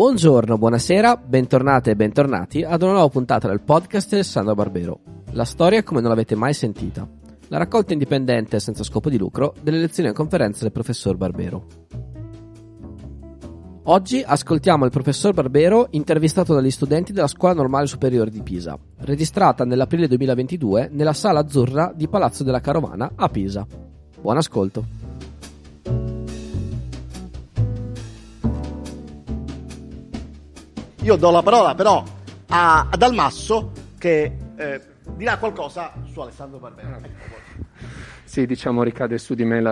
Buongiorno, buonasera, bentornate e bentornati ad una nuova puntata del podcast Alessandro Barbero. La storia come non l'avete mai sentita. La raccolta indipendente e senza scopo di lucro delle lezioni e conferenze del professor Barbero. Oggi ascoltiamo il professor Barbero intervistato dagli studenti della Scuola Normale Superiore di Pisa, registrata nell'aprile 2022 nella Sala Azzurra di Palazzo della Carovana a Pisa. Buon ascolto. Io do la parola però a Dalmasso che dirà qualcosa su Alessandro Barbero. Sì, diciamo ricade su di me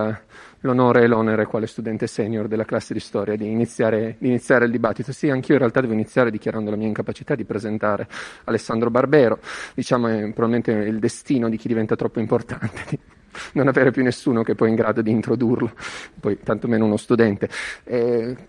l'onore e l'onere quale studente senior della classe di storia di iniziare il dibattito. Sì, anch'io in realtà devo iniziare dichiarando la mia incapacità di presentare Alessandro Barbero. Diciamo è probabilmente il destino di chi diventa troppo importante, di non avere più nessuno che poi è in grado di introdurlo, poi tantomeno uno studente.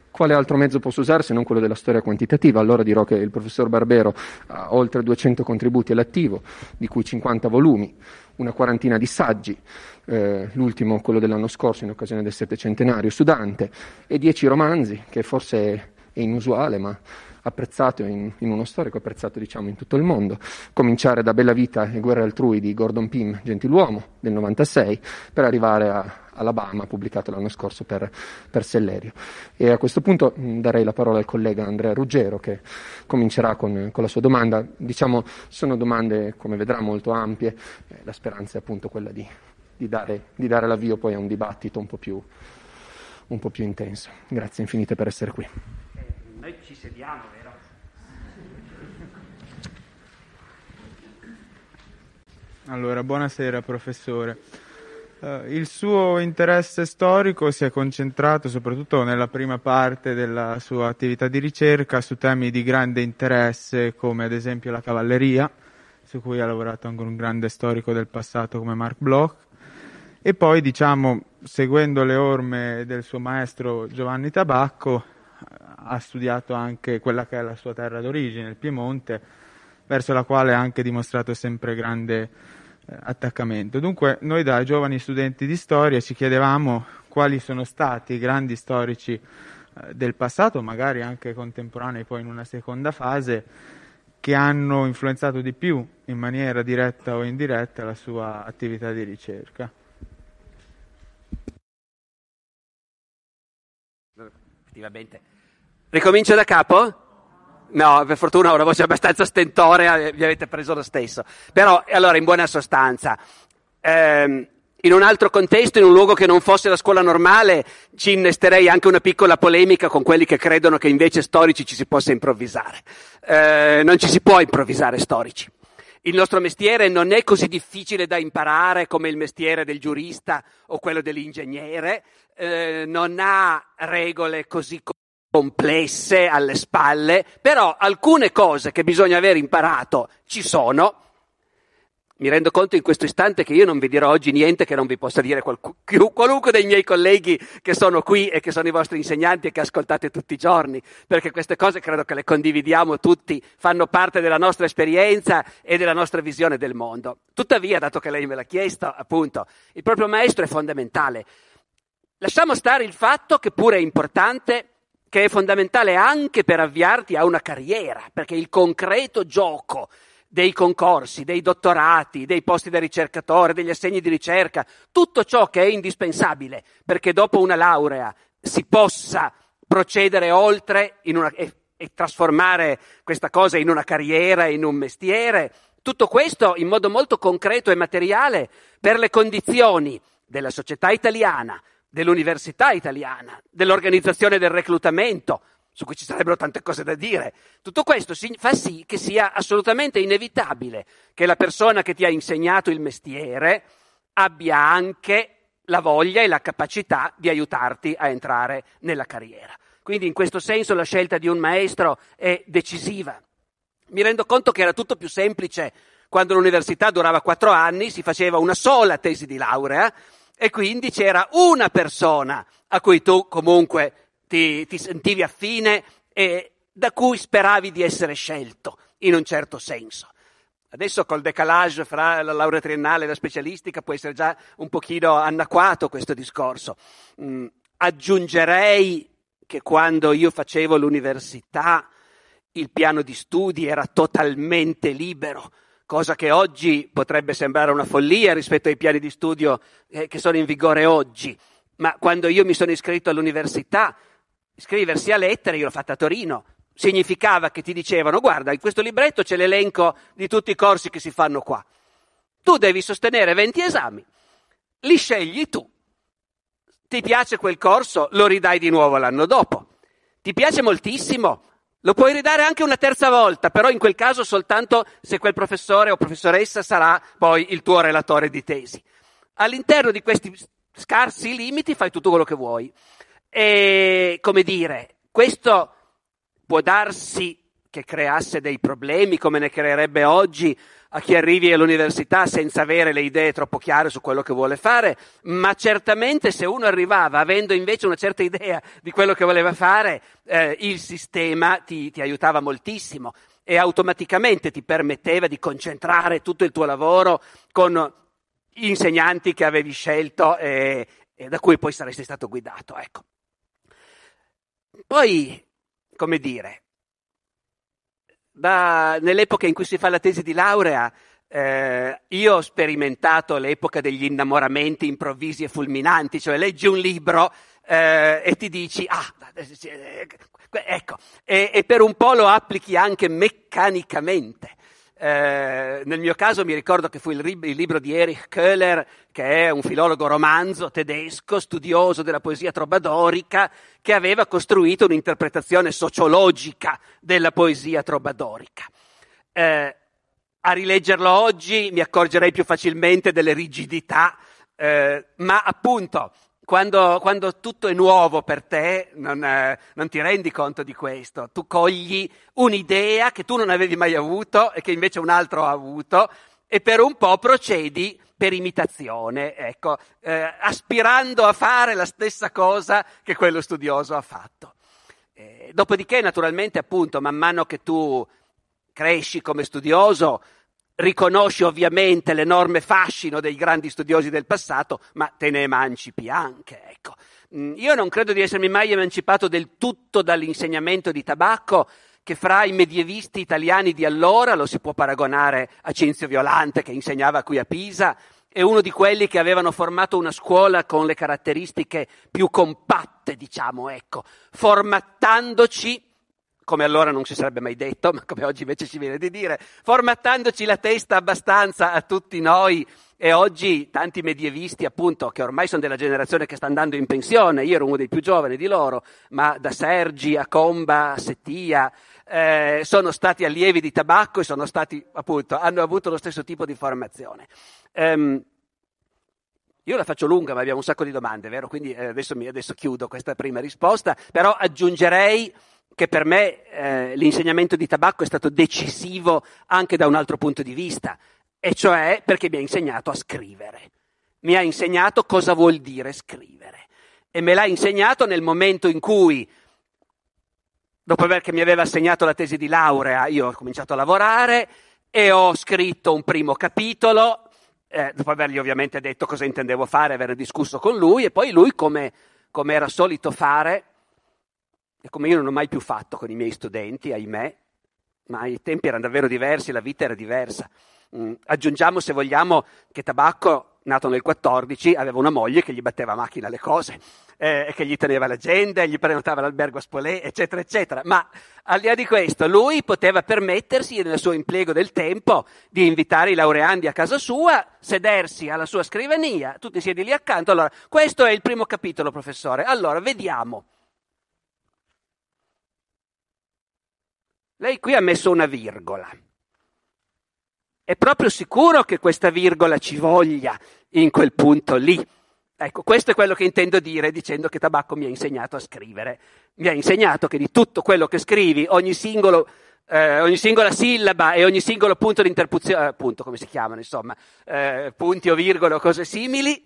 Quale altro mezzo posso usare se non quello della storia quantitativa? Allora dirò che il professor Barbero ha oltre 200 contributi all'attivo, di cui 50 volumi, una quarantina di saggi, l'ultimo quello dell'anno scorso in occasione del 700° su Dante, e 10 romanzi, che forse è inusuale ma apprezzato in uno storico, apprezzato diciamo in tutto il mondo, cominciare da Bella vita e guerre altrui di Gordon Pym, Gentiluomo, del 96, per arrivare a Alabama, pubblicato l'anno scorso per Sellerio. E a questo punto darei la parola al collega Andrea Ruggero, che comincerà con la sua domanda. Diciamo, sono domande, come vedrà, molto ampie, la speranza è appunto quella di dare l'avvio poi a un dibattito un po' più intenso. Grazie infinite per essere qui. Noi ci sediamo, vero? Allora, buonasera professore. Il suo interesse storico si è concentrato soprattutto nella prima parte della sua attività di ricerca su temi di grande interesse come ad esempio la cavalleria, su cui ha lavorato anche un grande storico del passato come Marc Bloch, e poi diciamo seguendo le orme del suo maestro Giovanni Tabacco ha studiato anche quella che è la sua terra d'origine, il Piemonte, verso la quale ha anche dimostrato sempre grande attaccamento. Dunque noi da giovani studenti di storia ci chiedevamo quali sono stati i grandi storici del passato, magari anche contemporanei poi in una seconda fase, che hanno influenzato di più in maniera diretta o indiretta la sua attività di ricerca. Effettivamente. Ricomincio da capo? No, per fortuna ho una voce abbastanza stentorea e vi avete preso lo stesso. Però, allora, in buona sostanza, in un altro contesto, in un luogo che non fosse la scuola normale, ci innesterei anche una piccola polemica con quelli che credono che invece storici ci si possa improvvisare. Non ci si può improvvisare storici. Il nostro mestiere non è così difficile da imparare come il mestiere del giurista o quello dell'ingegnere, non ha regole così complesse alle spalle, però alcune cose che bisogna aver imparato ci sono. Mi rendo conto in questo istante che io non vi dirò oggi niente che non vi possa dire qualunque dei miei colleghi che sono qui e che sono i vostri insegnanti e che ascoltate tutti i giorni, perché queste cose credo che le condividiamo tutti, fanno parte della nostra esperienza e della nostra visione del mondo. Tuttavia, dato che lei me l'ha chiesto, appunto, il proprio maestro è fondamentale. Lasciamo stare il fatto che pure è importante, che è fondamentale anche per avviarti a una carriera, perché il concreto gioco dei concorsi, dei dottorati, dei posti da ricercatore, degli assegni di ricerca, tutto ciò che è indispensabile perché dopo una laurea si possa procedere oltre e trasformare questa cosa in una carriera, in un mestiere, tutto questo in modo molto concreto e materiale per le condizioni della società italiana, dell'università italiana, dell'organizzazione del reclutamento, su cui ci sarebbero tante cose da dire. Tutto questo fa sì che sia assolutamente inevitabile che la persona che ti ha insegnato il mestiere abbia anche la voglia e la capacità di aiutarti a entrare nella carriera. Quindi in questo senso la scelta di un maestro è decisiva. Mi rendo conto che era tutto più semplice quando l'università durava 4 anni, si faceva una sola tesi di laurea, e quindi c'era una persona a cui tu comunque ti sentivi affine e da cui speravi di essere scelto, in un certo senso. Adesso col décalage fra la laurea triennale e la specialistica può essere già un pochino anacquato questo discorso. Aggiungerei che quando io facevo l'università il piano di studi era totalmente libero, cosa che oggi potrebbe sembrare una follia rispetto ai piani di studio che sono in vigore oggi. Ma quando io mi sono iscritto all'università, iscriversi a lettere, io l'ho fatta a Torino, significava che ti dicevano: guarda, in questo libretto c'è l'elenco di tutti i corsi che si fanno qua, tu devi sostenere 20 esami, li scegli tu, ti piace quel corso, lo ridai di nuovo l'anno dopo, ti piace moltissimo, lo puoi ridare anche una terza volta, però in quel caso soltanto se quel professore o professoressa sarà poi il tuo relatore di tesi. All'interno di questi scarsi limiti fai tutto quello che vuoi. E, come dire, questo può darsi che creasse dei problemi, come ne creerebbe oggi a chi arrivi all'università senza avere le idee troppo chiare su quello che vuole fare, ma certamente se uno arrivava avendo invece una certa idea di quello che voleva fare, il sistema ti aiutava moltissimo e automaticamente ti permetteva di concentrare tutto il tuo lavoro con insegnanti che avevi scelto e da cui poi saresti stato guidato, ecco. Poi, come dire, nell'epoca in cui si fa la tesi di laurea, io ho sperimentato l'epoca degli innamoramenti improvvisi e fulminanti, cioè leggi un libro e ti dici, ecco, e per un po' lo applichi anche meccanicamente. Nel mio caso mi ricordo che fu il libro di Erich Köhler, che è un filologo romanzo tedesco, studioso della poesia trobadorica, che aveva costruito un'interpretazione sociologica della poesia trobadorica. A rileggerlo oggi mi accorgerei più facilmente delle rigidità, ma appunto quando tutto è nuovo per te non ti rendi conto di questo, tu cogli un'idea che tu non avevi mai avuto e che invece un altro ha avuto e per un po' procedi per imitazione, ecco, aspirando a fare la stessa cosa che quello studioso ha fatto. Dopodiché naturalmente appunto man mano che tu cresci come studioso riconosci ovviamente l'enorme fascino dei grandi studiosi del passato, ma te ne emancipi anche, ecco. Io non credo di essermi mai emancipato del tutto dall'insegnamento di Tabacco, che fra i medievisti italiani di allora lo si può paragonare a Cinzio Violante, che insegnava qui a Pisa, è uno di quelli che avevano formato una scuola con le caratteristiche più compatte, diciamo, ecco, formattandoci, come allora non si sarebbe mai detto, ma come oggi invece ci viene di dire, formattandoci la testa abbastanza a tutti noi. E oggi tanti medievisti, appunto, che ormai sono della generazione che sta andando in pensione, io ero uno dei più giovani di loro, ma da Sergi a Comba, a Settia, sono stati allievi di Tabacco e sono stati, appunto, hanno avuto lo stesso tipo di formazione. Io la faccio lunga, ma abbiamo un sacco di domande, vero? Quindi adesso chiudo questa prima risposta, però aggiungerei che per me l'insegnamento di Tabacco è stato decisivo anche da un altro punto di vista, e cioè perché mi ha insegnato a scrivere. Mi ha insegnato cosa vuol dire scrivere. E me l'ha insegnato nel momento in cui, dopo aver che mi aveva assegnato la tesi di laurea, io ho cominciato a lavorare e ho scritto un primo capitolo, dopo avergli ovviamente detto cosa intendevo fare, aver discusso con lui, e poi lui, come era solito fare, e come io non ho mai più fatto con i miei studenti, ahimè, ma i tempi erano davvero diversi, la vita era diversa. Aggiungiamo, se vogliamo, che Tabacco, nato nel 14, aveva una moglie che gli batteva a macchina le cose, e che gli teneva l'agenda, gli prenotava l'albergo a Spolè, eccetera, eccetera. Ma al di là di questo, lui poteva permettersi, nel suo impiego del tempo, di invitare i laureandi a casa sua, sedersi alla sua scrivania, tu ti siedi lì accanto, allora, questo è il primo capitolo, professore, allora, vediamo. Lei qui ha messo una virgola. È proprio sicuro che questa virgola ci voglia in quel punto lì? Ecco, questo è quello che intendo dire dicendo che Tabacco mi ha insegnato a scrivere. Mi ha insegnato che di tutto quello che scrivi, ogni singola sillaba e ogni singolo punto di interpunzione, punto come si chiamano, insomma, punti o virgole o cose simili,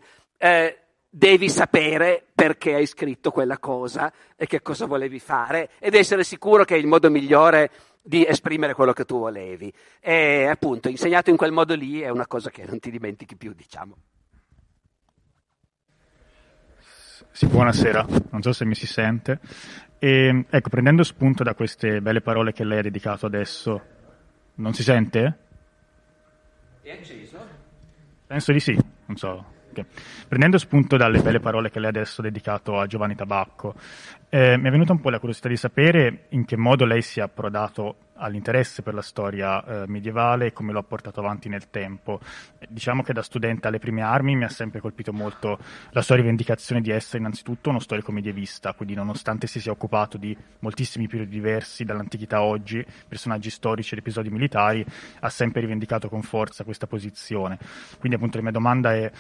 devi sapere perché hai scritto quella cosa e che cosa volevi fare ed essere sicuro che è il modo migliore di esprimere quello che tu volevi. E appunto, insegnato in quel modo lì è una cosa che non ti dimentichi più, diciamo. Sì, buonasera, non so se mi si sente. E, ecco, prendendo spunto da queste belle parole che lei ha dedicato adesso, non si sente? È acceso? Penso di sì, non so. Okay. Prendendo spunto dalle belle parole che lei adesso ha dedicato a Giovanni Tabacco, mi è venuta un po' la curiosità di sapere in che modo lei sia approdato all'interesse per la storia medievale e come lo ha portato avanti nel tempo. Diciamo che da studente alle prime armi mi ha sempre colpito molto la sua rivendicazione di essere innanzitutto uno storico medievista, quindi nonostante si sia occupato di moltissimi periodi diversi dall'antichità a oggi, personaggi storici ed episodi militari, ha sempre rivendicato con forza questa posizione. Quindi appunto la mia domanda è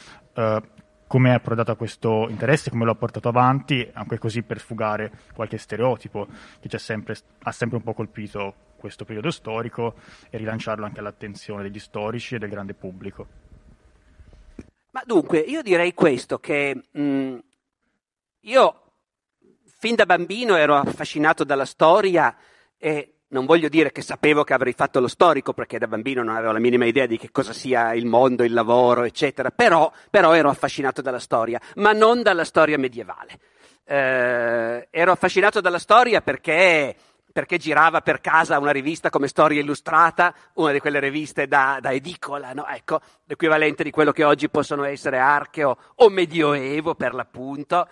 come è approdato a questo interesse, come lo ha portato avanti, anche così per sfugare qualche stereotipo che ha sempre un po' colpito questo periodo storico e rilanciarlo anche all'attenzione degli storici e del grande pubblico. Ma dunque, io direi questo, che io fin da bambino ero affascinato dalla storia e non voglio dire che sapevo che avrei fatto lo storico, perché da bambino non avevo la minima idea di che cosa sia il mondo, il lavoro, eccetera, però ero affascinato dalla storia, ma non dalla storia medievale. Ero affascinato dalla storia perché girava per casa una rivista come Storia Illustrata, una di quelle riviste da edicola, no? Ecco, l'equivalente di quello che oggi possono essere Archeo o Medioevo, per l'appunto.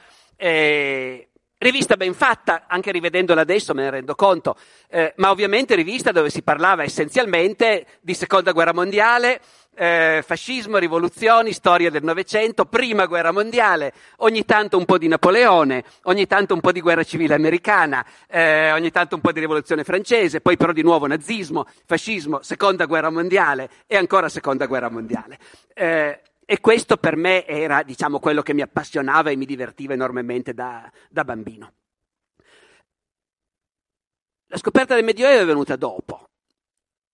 Rivista ben fatta, anche rivedendola adesso me ne rendo conto, ma ovviamente rivista dove si parlava essenzialmente di Seconda Guerra Mondiale, fascismo, rivoluzioni, storia del Novecento, Prima Guerra Mondiale, ogni tanto un po' di Napoleone, ogni tanto un po' di guerra civile americana, ogni tanto un po' di rivoluzione francese, poi però di nuovo nazismo, fascismo, Seconda Guerra Mondiale e ancora Seconda Guerra Mondiale. E questo per me era, diciamo, quello che mi appassionava e mi divertiva enormemente da bambino. La scoperta del Medioevo è venuta dopo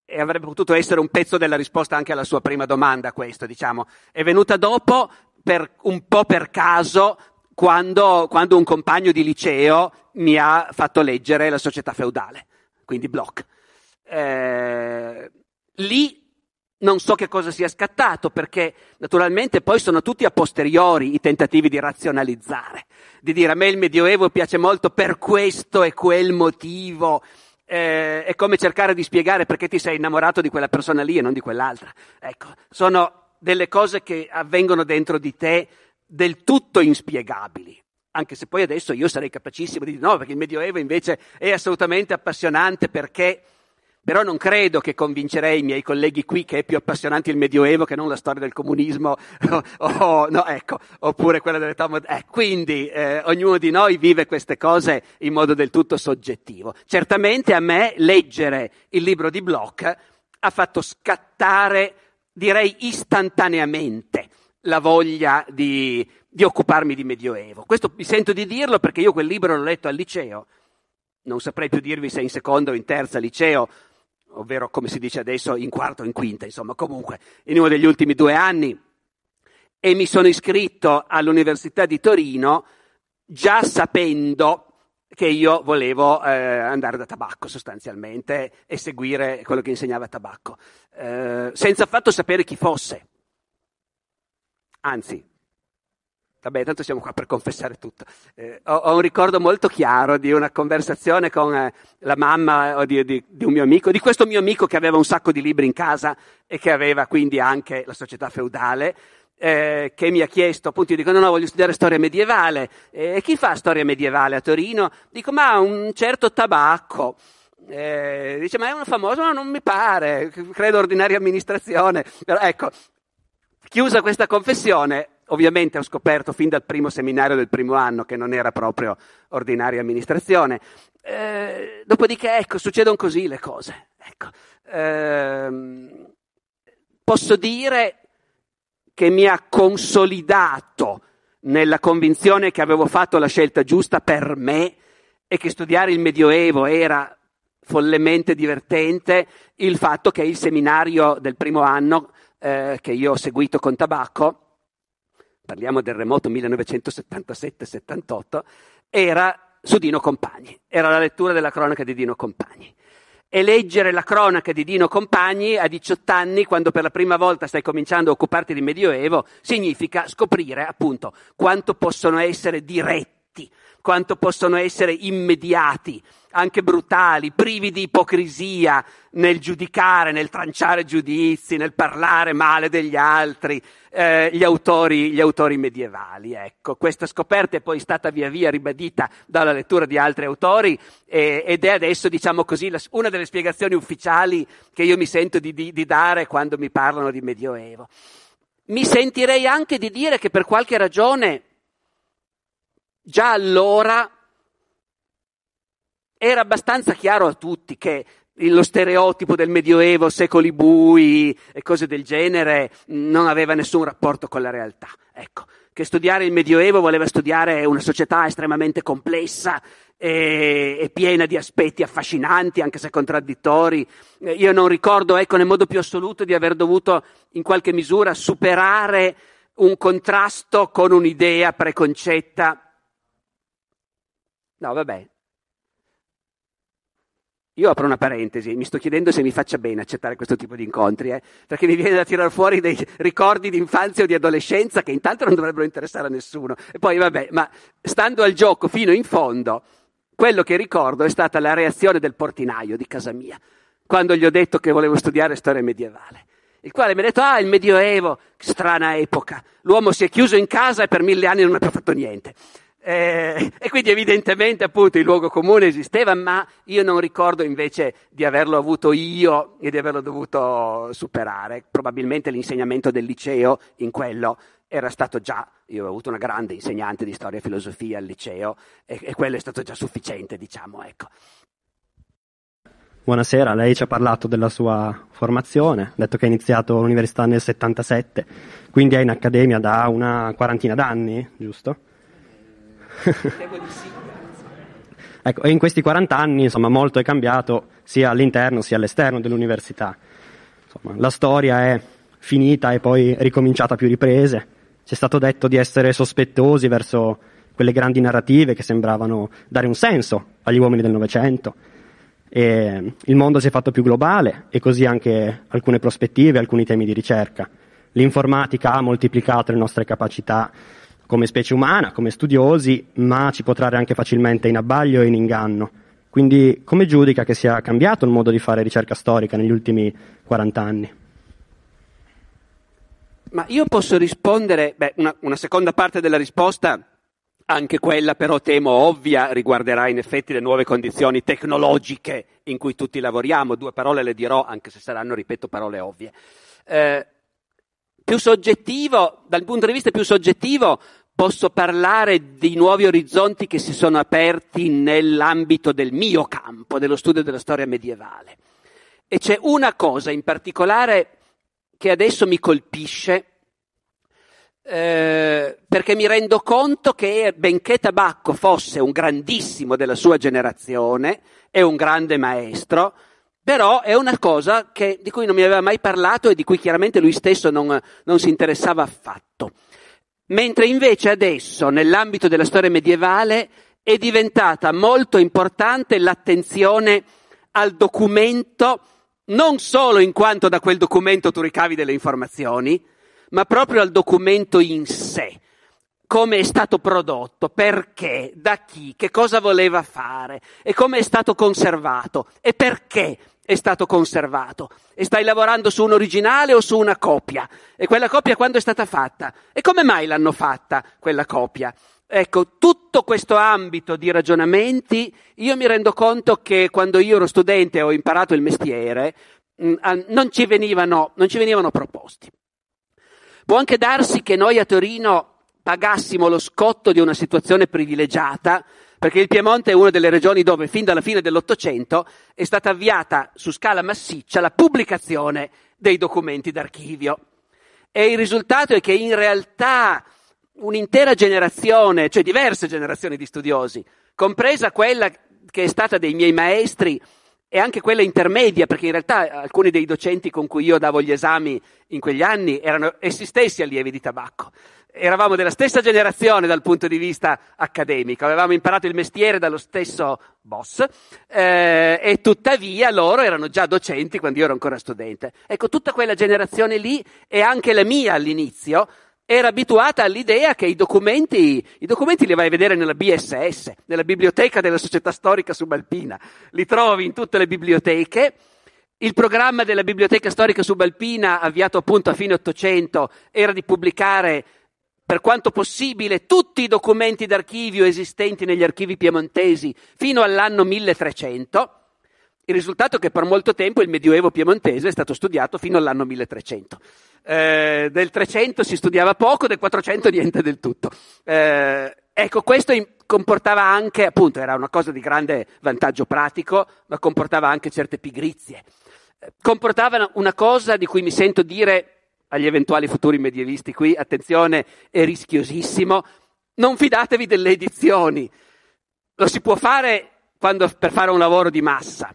e avrebbe potuto essere un pezzo della risposta anche alla sua prima domanda, questo, diciamo. È venuta dopo un po' per caso quando un compagno di liceo mi ha fatto leggere La società feudale, quindi Bloch. Lì non so che cosa sia scattato, perché naturalmente poi sono tutti a posteriori i tentativi di razionalizzare, di dire a me il Medioevo piace molto per questo e quel motivo, è come cercare di spiegare perché ti sei innamorato di quella persona lì e non di quell'altra. Ecco, sono delle cose che avvengono dentro di te del tutto inspiegabili. Anche se poi adesso io sarei capacissimo di dire no, perché il Medioevo invece è assolutamente appassionante perché... Però non credo che convincerei i miei colleghi qui che è più appassionante il Medioevo che non la storia del comunismo, no, ecco, oppure quella dell'età moderna. Quindi ognuno di noi vive queste cose in modo del tutto soggettivo. Certamente a me leggere il libro di Bloch ha fatto scattare, direi istantaneamente, la voglia di occuparmi di Medioevo. Questo mi sento di dirlo perché io quel libro l'ho letto al liceo. Non saprei più dirvi se in seconda o in terza liceo, ovvero come si dice adesso in quarta o in quinta, insomma, comunque in uno degli ultimi 2 anni, e mi sono iscritto all'Università di Torino già sapendo che io volevo andare da Tabacco sostanzialmente e seguire quello che insegnava Tabacco, senza affatto sapere chi fosse, anzi... Vabbè, tanto siamo qua per confessare tutto. Ho un ricordo molto chiaro di una conversazione con la mamma di un mio amico, di questo mio amico che aveva un sacco di libri in casa e che aveva quindi anche La società feudale, che mi ha chiesto, appunto, io dico no, voglio studiare storia medievale. Chi fa storia medievale a Torino? Dico, ma un certo Tabacco. Dice, ma è una famosa? No, non mi pare, credo ordinaria amministrazione. Però ecco, chiusa questa confessione... Ovviamente ho scoperto fin dal primo seminario del primo anno che non era proprio ordinaria amministrazione. Dopodiché, ecco, succedono così le cose. Ecco. Posso dire che mi ha consolidato nella convinzione che avevo fatto la scelta giusta per me e che studiare il Medioevo era follemente divertente, il fatto che il seminario del primo anno che io ho seguito con Tabacco, parliamo del remoto 1977-78, era su Dino Compagni, era la lettura della cronaca di Dino Compagni. e leggere la cronaca di Dino Compagni a 18 anni, quando per la prima volta stai cominciando a occuparti di Medioevo, significa scoprire appunto quanto possono essere diretti, quanto possono essere immediati, anche brutali, privi di ipocrisia nel giudicare, nel tranciare giudizi, nel parlare male degli altri, gli autori medievali. Ecco, questa scoperta è poi stata via via ribadita dalla lettura di altri autori ed è adesso, diciamo così, una delle spiegazioni ufficiali che io mi sento di dare quando mi parlano di Medioevo. Mi sentirei anche di dire che per qualche ragione già allora era abbastanza chiaro a tutti che lo stereotipo del Medioevo, secoli bui e cose del genere, non aveva nessun rapporto con la realtà. Ecco, che studiare il Medioevo voleva studiare una società estremamente complessa e piena di aspetti affascinanti, anche se contraddittori. Io non ricordo, ecco, nel modo più assoluto di aver dovuto in qualche misura superare un contrasto con un'idea preconcetta. No, vabbè. Io apro una parentesi, mi sto chiedendo se mi faccia bene accettare questo tipo di incontri, perché mi viene da tirar fuori dei ricordi di infanzia o di adolescenza che intanto non dovrebbero interessare a nessuno. E poi vabbè, ma stando al gioco fino in fondo, quello che ricordo è stata la reazione del portinaio di casa mia, quando gli ho detto che volevo studiare storia medievale, il quale mi ha detto: ah, il Medioevo, strana epoca, l'uomo si è chiuso in casa e per 1000 anni non ha più fatto niente. E quindi evidentemente appunto il luogo comune esisteva, ma io non ricordo invece di averlo avuto io e di averlo dovuto superare. Probabilmente l'insegnamento del liceo in quello era stato già, io ho avuto una grande insegnante di storia e filosofia al liceo e quello è stato già sufficiente, diciamo, ecco. Buonasera, lei ci ha parlato della sua formazione, ha detto che ha iniziato l'università nel 77, quindi è in accademia da una 40ina d'anni, giusto? Ecco, e in questi 40 anni insomma molto è cambiato sia all'interno sia all'esterno dell'università. Insomma, la storia è finita e poi ricominciata a più riprese. Ci è stato detto di essere sospettosi verso quelle grandi narrative che sembravano dare un senso agli uomini del Novecento. E il mondo si è fatto più globale e così anche alcune prospettive, alcuni temi di ricerca. L'informatica ha moltiplicato le nostre capacità come specie umana, come studiosi, ma ci può trarre anche facilmente in abbaglio e in inganno. Quindi come giudica che sia cambiato il modo di fare ricerca storica negli ultimi 40 anni? Ma io posso rispondere, una seconda parte della risposta, anche quella però temo ovvia, riguarderà in effetti le nuove condizioni tecnologiche in cui tutti lavoriamo. 2 parole le dirò, anche se saranno, ripeto, parole ovvie. Più soggettivo, dal punto di vista più soggettivo, posso parlare di nuovi orizzonti che si sono aperti nell'ambito del mio campo, dello studio della storia medievale. E c'è una cosa in particolare che adesso mi colpisce, perché mi rendo conto che, benché Tabacco fosse un grandissimo della sua generazione, è un grande maestro, però è una cosa di cui non mi aveva mai parlato e di cui chiaramente lui stesso non si interessava affatto. Mentre invece adesso, nell'ambito della storia medievale, è diventata molto importante l'attenzione al documento, non solo in quanto da quel documento tu ricavi delle informazioni, ma proprio al documento in sé. Come è stato prodotto, perché, da chi, che cosa voleva fare e come è stato conservato e perché è stato conservato. E stai lavorando su un originale o su una copia? E quella copia quando è stata fatta? E come mai l'hanno fatta quella copia? Ecco, tutto questo ambito di ragionamenti, io mi rendo conto che quando io ero studente e ho imparato il mestiere, non ci venivano proposti. Può anche darsi che noi a Torino pagassimo lo scotto di una situazione privilegiata, perché il Piemonte è una delle regioni dove fin dalla fine dell'800 è stata avviata su scala massiccia la pubblicazione dei documenti d'archivio. E il risultato è che in realtà un'intera generazione, cioè diverse generazioni di studiosi, compresa quella che è stata dei miei maestri, e anche quella intermedia, perché in realtà alcuni dei docenti con cui io davo gli esami in quegli anni erano essi stessi allievi di Tabacco. Eravamo della stessa generazione dal punto di vista accademico, avevamo imparato il mestiere dallo stesso boss e tuttavia loro erano già docenti quando io ero ancora studente. Ecco, tutta quella generazione lì e anche la mia all'inizio era abituata all'idea che i documenti li vai a vedere nella BSS, nella Biblioteca della Società Storica Subalpina, li trovi in tutte le biblioteche. Il programma della Biblioteca Storica Subalpina, avviato appunto a fine Ottocento, era di pubblicare per quanto possibile tutti i documenti d'archivio esistenti negli archivi piemontesi fino all'anno 1300, il risultato è che per molto tempo il Medioevo piemontese è stato studiato fino all'anno 1300. Del 300 si studiava poco, del 400 niente del tutto. Ecco, questo comportava anche, appunto, era una cosa di grande vantaggio pratico, ma comportava anche certe pigrizie. Comportava una cosa di cui mi sento dire agli eventuali futuri medievisti qui, attenzione, è rischiosissimo, non fidatevi delle edizioni. Lo si può fare per fare un lavoro di massa,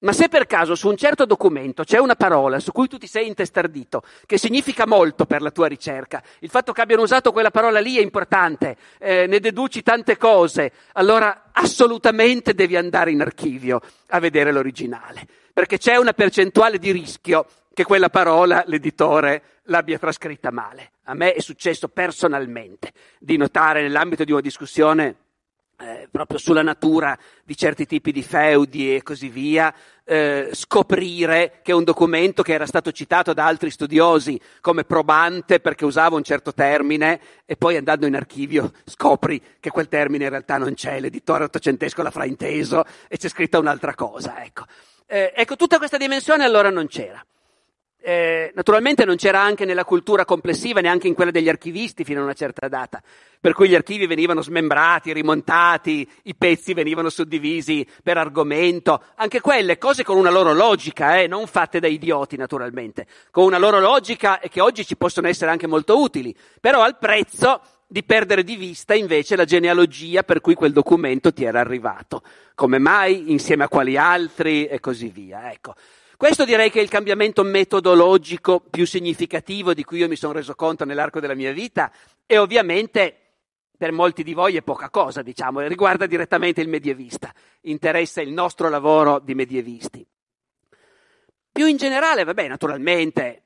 ma se per caso su un certo documento c'è una parola su cui tu ti sei intestardito, che significa molto per la tua ricerca, il fatto che abbiano usato quella parola lì è importante, ne deduci tante cose, allora assolutamente devi andare in archivio a vedere l'originale, perché c'è una percentuale di rischio che quella parola l'editore l'abbia trascritta male. A me è successo personalmente di notare nell'ambito di una discussione proprio sulla natura di certi tipi di feudi e così via, scoprire che un documento che era stato citato da altri studiosi come probante perché usava un certo termine e poi andando in archivio scopri che quel termine in realtà non c'è, l'editore ottocentesco l'ha frainteso e c'è scritta un'altra cosa. Ecco, tutta questa dimensione allora non c'era. Naturalmente non c'era anche nella cultura complessiva, neanche in quella degli archivisti fino a una certa data, per cui gli archivi venivano smembrati, rimontati, i pezzi venivano suddivisi per argomento, anche quelle cose con una loro logica, non fatte da idioti naturalmente, con una loro logica e che oggi ci possono essere anche molto utili, però al prezzo di perdere di vista invece la genealogia per cui quel documento ti era arrivato, come mai, insieme a quali altri e così via, ecco. Questo direi che è il cambiamento metodologico più significativo di cui io mi sono reso conto nell'arco della mia vita e ovviamente per molti di voi è poca cosa, diciamo, riguarda direttamente il medievista, interessa il nostro lavoro di medievisti. Più in generale, vabbè, naturalmente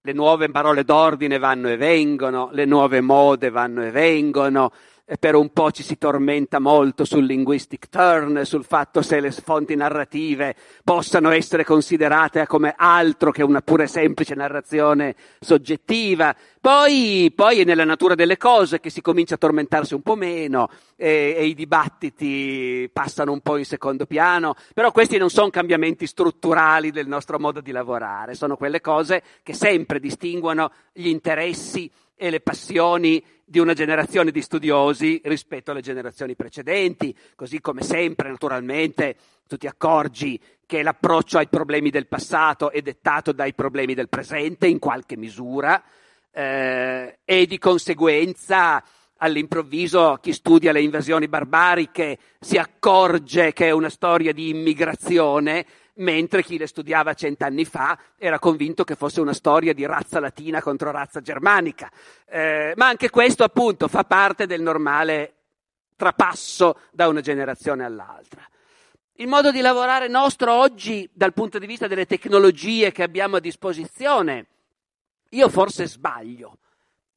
le nuove parole d'ordine vanno e vengono, le nuove mode vanno e vengono, e per un po' ci si tormenta molto sul linguistic turn, sul fatto se le fonti narrative possano essere considerate come altro che una pure semplice narrazione soggettiva. Poi è nella natura delle cose che si comincia a tormentarsi un po' meno e i dibattiti passano un po' in secondo piano, però questi non sono cambiamenti strutturali del nostro modo di lavorare, sono quelle cose che sempre distinguono gli interessi e le passioni di una generazione di studiosi rispetto alle generazioni precedenti, così come sempre naturalmente tu ti accorgi che l'approccio ai problemi del passato è dettato dai problemi del presente in qualche misura e di conseguenza all'improvviso chi studia le invasioni barbariche si accorge che è una storia di immigrazione, mentre chi le studiava 100 anni fa era convinto che fosse una storia di razza latina contro razza germanica. Ma anche questo appunto fa parte del normale trapasso da una generazione all'altra. Il modo di lavorare nostro oggi, dal punto di vista delle tecnologie che abbiamo a disposizione, io forse sbaglio.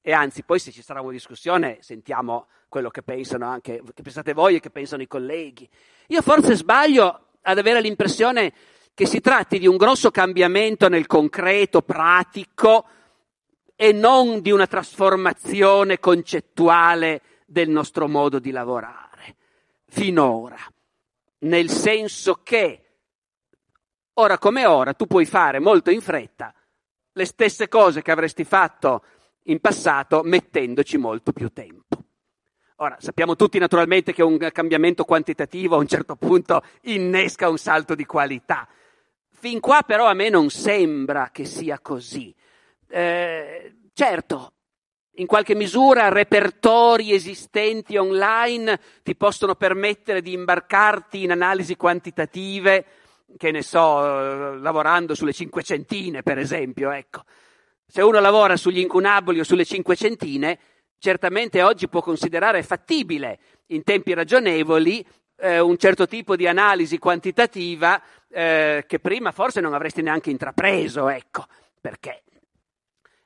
E anzi, poi se ci sarà una discussione sentiamo quello che pensano anche, che pensate voi e che pensano i colleghi. Io forse sbaglio ad avere l'impressione che si tratti di un grosso cambiamento nel concreto, pratico, e non di una trasformazione concettuale del nostro modo di lavorare, finora. Nel senso che, ora come ora, tu puoi fare molto in fretta le stesse cose che avresti fatto in passato mettendoci molto più tempo. Ora, sappiamo tutti naturalmente che un cambiamento quantitativo a un certo punto innesca un salto di qualità. Fin qua però a me non sembra che sia così. Certo, in qualche misura repertori esistenti online ti possono permettere di imbarcarti in analisi quantitative che ne so, lavorando sulle cinquecentine, per esempio, ecco. Se uno lavora sugli incunaboli o sulle cinquecentine, certamente oggi può considerare fattibile, in tempi ragionevoli, un certo tipo di analisi quantitativa che prima forse non avresti neanche intrapreso, ecco, perché.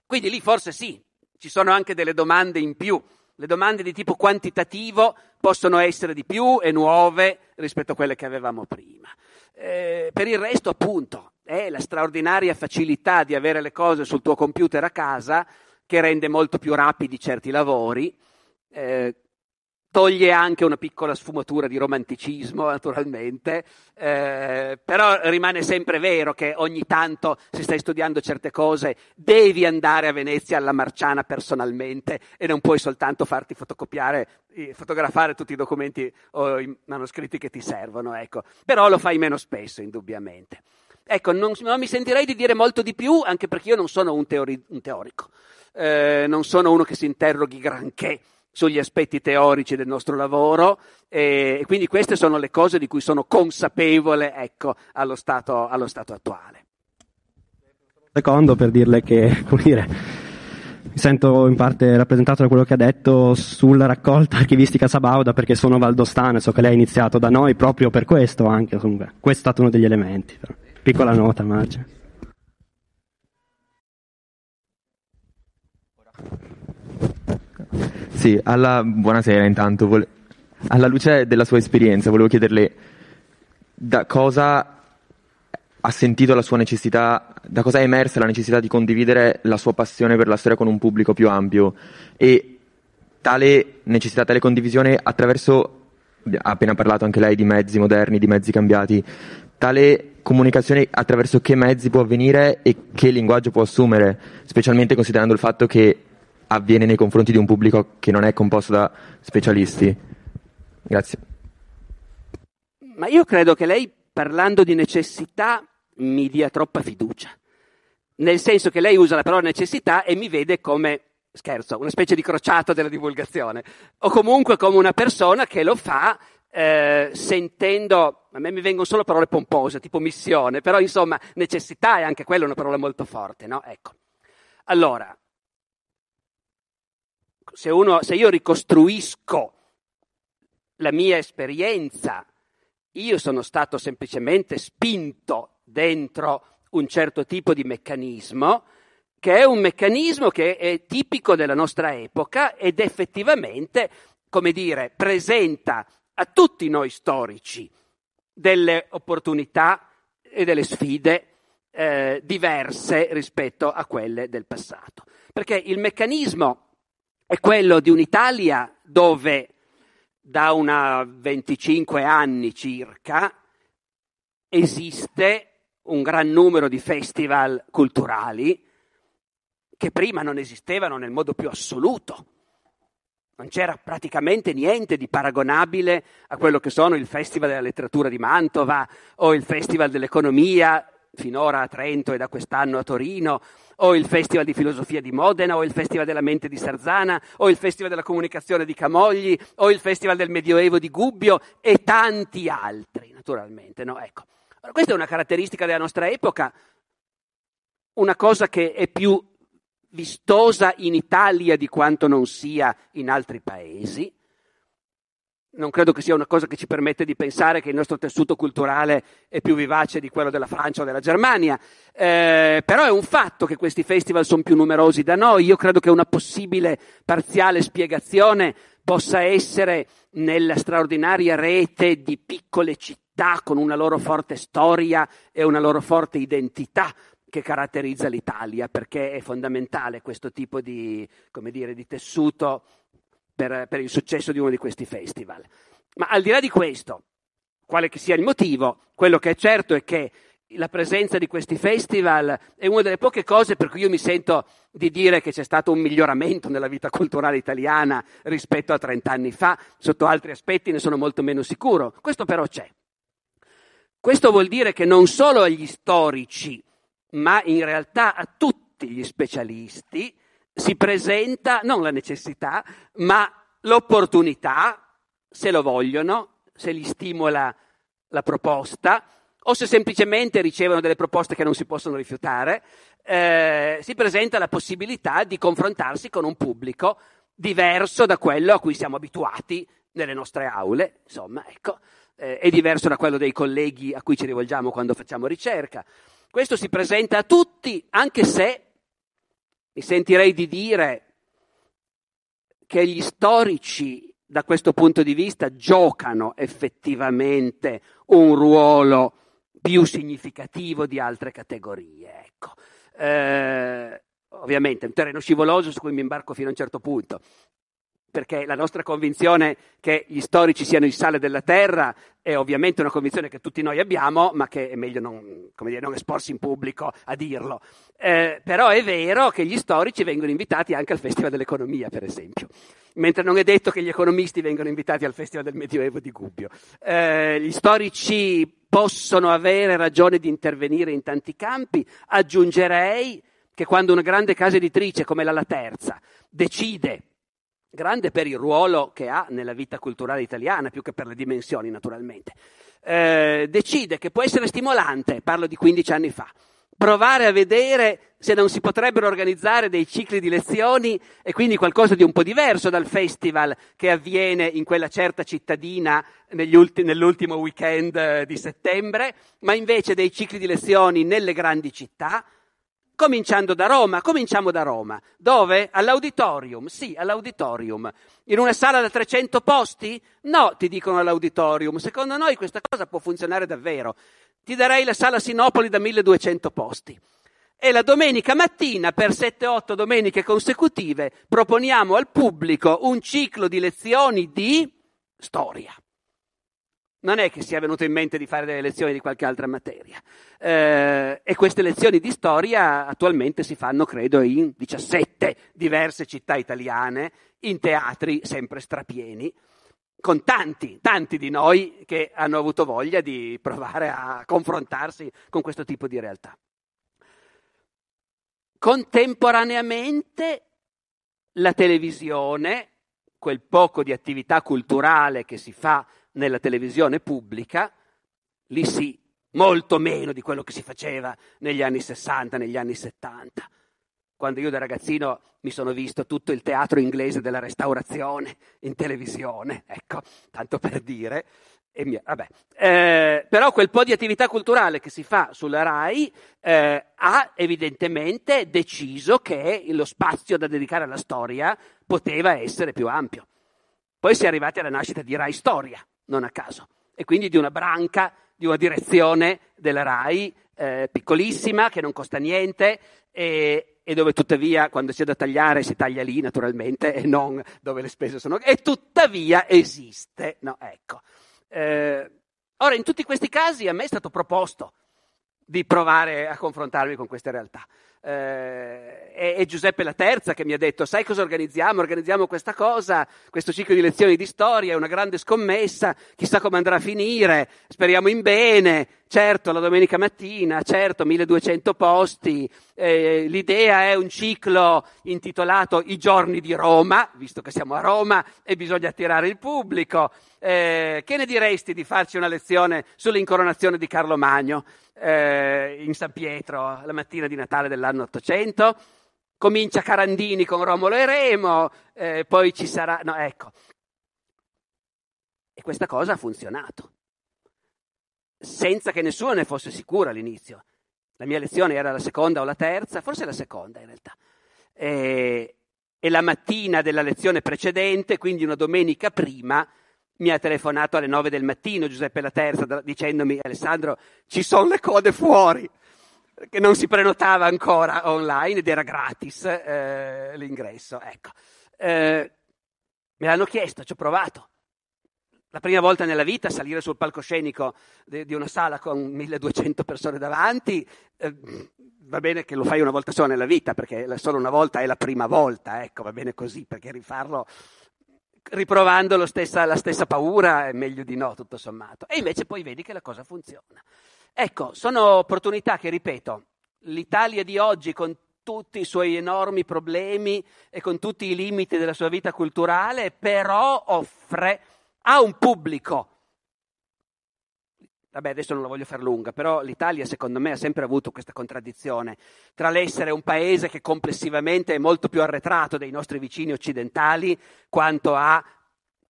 Quindi lì forse sì, ci sono anche delle domande in più. Le domande di tipo quantitativo possono essere di più e nuove rispetto a quelle che avevamo prima. Per il resto, appunto, è la straordinaria facilità di avere le cose sul tuo computer a casa che rende molto più rapidi certi lavori, toglie anche una piccola sfumatura di romanticismo, naturalmente, però rimane sempre vero che ogni tanto, se stai studiando certe cose, devi andare a Venezia alla Marciana personalmente e non puoi soltanto farti fotografare tutti i documenti o i manoscritti che ti servono, ecco. Però lo fai meno spesso, indubbiamente. Ecco, non mi sentirei di dire molto di più, anche perché io non sono un teorico, non sono uno che si interroghi granché sugli aspetti teorici del nostro lavoro, e quindi queste sono le cose di cui sono consapevole, ecco, allo stato attuale. Secondo, per dirle che, come dire, mi sento in parte rappresentato da quello che ha detto sulla raccolta archivistica Sabauda, perché sono valdostano e so che lei ha iniziato da noi proprio per questo, anche comunque. Questo è stato uno degli elementi. Piccola nota, Marge. Sì, buonasera intanto. Alla luce della sua esperienza volevo chiederle da cosa ha sentito la sua necessità, da cosa è emersa la necessità di condividere la sua passione per la storia con un pubblico più ampio, e tale necessità, tale condivisione attraverso, ha appena parlato anche lei di mezzi moderni, di mezzi cambiati, tale comunicazione attraverso che mezzi può avvenire e che linguaggio può assumere, specialmente considerando il fatto che avviene nei confronti di un pubblico che non è composto da specialisti. Grazie. Ma io credo che lei, parlando di necessità, mi dia troppa fiducia. Nel senso che lei usa la parola necessità e mi vede come, scherzo, una specie di crociato della divulgazione. O comunque come una persona che lo fa sentendo, a me mi vengono solo parole pompose, tipo missione, però insomma necessità è anche quella una parola molto forte, no? Ecco. Allora, se io ricostruisco la mia esperienza, io sono stato semplicemente spinto dentro un certo tipo di meccanismo, che è un meccanismo che è tipico della nostra epoca ed effettivamente, come dire, presenta a tutti noi storici delle opportunità e delle sfide diverse rispetto a quelle del passato. Perché il meccanismo è quello di un'Italia dove da una 25 anni circa esiste un gran numero di festival culturali che prima non esistevano nel modo più assoluto. Non c'era praticamente niente di paragonabile a quello che sono il Festival della Letteratura di Mantova o il Festival dell'Economia, finora a Trento e da quest'anno a Torino, o il Festival di Filosofia di Modena, o il Festival della Mente di Sarzana, o il Festival della Comunicazione di Camogli, o il Festival del Medioevo di Gubbio e tanti altri, naturalmente, no? Ecco. Allora, questa è una caratteristica della nostra epoca, una cosa che è più vistosa in Italia di quanto non sia in altri paesi. Non credo che sia una cosa che ci permette di pensare che il nostro tessuto culturale è più vivace di quello della Francia o della Germania, però è un fatto che questi festival sono più numerosi da noi. Io credo che una possibile parziale spiegazione possa essere nella straordinaria rete di piccole città con una loro forte storia e una loro forte identità che caratterizza l'Italia, perché è fondamentale questo tipo di, come dire, di tessuto per il successo di uno di questi festival. Ma al di là di questo, quale che sia il motivo, quello che è certo è che la presenza di questi festival è una delle poche cose per cui io mi sento di dire che c'è stato un miglioramento nella vita culturale italiana rispetto a 30 anni fa. Sotto altri aspetti ne sono molto meno sicuro. Questo però c'è. Questo vuol dire che non solo agli storici, ma in realtà a tutti gli specialisti, si presenta non la necessità, ma l'opportunità, se lo vogliono, se gli stimola la proposta, o se semplicemente ricevono delle proposte che non si possono rifiutare, si presenta la possibilità di confrontarsi con un pubblico diverso da quello a cui siamo abituati nelle nostre aule, insomma, ecco, è diverso da quello dei colleghi a cui ci rivolgiamo quando facciamo ricerca. Questo si presenta a tutti, anche se mi sentirei di dire che gli storici da questo punto di vista giocano effettivamente un ruolo più significativo di altre categorie. Ecco. Ovviamente è un terreno scivoloso su cui mi imbarco fino a un certo punto, perché la nostra convinzione che gli storici siano il sale della terra è ovviamente una convinzione che tutti noi abbiamo, ma che è meglio non esporsi in pubblico a dirlo. Però è vero che gli storici vengono invitati anche al Festival dell'Economia, per esempio, mentre non è detto che gli economisti vengano invitati al Festival del Medioevo di Gubbio. Gli storici possono avere ragione di intervenire in tanti campi. Aggiungerei che quando una grande casa editrice come la Laterza decide, grande per il ruolo che ha nella vita culturale italiana, più che per le dimensioni naturalmente, decide che può essere stimolante, parlo di 15 anni fa, provare a vedere se non si potrebbero organizzare dei cicli di lezioni e quindi qualcosa di un po' diverso dal festival che avviene in quella certa cittadina nell'ultimo weekend di settembre, ma invece dei cicli di lezioni nelle grandi città, cominciando da Roma. Cominciamo da Roma, dove? All'auditorium, sì, all'auditorium. In una sala da 300 posti? No, ti dicono all'auditorium. Secondo noi questa cosa può funzionare davvero. Ti darei la sala Sinopoli da 1200 posti. E la domenica mattina, per 7-8 domeniche consecutive, proponiamo al pubblico un ciclo di lezioni di storia. Non è che sia venuto in mente di fare delle lezioni di qualche altra materia. E queste lezioni di storia attualmente si fanno, credo, in 17 diverse città italiane, in teatri sempre strapieni, con tanti di noi che hanno avuto voglia di provare a confrontarsi con questo tipo di realtà. Contemporaneamente la televisione, quel poco di attività culturale che si fa nella televisione pubblica, lì sì, molto meno di quello che si faceva negli anni 60, negli anni 70. Quando io da ragazzino mi sono visto tutto il teatro inglese della Restaurazione in televisione, ecco, tanto per dire. Però quel po' di attività culturale che si fa sulla RAI ha evidentemente deciso che lo spazio da dedicare alla storia poteva essere più ampio. Poi si è arrivati alla nascita di RAI Storia, non a caso, e quindi di una branca, di una direzione della RAI piccolissima, che non costa niente e dove tuttavia quando c'è da tagliare si taglia lì naturalmente e non dove le spese sono, e tuttavia esiste, no, ecco. Ora, in tutti questi casi a me è stato proposto di provare a confrontarmi con queste realtà. È Giuseppe Laterza che mi ha detto: sai cosa organizziamo? Organizziamo questa cosa, questo ciclo di lezioni di storia, è una grande scommessa, chissà come andrà a finire, speriamo in bene, certo la domenica mattina, certo 1200 posti, l'idea è un ciclo intitolato I giorni di Roma, visto che siamo a Roma e bisogna attirare il pubblico, che ne diresti di farci una lezione sull'incoronazione di Carlo Magno in San Pietro la mattina di Natale dell'anno 800, comincia Carandini con Romolo e Remo, poi ci sarà, no, ecco. E questa cosa ha funzionato, senza che nessuno ne fosse sicuro all'inizio. La mia lezione era la seconda o la terza, forse la seconda in realtà, e la mattina della lezione precedente, quindi una domenica prima, mi ha telefonato alle 9 del mattino Giuseppe Laterza dicendomi: Alessandro, ci sono le code fuori, che non si prenotava ancora online ed era gratis l'ingresso, ecco. Me l'hanno chiesto, ci ho provato. La prima volta nella vita salire sul palcoscenico di una sala con 1200 persone davanti, va bene che lo fai una volta sola nella vita, perché solo una volta è la prima volta, ecco, va bene così, perché rifarlo riprovando la stessa paura è meglio di no, tutto sommato. E invece poi vedi che la cosa funziona. Ecco, sono opportunità che, ripeto, l'Italia di oggi con tutti i suoi enormi problemi e con tutti i limiti della sua vita culturale, però offre a un pubblico vabbè, adesso non la voglio far lunga, però l'Italia secondo me ha sempre avuto questa contraddizione tra l'essere un paese che complessivamente è molto più arretrato dei nostri vicini occidentali quanto a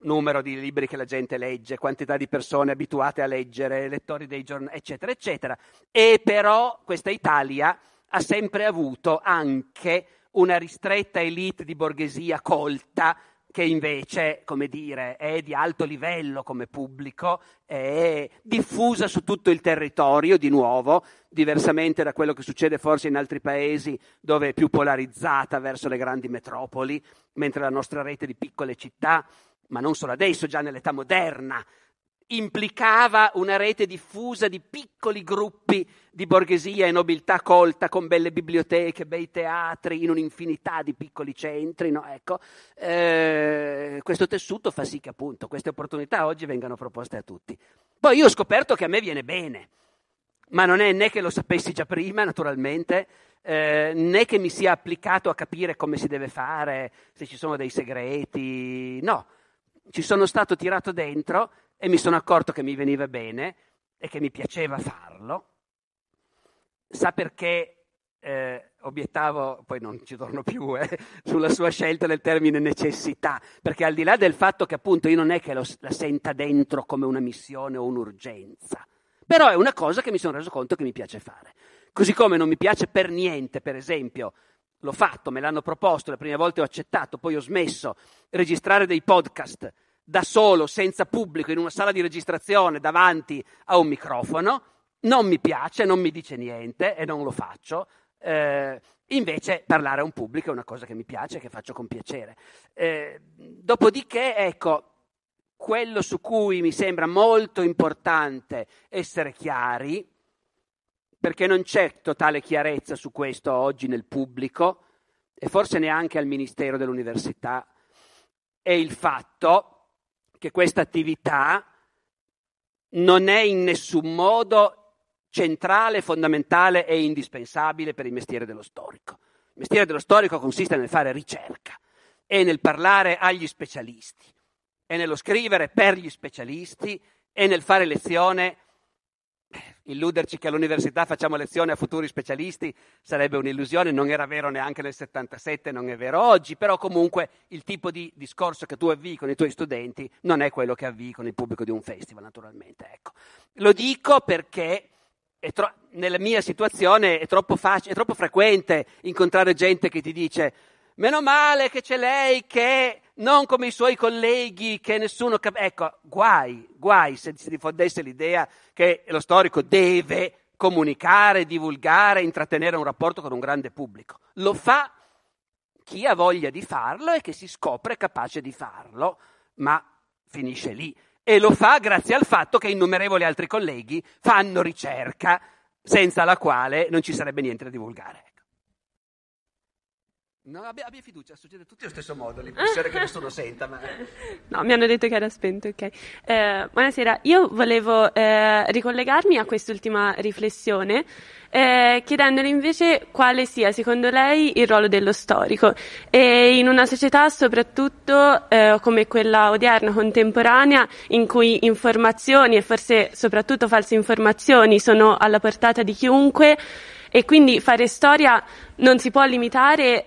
numero di libri che la gente legge, quantità di persone abituate a leggere, lettori dei giornali, eccetera, eccetera. E però questa Italia ha sempre avuto anche una ristretta elite di borghesia colta che invece, come dire, è di alto livello come pubblico, è diffusa su tutto il territorio, di nuovo, diversamente da quello che succede forse in altri paesi dove è più polarizzata verso le grandi metropoli, mentre la nostra rete di piccole città, ma non solo adesso, già nell'età moderna, implicava una rete diffusa di piccoli gruppi di borghesia e nobiltà colta con belle biblioteche, bei teatri, in un'infinità di piccoli centri, no? Ecco, questo tessuto fa sì che appunto queste opportunità oggi vengano proposte a tutti. Poi io ho scoperto che a me viene bene, ma non è né che lo sapessi già prima, naturalmente, né che mi sia applicato a capire come si deve fare, se ci sono dei segreti, no. Ci sono stato tirato dentro e mi sono accorto che mi veniva bene e che mi piaceva farlo. Sa perché obiettavo, poi non ci torno più, sulla sua scelta del termine necessità, perché al di là del fatto che appunto io non è che la senta dentro come una missione o un'urgenza, però è una cosa che mi sono reso conto che mi piace fare. Così come non mi piace per niente, per esempio, l'ho fatto, me l'hanno proposto, le prime volte ho accettato, poi ho smesso, registrare dei podcast da solo, senza pubblico, in una sala di registrazione davanti a un microfono. Non mi piace, non mi dice niente e non lo faccio. Invece parlare a un pubblico è una cosa che mi piace, che faccio con piacere. Dopodiché, ecco, quello su cui mi sembra molto importante essere chiari, perché non c'è totale chiarezza su questo oggi nel pubblico e forse neanche al Ministero dell'Università, è il fatto che questa attività non è in nessun modo centrale, fondamentale e indispensabile per il mestiere dello storico. Il mestiere dello storico consiste nel fare ricerca e nel parlare agli specialisti e nello scrivere per gli specialisti e nel fare lezione. Illuderci che all'università facciamo lezione a futuri specialisti sarebbe un'illusione, non era vero neanche nel 77, non è vero oggi, però comunque il tipo di discorso che tu avvii con i tuoi studenti non è quello che avvii con il pubblico di un festival, naturalmente. Ecco. Lo dico perché nella mia situazione è troppo frequente incontrare gente che ti dice «Meno male che c'è lei che...» Non come i suoi colleghi, che nessuno ecco, guai se si diffondesse l'idea che lo storico deve comunicare, divulgare, intrattenere un rapporto con un grande pubblico. Lo fa chi ha voglia di farlo e che si scopre capace di farlo, ma finisce lì. E lo fa grazie al fatto che innumerevoli altri colleghi fanno ricerca, senza la quale non ci sarebbe niente da divulgare. No, abbia fiducia, succede tutti allo stesso modo, l'impressione che nessuno senta, ma... No, mi hanno detto che era spento, ok. Buonasera, io volevo ricollegarmi a quest'ultima riflessione, chiedendole invece quale sia, secondo lei, il ruolo dello storico. E in una società, soprattutto come quella odierna, contemporanea, in cui informazioni e forse soprattutto false informazioni sono alla portata di chiunque, e quindi fare storia non si può limitare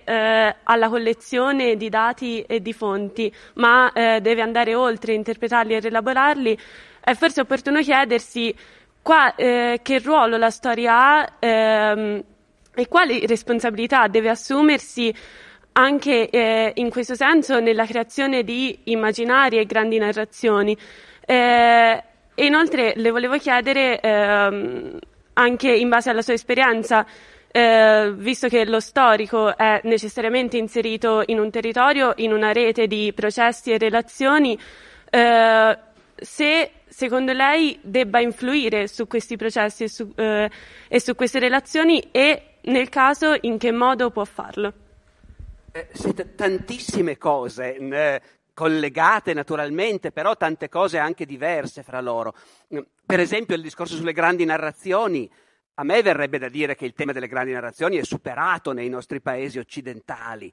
alla collezione di dati e di fonti, ma deve andare oltre, interpretarli e rielaborarli. È forse opportuno chiedersi che ruolo la storia ha e quali responsabilità deve assumersi anche in questo senso nella creazione di immaginari e grandi narrazioni. E inoltre le volevo chiedere... anche in base alla sua esperienza, visto che lo storico è necessariamente inserito in un territorio, in una rete di processi e relazioni, se secondo lei debba influire su questi processi e su queste relazioni e nel caso in che modo può farlo. Tantissime cose collegate naturalmente, però tante cose anche diverse fra loro. Per esempio il discorso sulle grandi narrazioni, a me verrebbe da dire che il tema delle grandi narrazioni è superato nei nostri paesi occidentali,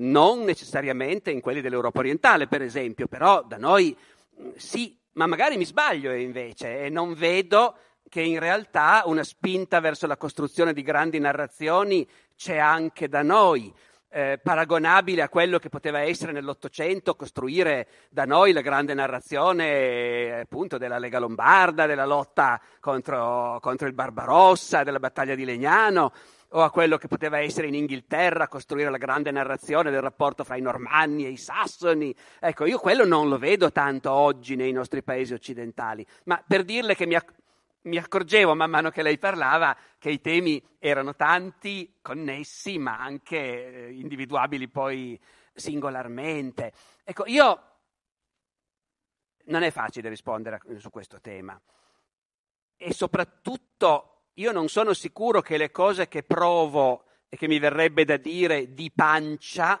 non necessariamente in quelli dell'Europa orientale per esempio, però da noi sì, Ma magari mi sbaglio invece e non vedo che in realtà una spinta verso la costruzione di grandi narrazioni c'è anche da noi, paragonabile a quello che poteva essere nell'Ottocento costruire da noi la grande narrazione appunto della Lega Lombarda, della lotta contro il Barbarossa, della battaglia di Legnano, o a quello che poteva essere in Inghilterra costruire la grande narrazione del rapporto fra i Normanni e i Sassoni. Ecco, io quello non lo vedo tanto oggi nei nostri paesi occidentali, ma per dirle che mi accorgevo man mano che lei parlava che i temi erano tanti, connessi, ma anche individuabili poi singolarmente. Ecco, io non è facile rispondere su questo tema e soprattutto io non sono sicuro che le cose che provo e che mi verrebbe da dire di pancia,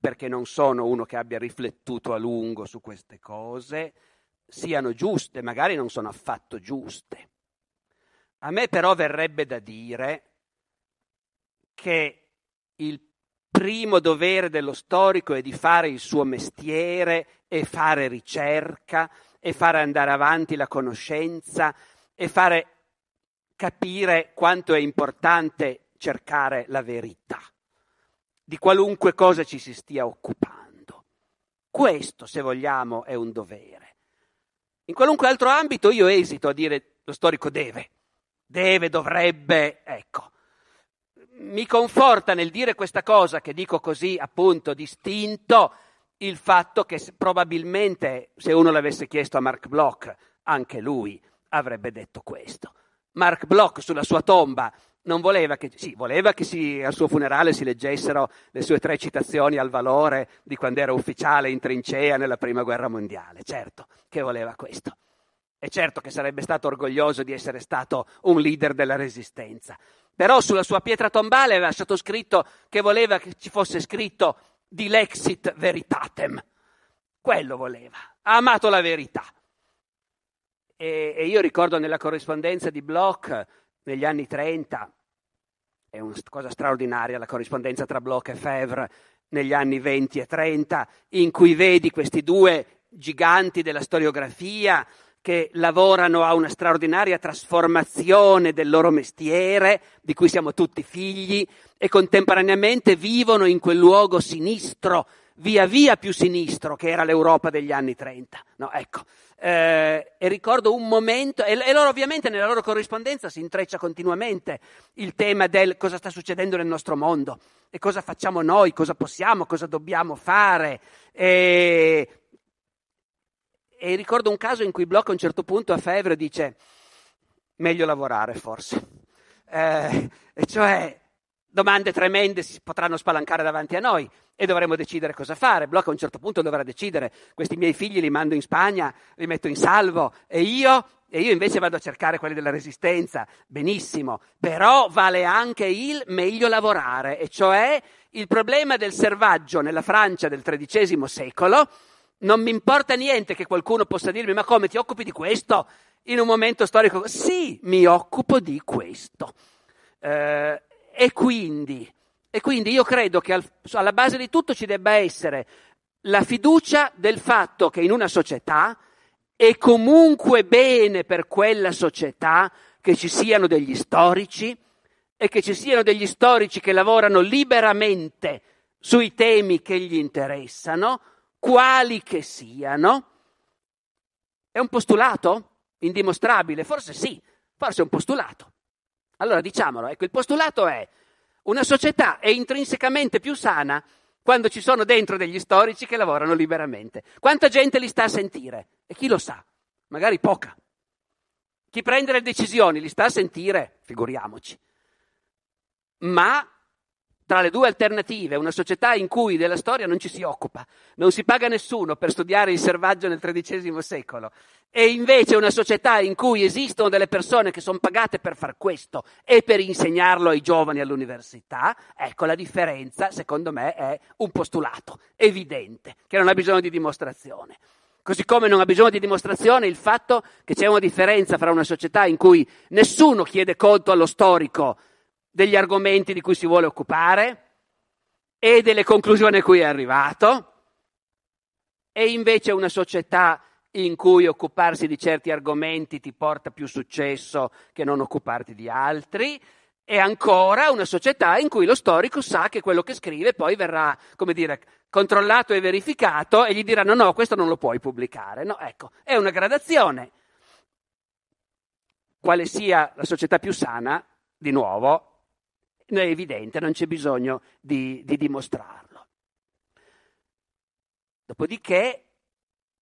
perché non sono uno che abbia riflettuto a lungo su queste cose, siano giuste, magari non sono affatto giuste. A me però verrebbe da dire che il primo dovere dello storico è di fare il suo mestiere e fare ricerca e fare andare avanti la conoscenza e fare capire quanto è importante cercare la verità di qualunque cosa ci si stia occupando. Questo, se vogliamo, è un dovere. In qualunque altro ambito io esito a dire lo storico deve, dovrebbe, ecco. Mi conforta nel dire questa cosa che dico così appunto distinto il fatto che probabilmente se uno l'avesse chiesto a Marc Bloch anche lui avrebbe detto questo. Marc Bloch sulla sua tomba non voleva che, sì, voleva che al suo funerale si leggessero le sue 3 citazioni al valore di quando era ufficiale in trincea nella prima guerra mondiale, certo che voleva questo. E certo che sarebbe stato orgoglioso di essere stato un leader della resistenza. Però sulla sua pietra tombale aveva lasciato scritto che voleva che ci fosse scritto Dilexit veritatem. Quello voleva. Ha amato la verità. E io ricordo nella corrispondenza di Bloch negli anni 30, è una cosa straordinaria la corrispondenza tra Bloch e Fèvre negli anni 20 e 30, in cui vedi questi 2 giganti della storiografia che lavorano a una straordinaria trasformazione del loro mestiere, di cui siamo tutti figli, e contemporaneamente vivono in quel luogo sinistro, via via più sinistro, che era l'Europa degli anni 30. No, ecco. E ricordo un momento, e loro ovviamente nella loro corrispondenza si intreccia continuamente il tema del cosa sta succedendo nel nostro mondo, e cosa facciamo noi, cosa possiamo, cosa dobbiamo fare, E ricordo un caso in cui Bloch a un certo punto a Fèvre dice meglio lavorare forse, e cioè domande tremende si potranno spalancare davanti a noi e dovremo decidere cosa fare. Bloch a un certo punto dovrà decidere, questi miei figli li mando in Spagna, li metto in salvo e io invece vado a cercare quelli della resistenza, benissimo, però vale anche il meglio lavorare, e cioè il problema del servaggio nella Francia del XIII secolo. Non mi importa niente che qualcuno possa dirmi ma come ti occupi di questo in un momento storico? Sì, mi occupo di questo. E quindi io credo che alla base di tutto ci debba essere la fiducia del fatto che in una società è comunque bene per quella società che ci siano degli storici e che ci siano degli storici che lavorano liberamente sui temi che gli interessano, quali che siano. È un postulato indimostrabile? Forse sì, forse è un postulato. Allora diciamolo, ecco, il postulato è: una società è intrinsecamente più sana quando ci sono dentro degli storici che lavorano liberamente. Quanta gente li sta a sentire? E chi lo sa? Magari poca. Chi prende le decisioni li sta a sentire? Figuriamoci. Ma tra le 2 alternative, una società in cui della storia non ci si occupa, non si paga nessuno per studiare il servaggio nel XIII secolo, e invece una società in cui esistono delle persone che sono pagate per far questo e per insegnarlo ai giovani all'università, ecco la differenza, secondo me, è un postulato evidente, che non ha bisogno di dimostrazione. Così come non ha bisogno di dimostrazione il fatto che c'è una differenza fra una società in cui nessuno chiede conto allo storico degli argomenti di cui si vuole occupare e delle conclusioni a cui è arrivato, e invece una società in cui occuparsi di certi argomenti ti porta più successo che non occuparti di altri, e ancora una società in cui lo storico sa che quello che scrive poi verrà, come dire, controllato e verificato e gli diranno no, questo non lo puoi pubblicare. No, ecco, è una gradazione. Quale sia la società più sana, di nuovo, è evidente, non c'è bisogno di dimostrarlo. Dopodiché,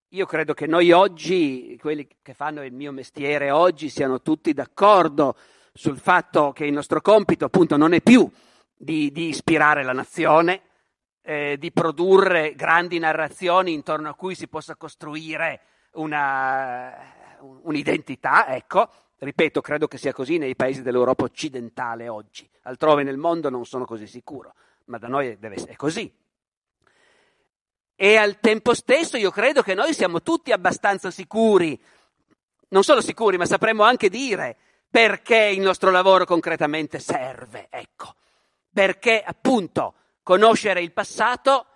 io credo che noi oggi, quelli che fanno il mio mestiere oggi, siano tutti d'accordo sul fatto che il nostro compito, appunto, non è più di ispirare la nazione, di produrre grandi narrazioni intorno a cui si possa costruire un'identità, ecco. Ripeto, credo che sia così nei paesi dell'Europa occidentale oggi, altrove nel mondo non sono così sicuro, ma da noi è così. E al tempo stesso io credo che noi siamo tutti abbastanza sicuri, non solo sicuri, ma sapremmo anche dire perché il nostro lavoro concretamente serve, ecco. Perché appunto conoscere il passato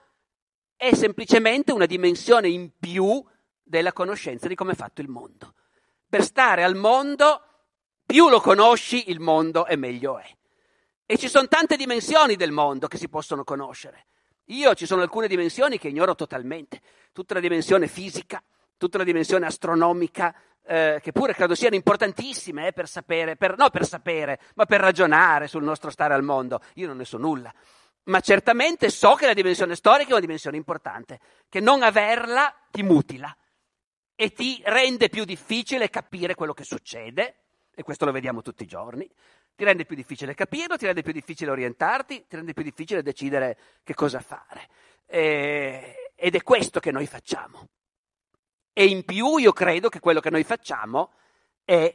è semplicemente una dimensione in più della conoscenza di come è fatto il mondo. Per stare al mondo, più lo conosci il mondo e meglio è. E ci sono tante dimensioni del mondo che si possono conoscere. Ci sono alcune dimensioni che ignoro totalmente. Tutta la dimensione fisica, tutta la dimensione astronomica, che pure credo siano importantissime per sapere, ma per ragionare sul nostro stare al mondo. Io non ne so nulla. Ma certamente so che la dimensione storica è una dimensione importante, che non averla ti mutila. E ti rende più difficile capire quello che succede, e questo lo vediamo tutti i giorni, ti rende più difficile capirlo, ti rende più difficile orientarti, ti rende più difficile decidere che cosa fare. Ed è questo che noi facciamo. E in più io credo che quello che noi facciamo è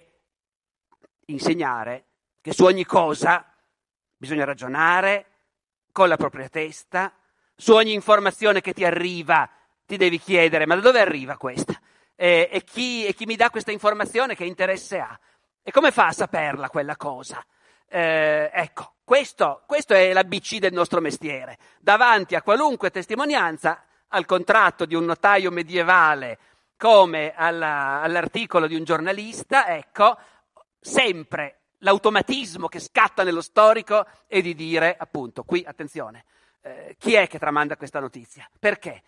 insegnare che su ogni cosa bisogna ragionare con la propria testa, su ogni informazione che ti arriva ti devi chiedere ma da dove arriva questa? E chi mi dà questa informazione che interesse ha? E come fa a saperla quella cosa? Ecco, questo è l'ABC del nostro mestiere. Davanti a qualunque testimonianza, al contratto di un notaio medievale come all'articolo di un giornalista, ecco, sempre l'automatismo che scatta nello storico è di dire, appunto, qui, attenzione, chi è che tramanda questa notizia? Perché?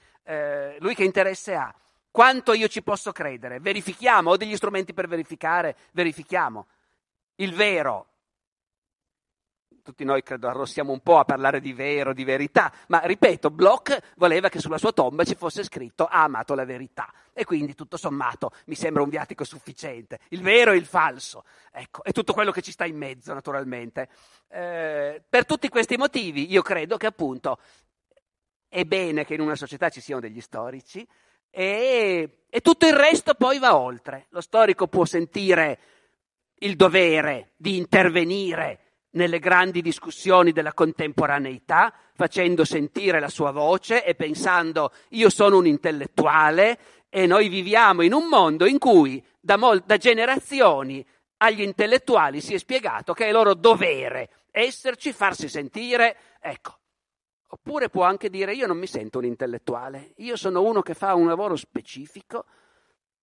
Lui che interesse ha? Quanto io ci posso credere? Verifichiamo, ho degli strumenti per verificare, verifichiamo. Il vero, tutti noi credo arrossiamo un po' a parlare di vero, di verità, ma ripeto, Bloch voleva che sulla sua tomba ci fosse scritto ha amato la verità e quindi tutto sommato mi sembra un viatico sufficiente, il vero e il falso, ecco, e tutto quello che ci sta in mezzo naturalmente. Per tutti questi motivi io credo che appunto è bene che in una società ci siano degli storici, e tutto il resto poi va oltre. Lo storico può sentire il dovere di intervenire nelle grandi discussioni della contemporaneità, facendo sentire la sua voce e pensando io sono un intellettuale e noi viviamo in un mondo in cui da generazioni agli intellettuali si è spiegato che è loro dovere esserci, farsi sentire, ecco. Oppure può anche dire io non mi sento un intellettuale, io sono uno che fa un lavoro specifico,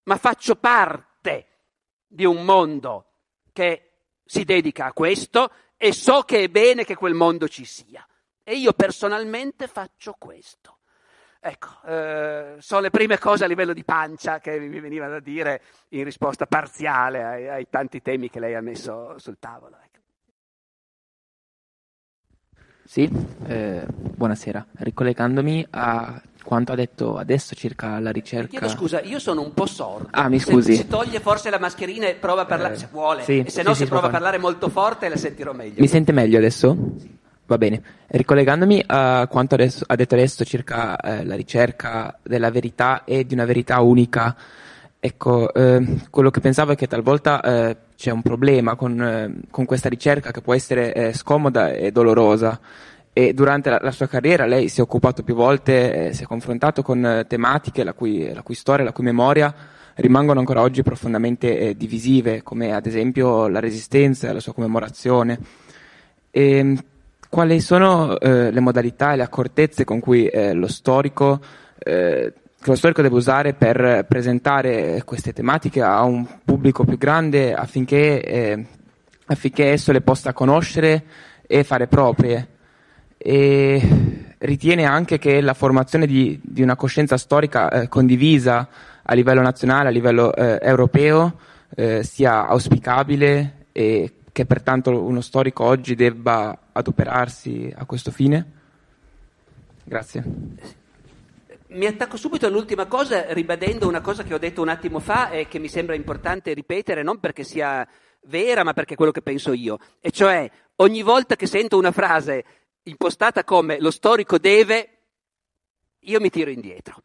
ma faccio parte di un mondo che si dedica a questo e so che è bene che quel mondo ci sia. E io personalmente faccio questo. Ecco, sono le prime cose a livello di pancia che mi veniva da dire in risposta parziale ai tanti temi che lei ha messo sul tavolo. Sì, buonasera. Ricollegandomi a quanto ha detto adesso circa la ricerca... Chiedo scusa, io sono un po' sordo. Ah, mi scusi. Se toglie forse la mascherina e prova a parlare, se vuole, sì, e se no sì, si prova a parlare molto forte e la sentirò meglio. Mi sente meglio adesso? Sì. Va bene. Ricollegandomi a quanto ha detto adesso circa la ricerca della verità e di una verità unica, ecco, quello che pensavo è che talvolta... c'è un problema con questa ricerca che può essere scomoda e dolorosa, e durante la sua carriera lei si è occupato più volte, si è confrontato con tematiche la cui storia, la cui memoria rimangono ancora oggi profondamente divisive, come ad esempio la Resistenza e la sua commemorazione. E quali sono le modalità e le accortezze con cui lo storico che lo storico deve usare per presentare queste tematiche a un pubblico più grande affinché esso le possa conoscere e fare proprie. E ritiene anche che la formazione di una coscienza storica condivisa a livello nazionale, a livello europeo, sia auspicabile e che pertanto uno storico oggi debba adoperarsi a questo fine? Grazie. Mi attacco subito all'ultima cosa, ribadendo una cosa che ho detto un attimo fa e che mi sembra importante ripetere, non perché sia vera, ma perché è quello che penso io. E cioè, ogni volta che sento una frase impostata come lo storico deve, io mi tiro indietro.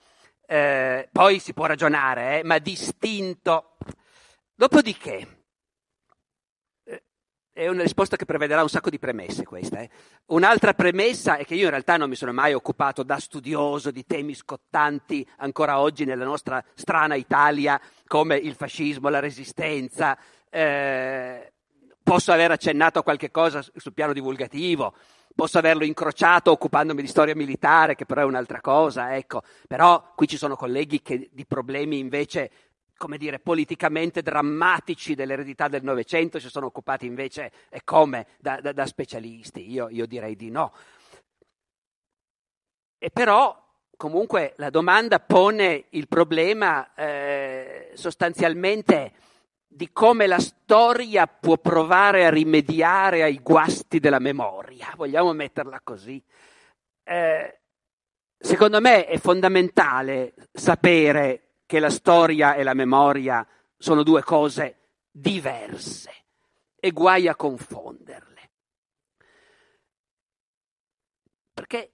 Poi si può ragionare, ma distinto. Dopodiché, è una risposta che prevederà un sacco di premesse questa. Un'altra premessa è che io in realtà non mi sono mai occupato da studioso di temi scottanti ancora oggi nella nostra strana Italia, come il fascismo, la resistenza. Posso aver accennato a qualche cosa sul piano divulgativo, posso averlo incrociato occupandomi di storia militare, che però è un'altra cosa, ecco. Però qui ci sono colleghi che di problemi invece, come dire, politicamente drammatici dell'eredità del Novecento si sono occupati invece, come, da specialisti. Io direi di no. E però, comunque, la domanda pone il problema sostanzialmente di come la storia può provare a rimediare ai guasti della memoria, vogliamo metterla così. Secondo me è fondamentale sapere che la storia e la memoria sono due cose diverse e guai a confonderle. Perché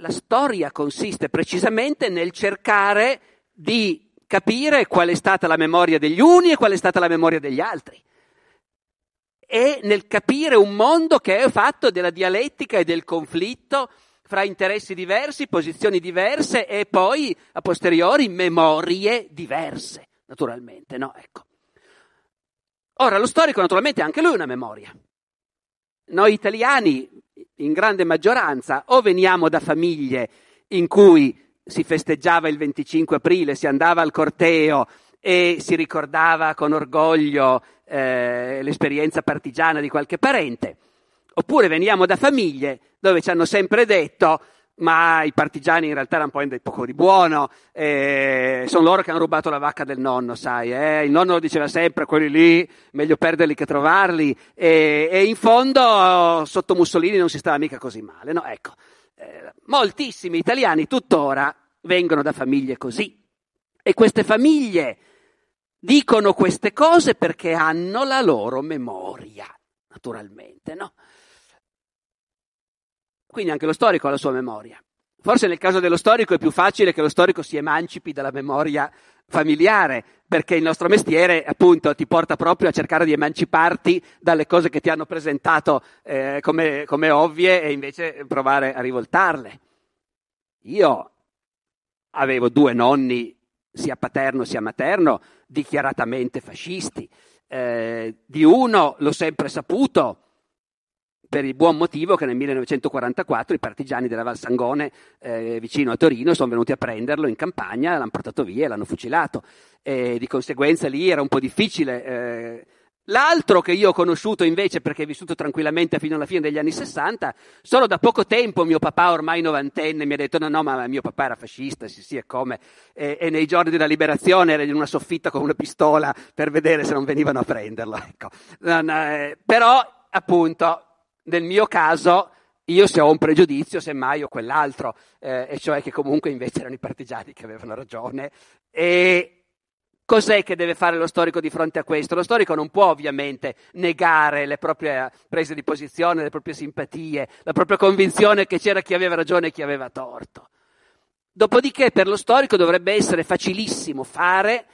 la storia consiste precisamente nel cercare di capire qual è stata la memoria degli uni e qual è stata la memoria degli altri. E nel capire un mondo che è fatto della dialettica e del conflitto fra interessi diversi, posizioni diverse e poi, a posteriori, memorie diverse, naturalmente, no? Ecco. Ora, lo storico, naturalmente, anche lui ha una memoria. Noi italiani, in grande maggioranza, o veniamo da famiglie in cui si festeggiava il 25 aprile, si andava al corteo e si ricordava con orgoglio l'esperienza partigiana di qualche parente, oppure veniamo da famiglie dove ci hanno sempre detto ma i partigiani in realtà erano poi del poco di buono, sono loro che hanno rubato la vacca del nonno, sai, il nonno lo diceva sempre, quelli lì meglio perderli che trovarli, e in fondo sotto Mussolini non si stava mica così male, no? Ecco. Moltissimi italiani tuttora vengono da famiglie così e queste famiglie dicono queste cose perché hanno la loro memoria, naturalmente, no? Quindi anche lo storico ha la sua memoria. Forse nel caso dello storico è più facile che lo storico si emancipi dalla memoria familiare, perché il nostro mestiere, appunto, ti porta proprio a cercare di emanciparti dalle cose che ti hanno presentato come ovvie e invece provare a rivoltarle. Io avevo due nonni, sia paterno sia materno, dichiaratamente fascisti. Di uno l'ho sempre saputo, per il buon motivo che nel 1944 i partigiani della Val Sangone, vicino a Torino, sono venuti a prenderlo in campagna, l'hanno portato via e l'hanno fucilato. E di conseguenza lì era un po' difficile. L'altro che io ho conosciuto invece, perché è vissuto tranquillamente fino alla fine degli anni 60, solo da poco tempo mio papà, ormai novantenne, mi ha detto no, ma mio papà era fascista, sì, e come. E nei giorni della liberazione era in una soffitta con una pistola per vedere se non venivano a prenderlo. Ecco. Però, appunto, nel mio caso, io se ho un pregiudizio, semmai ho quell'altro, e cioè che comunque invece erano i partigiani che avevano ragione. E cos'è che deve fare lo storico di fronte a questo? Lo storico non può ovviamente negare le proprie prese di posizione, le proprie simpatie, la propria convinzione che c'era chi aveva ragione e chi aveva torto. Dopodiché per lo storico dovrebbe essere facilissimo fare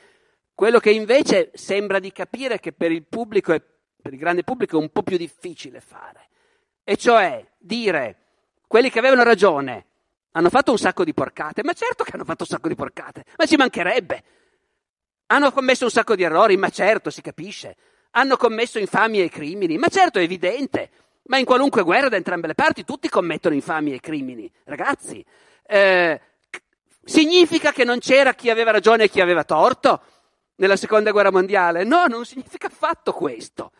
quello che invece sembra di capire che per il grande pubblico è un po' più difficile fare. E cioè dire, quelli che avevano ragione hanno fatto un sacco di porcate, ma certo che hanno fatto un sacco di porcate, ma ci mancherebbe. Hanno commesso un sacco di errori, ma certo, si capisce. Hanno commesso infamie e crimini, ma certo, è evidente. Ma in qualunque guerra da entrambe le parti tutti commettono infamie e crimini, ragazzi. Significa che non c'era chi aveva ragione e chi aveva torto nella Seconda Guerra Mondiale? No, non significa affatto questo.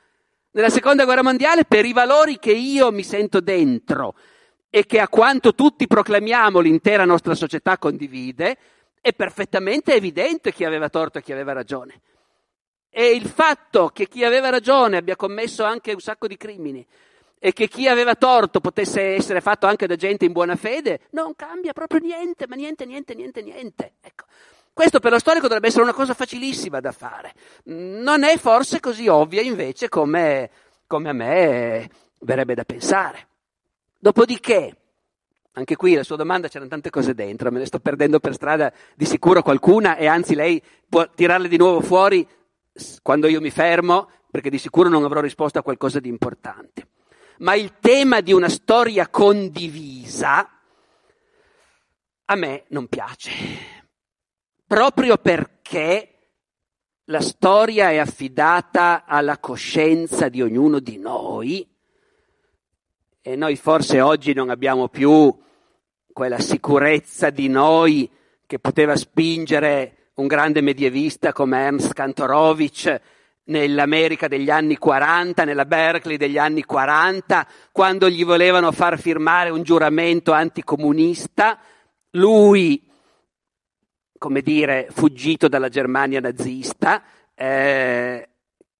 Nella Seconda Guerra Mondiale, per i valori che io mi sento dentro e che a quanto tutti proclamiamo l'intera nostra società condivide, è perfettamente evidente chi aveva torto e chi aveva ragione. E il fatto che chi aveva ragione abbia commesso anche un sacco di crimini e che chi aveva torto potesse essere fatto anche da gente in buona fede, non cambia proprio niente, ma niente. Ecco. Questo per lo storico dovrebbe essere una cosa facilissima da fare. Non è forse così ovvia invece come a me verrebbe da pensare. Dopodiché, anche qui la sua domanda c'erano tante cose dentro, me ne sto perdendo per strada di sicuro qualcuna e anzi lei può tirarle di nuovo fuori quando io mi fermo, perché di sicuro non avrò risposto a qualcosa di importante. Ma il tema di una storia condivisa a me non piace, proprio perché la storia è affidata alla coscienza di ognuno di noi e noi forse oggi non abbiamo più quella sicurezza di noi che poteva spingere un grande medievista come Ernst Kantorowicz nell'America degli anni 40, nella Berkeley degli anni 40, quando gli volevano far firmare un giuramento anticomunista, lui, come dire, fuggito dalla Germania nazista, che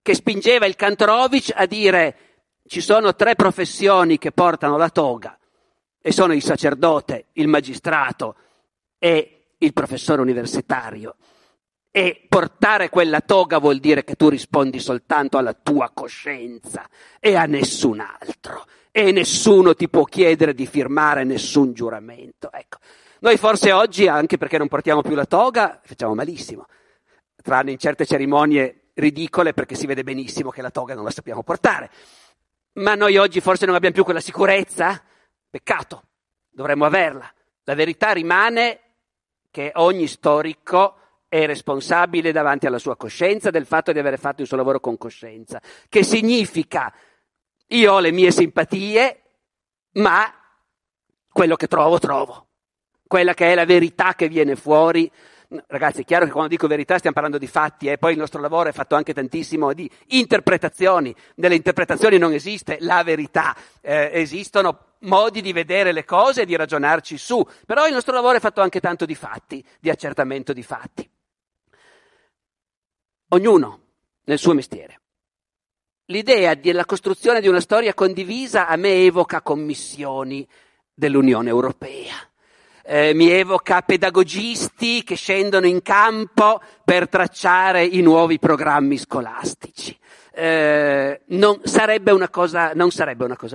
spingeva il Kantorowicz a dire ci sono tre professioni che portano la toga e sono il sacerdote, il magistrato e il professore universitario. E portare quella toga vuol dire che tu rispondi soltanto alla tua coscienza e a nessun altro. E nessuno ti può chiedere di firmare nessun giuramento. Ecco, noi forse oggi, anche perché non portiamo più la toga, facciamo malissimo. Tranne in certe cerimonie ridicole, perché si vede benissimo che la toga non la sappiamo portare. Ma noi oggi forse non abbiamo più quella sicurezza? Peccato, dovremmo averla. La verità rimane che ogni storico è responsabile davanti alla sua coscienza del fatto di aver fatto il suo lavoro con coscienza, che significa io ho le mie simpatie, ma quello che trovo, quella che è la verità che viene fuori. Ragazzi, è chiaro che quando dico verità stiamo parlando di fatti, poi il nostro lavoro è fatto anche tantissimo di interpretazioni. Nelle interpretazioni non esiste la verità, esistono modi di vedere le cose e di ragionarci su, però il nostro lavoro è fatto anche tanto di fatti, di accertamento di fatti. Ognuno nel suo mestiere. L'idea della costruzione di una storia condivisa a me evoca commissioni dell'Unione Europea, mi evoca pedagogisti che scendono in campo per tracciare i nuovi programmi scolastici. Non sarebbe una cosa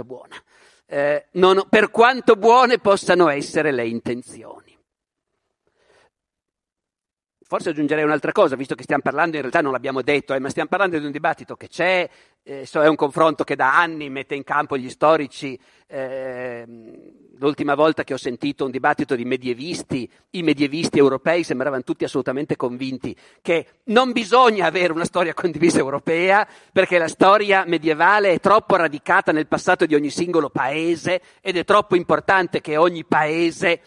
buona, per quanto buone possano essere le intenzioni. Forse aggiungerei un'altra cosa, visto che stiamo parlando, in realtà non l'abbiamo detto, ma stiamo parlando di un dibattito che c'è, è un confronto che da anni mette in campo gli storici. L'ultima volta che ho sentito un dibattito di medievisti, i medievisti europei sembravano tutti assolutamente convinti che non bisogna avere una storia condivisa europea, perché la storia medievale è troppo radicata nel passato di ogni singolo paese ed è troppo importante che ogni paese,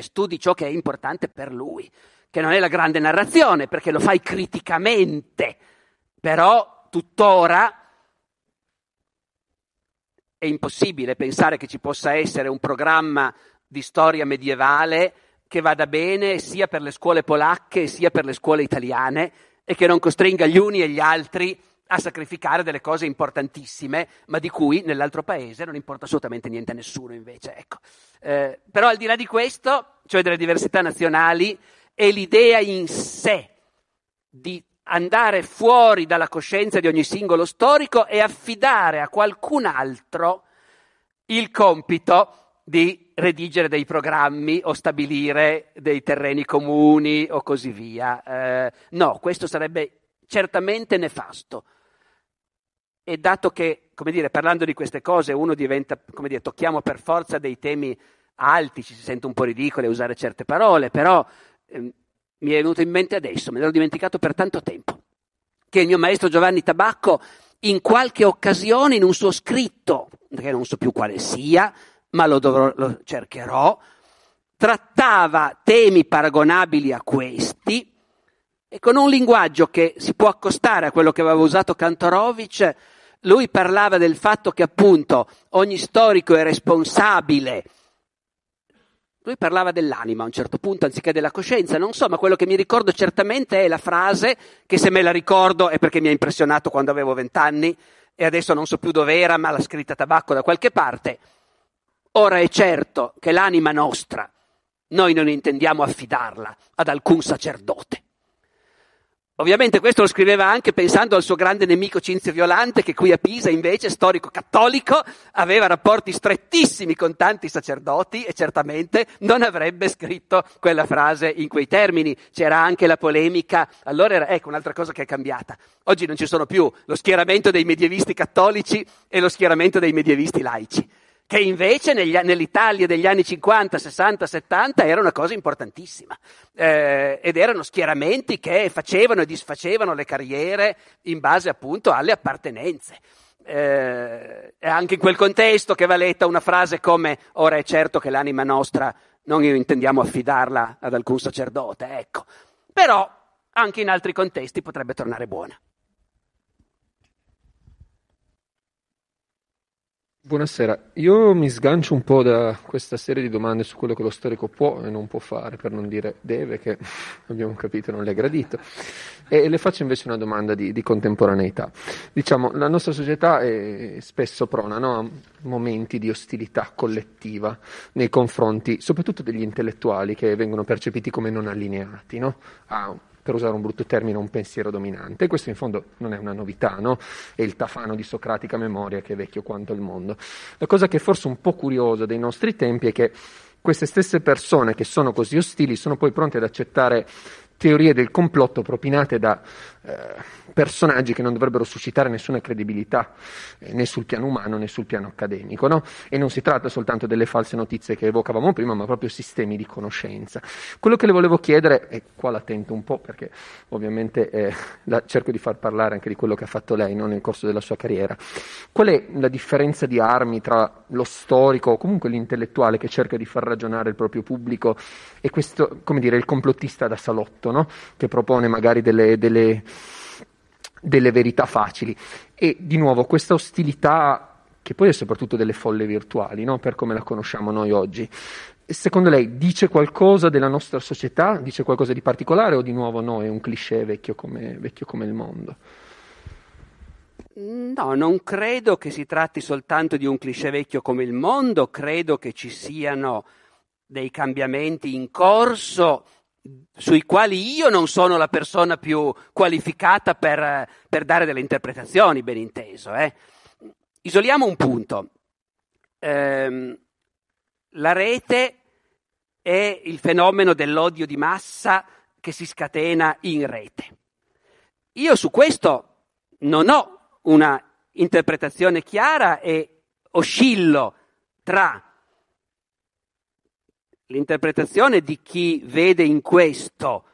studi ciò che è importante per lui. Che non è la grande narrazione, perché lo fai criticamente, però tuttora è impossibile pensare che ci possa essere un programma di storia medievale che vada bene sia per le scuole polacche sia per le scuole italiane e che non costringa gli uni e gli altri a sacrificare delle cose importantissime, ma di cui nell'altro paese non importa assolutamente niente a nessuno invece. Ecco. Però al di là di questo, cioè delle diversità nazionali, è l'idea in sé di andare fuori dalla coscienza di ogni singolo storico e affidare a qualcun altro il compito di redigere dei programmi o stabilire dei terreni comuni o così via. No, questo sarebbe certamente nefasto. E dato che, parlando di queste cose uno diventa, tocchiamo per forza dei temi alti, ci si sente un po' ridicoli a usare certe parole, però mi è venuto in mente adesso, me l'ho dimenticato per tanto tempo, che il mio maestro Giovanni Tabacco in qualche occasione in un suo scritto, che non so più quale sia, ma lo cercherò, trattava temi paragonabili a questi e con un linguaggio che si può accostare a quello che aveva usato Kantorowicz. Lui parlava del fatto che appunto ogni storico è responsabile. Lui parlava dell'anima a un certo punto anziché della coscienza, non so, ma quello che mi ricordo certamente è la frase, che se me la ricordo è perché mi ha impressionato quando avevo 20 anni e adesso non so più dove era, ma l'ha scritta Tabacco da qualche parte: ora è certo che l'anima nostra noi non intendiamo affidarla ad alcun sacerdote. Ovviamente questo lo scriveva anche pensando al suo grande nemico Cinzio Violante, che qui a Pisa invece, storico cattolico, aveva rapporti strettissimi con tanti sacerdoti e certamente non avrebbe scritto quella frase in quei termini. C'era anche la polemica, allora era, ecco un'altra cosa che è cambiata, oggi non ci sono più lo schieramento dei medievisti cattolici e lo schieramento dei medievisti laici, che invece nell'Italia degli anni 50, 60, 70 era una cosa importantissima, ed erano schieramenti che facevano e disfacevano le carriere in base appunto alle appartenenze. È anche in quel contesto che va letta una frase come «ora è certo che l'anima nostra non intendiamo affidarla ad alcun sacerdote», ecco. Però anche in altri contesti potrebbe tornare buona. Buonasera, io mi sgancio un po' da questa serie di domande su quello che lo storico può e non può fare, per non dire deve, che abbiamo capito non le è gradito, e le faccio invece una domanda di contemporaneità. Diciamo, la nostra società è spesso prona, no, a momenti di ostilità collettiva nei confronti soprattutto degli intellettuali, che vengono percepiti come non allineati, no? Per usare un brutto termine, un pensiero dominante. Questo in fondo non è una novità, no? È il tafano di socratica memoria, che è vecchio quanto il mondo. La cosa che è forse un po' curiosa dei nostri tempi è che queste stesse persone che sono così ostili sono poi pronte ad accettare teorie del complotto propinate da personaggi che non dovrebbero suscitare nessuna credibilità, né sul piano umano né sul piano accademico, no? E non si tratta soltanto delle false notizie che evocavamo prima, ma proprio sistemi di conoscenza. Quello che le volevo chiedere, e qua la tento un po' perché ovviamente cerco di far parlare anche di quello che ha fatto lei, no, nel corso della sua carriera: qual è la differenza di armi tra lo storico o comunque l'intellettuale che cerca di far ragionare il proprio pubblico e questo, come dire, il complottista da salotto, no? Che propone magari delle verità facili? E di nuovo questa ostilità, che poi è soprattutto delle folle virtuali, no? Per come la conosciamo noi oggi, secondo lei dice qualcosa della nostra società, dice qualcosa di particolare, o di nuovo no, è un cliché vecchio come il mondo? No, non credo che si tratti soltanto di un cliché vecchio come il mondo, credo che ci siano dei cambiamenti in corso sui quali io non sono la persona più qualificata per dare delle interpretazioni, ben inteso. Isoliamo un punto. La rete è il fenomeno dell'odio di massa che si scatena in rete. Io su questo non ho una interpretazione chiara e oscillo tra l'interpretazione di chi vede in questo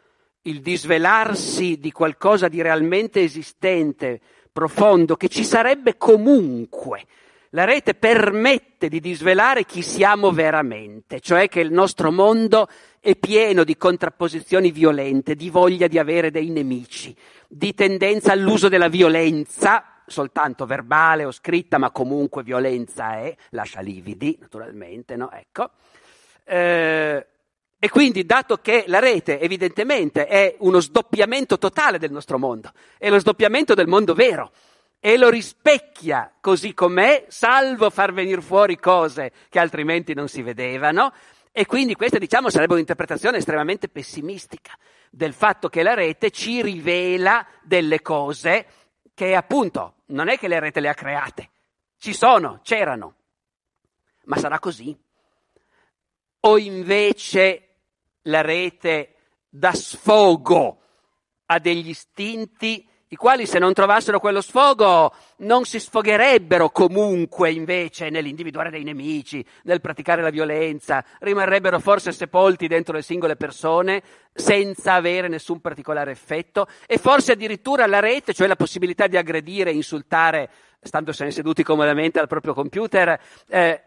il disvelarsi di qualcosa di realmente esistente, profondo, che ci sarebbe comunque. La rete permette di disvelare chi siamo veramente, cioè che il nostro mondo è pieno di contrapposizioni violente, di voglia di avere dei nemici, di tendenza all'uso della violenza, soltanto verbale o scritta, ma comunque violenza è, lascia lividi naturalmente, no? Ecco. E quindi, dato che la rete evidentemente è uno sdoppiamento totale del nostro mondo, è lo sdoppiamento del mondo vero, e lo rispecchia così com'è, salvo far venire fuori cose che altrimenti non si vedevano, e quindi questa, diciamo, sarebbe un'interpretazione estremamente pessimistica del fatto che la rete ci rivela delle cose che appunto non è che la rete le ha create, ci sono, c'erano, ma sarà così. O invece la rete dà sfogo a degli istinti, i quali se non trovassero quello sfogo non si sfogherebbero comunque invece nell'individuare dei nemici, nel praticare la violenza, rimarrebbero forse sepolti dentro le singole persone senza avere nessun particolare effetto, e forse addirittura la rete, cioè la possibilità di aggredire e insultare standosene seduti comodamente al proprio computer,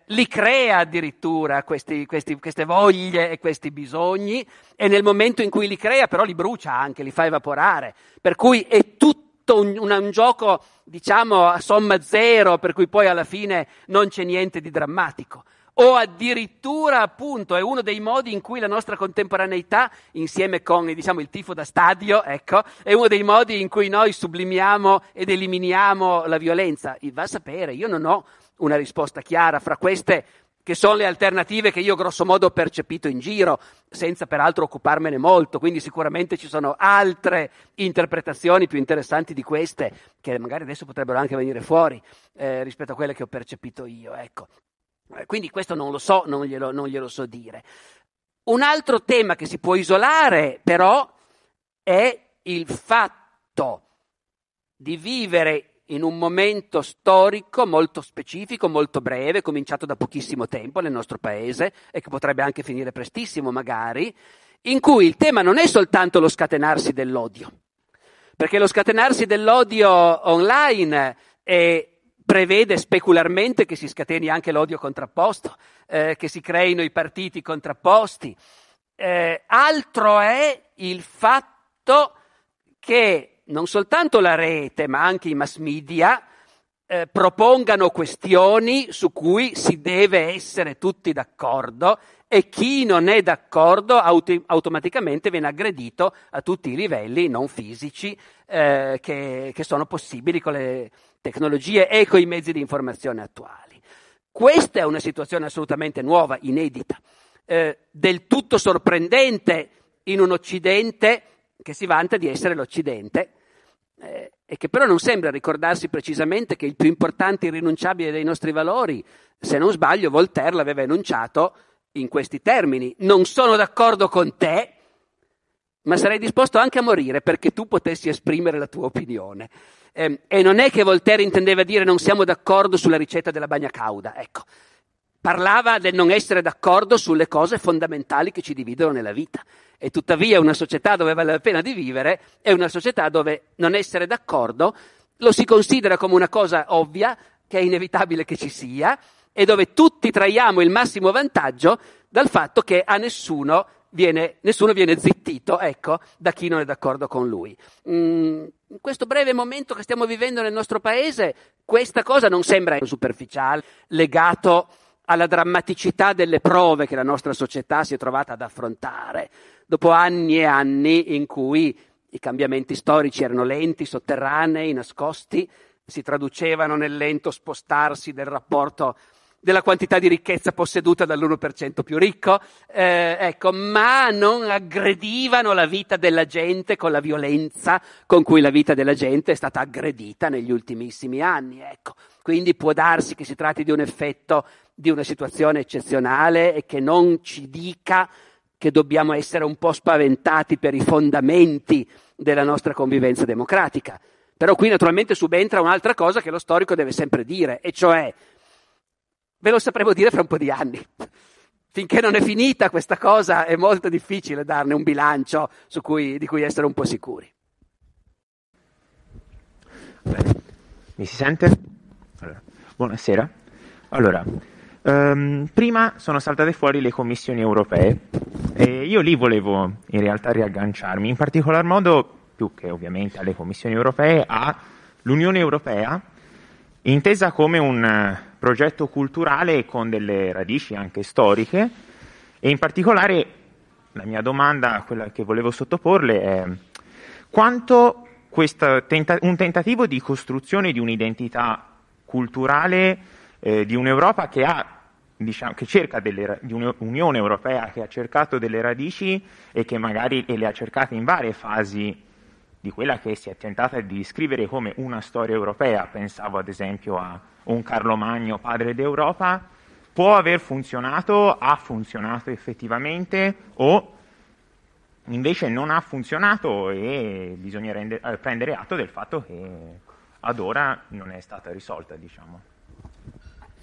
li crea addirittura queste voglie e questi bisogni, e nel momento in cui li crea però li brucia anche, li fa evaporare, per cui è tutto un gioco, diciamo, a somma zero, per cui poi alla fine non c'è niente di drammatico. O addirittura, appunto, è uno dei modi in cui la nostra contemporaneità, insieme con, diciamo, il tifo da stadio, ecco, è uno dei modi in cui noi sublimiamo ed eliminiamo la violenza. Va a sapere, io non ho una risposta chiara fra queste che sono le alternative che io grosso modo ho percepito in giro, senza peraltro occuparmene molto, quindi sicuramente ci sono altre interpretazioni più interessanti di queste, che magari adesso potrebbero anche venire fuori rispetto a quelle che ho percepito io, ecco. Quindi questo non lo so, non glielo so dire. Un altro tema che si può isolare però è il fatto di vivere in un momento storico molto specifico, molto breve, cominciato da pochissimo tempo nel nostro paese e che potrebbe anche finire prestissimo magari, in cui il tema non è soltanto lo scatenarsi dell'odio, perché lo scatenarsi dell'odio online prevede specularmente che si scateni anche l'odio contrapposto, che si creino i partiti contrapposti. Altro è il fatto che non soltanto la rete, ma anche i mass media propongano questioni su cui si deve essere tutti d'accordo, e chi non è d'accordo automaticamente viene aggredito a tutti i livelli non fisici che sono possibili con le tecnologie e con i mezzi di informazione attuali. Questa è una situazione assolutamente nuova, inedita, del tutto sorprendente in un Occidente che si vanta di essere l'Occidente e che però non sembra ricordarsi precisamente che il più importante e irrinunciabile dei nostri valori, se non sbaglio, Voltaire l'aveva enunciato in questi termini: non sono d'accordo con te, ma sarei disposto anche a morire perché tu potessi esprimere la tua opinione. E non è che Voltaire intendeva dire non siamo d'accordo sulla ricetta della bagna cauda, ecco. Parlava del non essere d'accordo sulle cose fondamentali che ci dividono nella vita. E tuttavia una società dove vale la pena di vivere è una società dove non essere d'accordo lo si considera come una cosa ovvia, che è inevitabile che ci sia, e dove tutti traiamo il massimo vantaggio dal fatto che a nessuno viene zittito, ecco, da chi non è d'accordo con lui. In questo breve momento che stiamo vivendo nel nostro paese, questa cosa non sembra superficiale, legato alla drammaticità delle prove che la nostra società si è trovata ad affrontare, dopo anni e anni in cui i cambiamenti storici erano lenti, sotterranei, nascosti, si traducevano nel lento spostarsi del rapporto della quantità di ricchezza posseduta dall'1% più ricco, ecco, ma non aggredivano la vita della gente con la violenza con cui la vita della gente è stata aggredita negli ultimissimi anni, ecco. Quindi può darsi che si tratti di un effetto di una situazione eccezionale e che non ci dica che dobbiamo essere un po' spaventati per i fondamenti della nostra convivenza democratica. Però qui naturalmente subentra un'altra cosa che lo storico deve sempre dire, e cioè: ve lo sapremo dire fra un po' di anni. Finché non è finita questa cosa è molto difficile darne un bilancio di cui essere un po' sicuri. Bene. Mi si sente? Allora. Buonasera. Allora, prima sono saltate fuori le commissioni europee e io lì volevo in realtà riagganciarmi, in particolar modo, più che ovviamente alle commissioni europee, all'Unione Europea, intesa come un progetto culturale con delle radici anche storiche, e in particolare la mia domanda, quella che volevo sottoporle, è quanto un tentativo di costruzione di un'identità culturale di un'Europa che ha, diciamo, che cerca di un'Unione Europea che ha cercato delle radici e che magari le ha cercate in varie fasi di quella che si è tentata di scrivere come una storia europea, pensavo ad esempio a un Carlo Magno, padre d'Europa, può aver funzionato, ha funzionato effettivamente o invece non ha funzionato, e bisogna prendere atto del fatto che ad ora non è stata risolta, diciamo.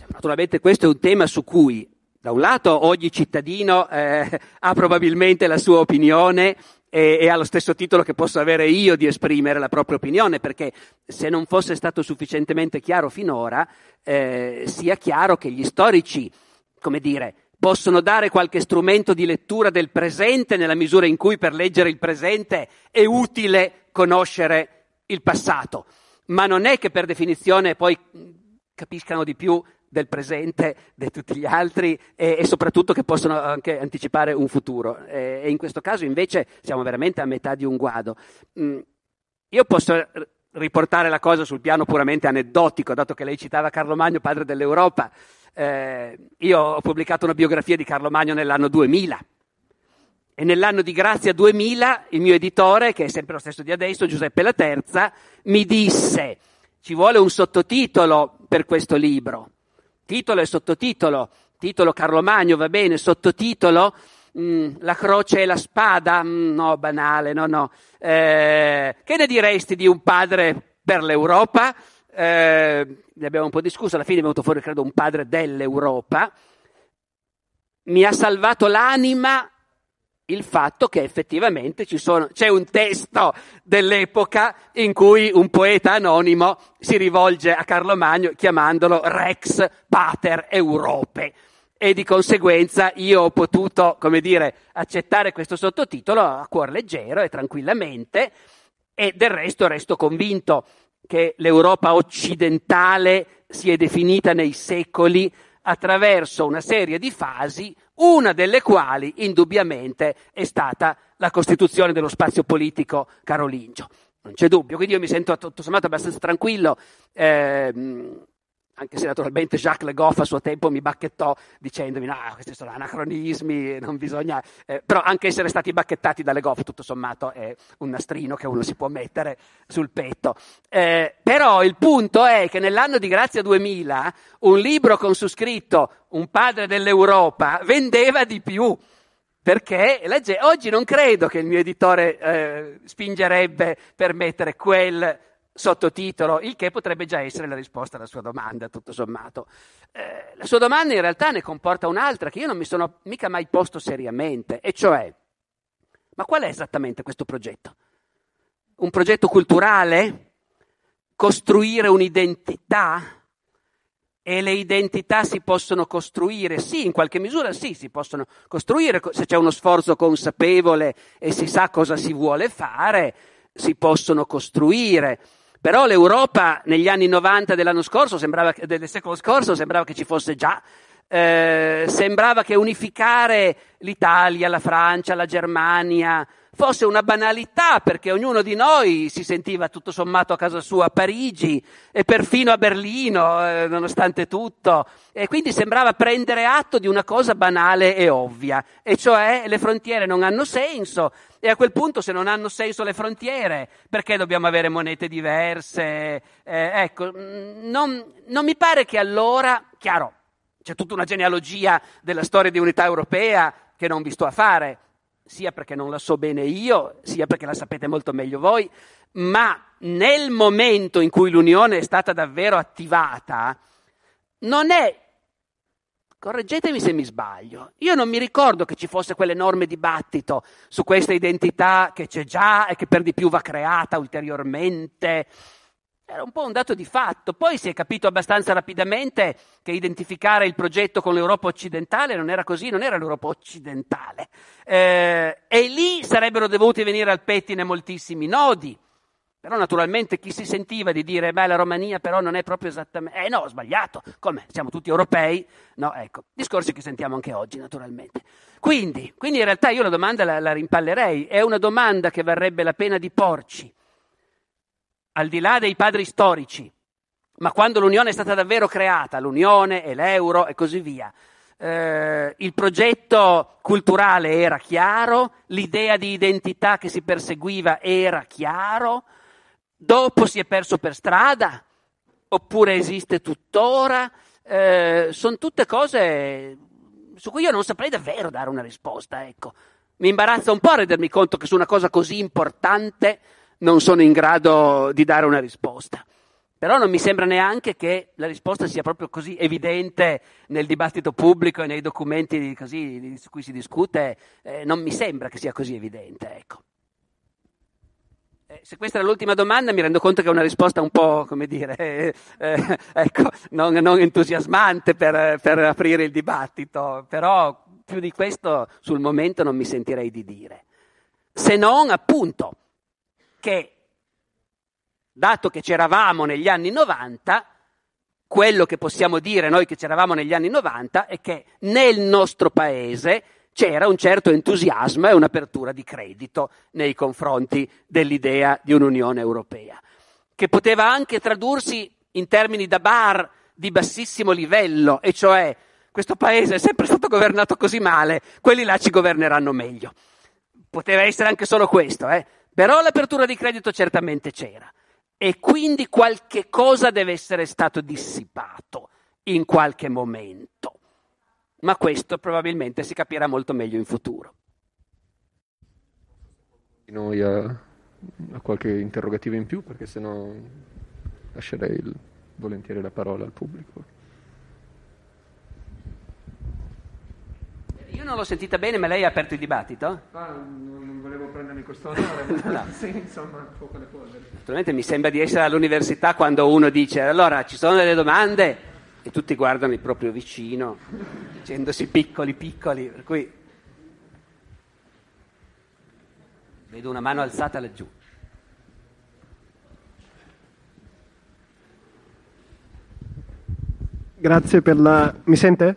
Naturalmente questo è un tema su cui da un lato ogni cittadino ha probabilmente la sua opinione e ha lo stesso titolo che posso avere io di esprimere la propria opinione, perché se non fosse stato sufficientemente chiaro finora, sia chiaro che gli storici, come dire, possono dare qualche strumento di lettura del presente nella misura in cui per leggere il presente è utile conoscere il passato, ma non è che per definizione poi capiscano di più del presente, di tutti gli altri e soprattutto che possono anche anticipare un futuro. E in questo caso invece siamo veramente a metà di un guado. Io posso riportare la cosa sul piano puramente aneddotico, dato che lei citava Carlo Magno, padre dell'Europa. Io ho pubblicato una biografia di Carlo Magno nell'anno 2000 e nell'anno di grazia 2000 il mio editore, che è sempre lo stesso di adesso, Giuseppe Laterza, mi disse: ci vuole un sottotitolo per questo libro, titolo e sottotitolo, titolo Carlo Magno va bene, sottotitolo la croce e la spada, no, banale, no, che ne diresti di un padre per l'Europa? Ne abbiamo un po' discusso, alla fine è venuto fuori credo un padre dell'Europa. Mi ha salvato l'anima il fatto che effettivamente c'è un testo dell'epoca in cui un poeta anonimo si rivolge a Carlo Magno chiamandolo Rex Pater Europae, e di conseguenza io ho potuto, come dire, accettare questo sottotitolo a cuor leggero e tranquillamente, e del resto resto convinto che l'Europa occidentale si è definita nei secoli attraverso una serie di fasi, una delle quali indubbiamente è stata la costituzione dello spazio politico carolingio. Non c'è dubbio, quindi io mi sento tutto sommato abbastanza tranquillo, anche se naturalmente Jacques Le Goff a suo tempo mi bacchettò dicendomi no, questi sono anacronismi, non bisogna... però anche essere stati bacchettati da Le Goff tutto sommato è un nastrino che uno si può mettere sul petto. Però il punto è che nell'anno di grazia 2000 un libro con su scritto Un padre dell'Europa vendeva di più, perché oggi non credo che il mio editore spingerebbe per mettere quel sottotitolo, il che potrebbe già essere la risposta alla sua domanda, tutto sommato. La sua domanda in realtà ne comporta un'altra che io non mi sono mica mai posto seriamente, e cioè: ma qual è esattamente questo progetto? Un progetto culturale? Costruire un'identità? E le identità si possono costruire? Sì, in qualche misura sì, si possono costruire se c'è uno sforzo consapevole e si sa cosa si vuole fare, si possono costruire. Però l'Europa negli anni 90 dell'anno scorso, del secolo scorso, sembrava che ci fosse già, sembrava che unificare l'Italia, la Francia, la Germania fosse una banalità, perché ognuno di noi si sentiva tutto sommato a casa sua a Parigi e perfino a Berlino, nonostante tutto, e quindi sembrava prendere atto di una cosa banale e ovvia, e cioè le frontiere non hanno senso. E a quel punto, se non hanno senso le frontiere, perché dobbiamo avere monete diverse? Ecco, non mi pare che allora, chiaro, c'è tutta una genealogia della storia di unità europea che non vi sto a fare, sia perché non la so bene io, sia perché la sapete molto meglio voi, ma nel momento in cui l'Unione è stata davvero attivata, non è... Correggetemi se mi sbaglio, io non mi ricordo che ci fosse quell'enorme dibattito su questa identità che c'è già e che per di più va creata ulteriormente. Era un po' un dato di fatto, poi si è capito abbastanza rapidamente che identificare il progetto con l'Europa occidentale non era così, non era l'Europa occidentale, e lì sarebbero dovuti venire al pettine moltissimi nodi. Però naturalmente chi si sentiva di dire beh, la Romania però non è proprio esattamente... no, ho sbagliato, come? Siamo tutti europei? No, ecco, discorsi che sentiamo anche oggi naturalmente. Quindi in realtà io la domanda la rimpallerei, è una domanda che varrebbe la pena di porci, al di là dei padri storici, ma quando l'Unione è stata davvero creata, l'Unione e l'Euro e così via, il progetto culturale era chiaro, l'idea di identità che si perseguiva era chiaro, dopo si è perso per strada, oppure esiste tuttora? Sono tutte cose su cui io non saprei davvero dare una risposta, ecco. Mi imbarazza un po' a rendermi conto che su una cosa così importante non sono in grado di dare una risposta. Però non mi sembra neanche che la risposta sia proprio così evidente nel dibattito pubblico e nei documenti così su cui si discute, non mi sembra che sia così evidente, ecco. Se questa era l'ultima domanda, mi rendo conto che è una risposta un po', come dire, ecco, non entusiasmante per aprire il dibattito, però più di questo sul momento non mi sentirei di dire. Se non, appunto, che dato che c'eravamo negli anni 90, quello che possiamo dire noi che c'eravamo negli anni 90 è che nel nostro paese c'era un certo entusiasmo e un'apertura di credito nei confronti dell'idea di un'Unione Europea, che poteva anche tradursi in termini da bar di bassissimo livello, e cioè questo paese è sempre stato governato così male, quelli là ci governeranno meglio. Poteva essere anche solo questo, però l'apertura di credito certamente c'era. E quindi qualche cosa deve essere stato dissipato in qualche momento. Ma questo probabilmente si capirà molto meglio in futuro. Noi a qualche interrogativo in più, perché sennò lascerei volentieri la parola al pubblico. Io non l'ho sentita bene, ma lei ha aperto il dibattito? Non volevo prendermi quest'onore, ma no. Sì, insomma, un po' quelle cose. Naturalmente mi sembra di essere all'università quando uno dice allora ci sono delle domande e tutti guardano il proprio vicino dicendosi piccoli, per cui vedo una mano alzata laggiù. Grazie per la... Mi sente?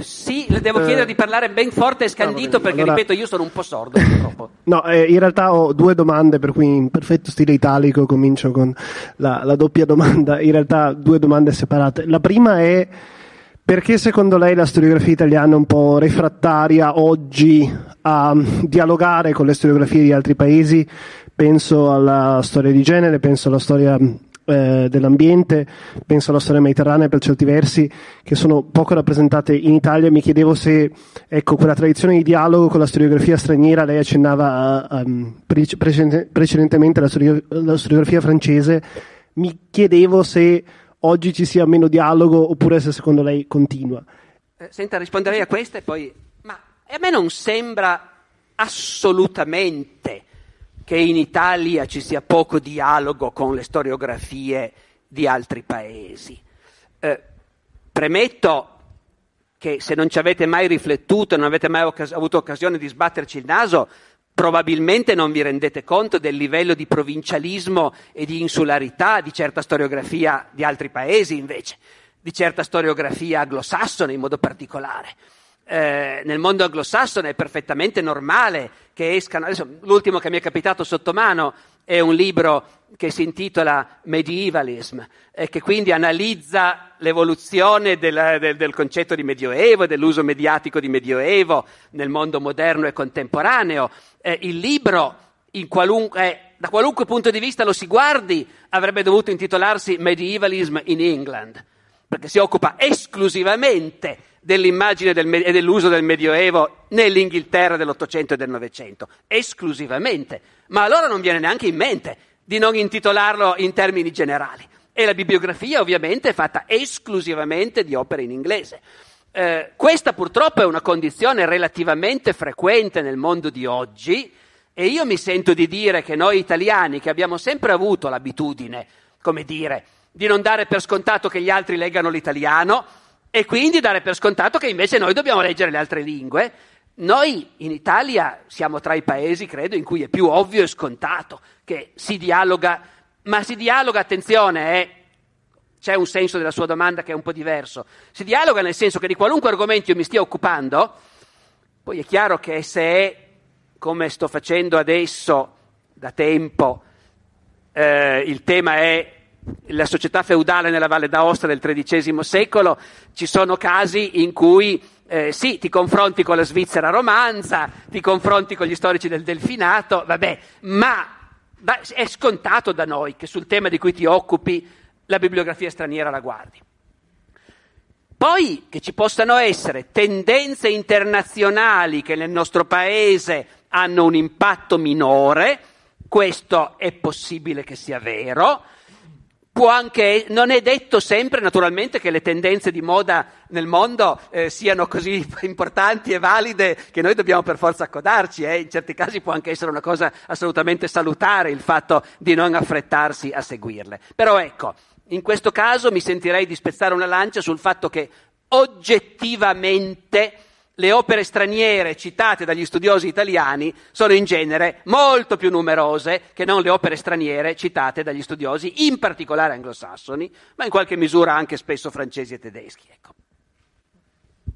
Sì, le devo chiedere di parlare ben forte e scandito, perché allora... ripeto, io sono un po' sordo purtroppo. No, in realtà ho due domande, per cui in perfetto stile italico comincio con la doppia domanda. In realtà due domande separate. La prima è: perché secondo lei la storiografia italiana è un po' refrattaria oggi a dialogare con le storiografie di altri paesi? Penso alla storia di genere, penso alla storia dell'ambiente, penso alla storia mediterranea per certi versi, che sono poco rappresentate in Italia. Mi chiedevo se, ecco, quella tradizione di dialogo con la storiografia straniera, lei accennava precedentemente la storiografia francese, mi chiedevo se oggi ci sia meno dialogo oppure se secondo lei continua. Senta, risponderei a questa e poi... Ma a me non sembra assolutamente che in Italia ci sia poco dialogo con le storiografie di altri paesi. Premetto che se non ci avete mai riflettuto, non avete mai avuto occasione di sbatterci il naso, probabilmente non vi rendete conto del livello di provincialismo e di insularità di certa storiografia di altri paesi, invece, di certa storiografia anglosassone in modo particolare. Nel mondo anglosassone è perfettamente normale che escano, adesso, l'ultimo che mi è capitato sotto mano è un libro che si intitola Medievalism e che quindi analizza l'evoluzione del concetto di medioevo, dell'uso mediatico di medioevo nel mondo moderno e contemporaneo. Il libro, da qualunque punto di vista lo si guardi, avrebbe dovuto intitolarsi Medievalism in England, perché si occupa esclusivamente dell'immagine e dell'uso del Medioevo nell'Inghilterra dell'Ottocento e del Novecento, esclusivamente. Ma allora non viene neanche in mente di non intitolarlo in termini generali. E la bibliografia ovviamente è fatta esclusivamente di opere in inglese. Questa purtroppo è una condizione relativamente frequente nel mondo di oggi, e io mi sento di dire che noi italiani, che abbiamo sempre avuto l'abitudine, come dire, di non dare per scontato che gli altri leggano l'italiano, e quindi dare per scontato che invece noi dobbiamo leggere le altre lingue. Noi in Italia siamo tra i paesi, credo, in cui è più ovvio e scontato che si dialoga, ma si dialoga, attenzione, c'è un senso della sua domanda che è un po' diverso. Si dialoga nel senso che di qualunque argomento io mi stia occupando, poi è chiaro che se è, come sto facendo adesso da tempo, il tema è la società feudale nella Valle d'Aosta del XIII secolo, ci sono casi in cui sì, ti confronti con la Svizzera romanza, ti confronti con gli storici del Delfinato, vabbè, ma è scontato da noi che sul tema di cui ti occupi la bibliografia straniera la guardi. Poi che ci possano essere tendenze internazionali che nel nostro paese hanno un impatto minore, questo è possibile che sia vero. Può anche, non è detto sempre naturalmente che le tendenze di moda nel mondo siano così importanti e valide che noi dobbiamo per forza accodarci, in certi casi può anche essere una cosa assolutamente salutare il fatto di non affrettarsi a seguirle. Però ecco, in questo caso mi sentirei di spezzare una lancia sul fatto che oggettivamente le opere straniere citate dagli studiosi italiani sono in genere molto più numerose che non le opere straniere citate dagli studiosi, in particolare anglosassoni, ma in qualche misura anche spesso francesi e tedeschi. Ecco.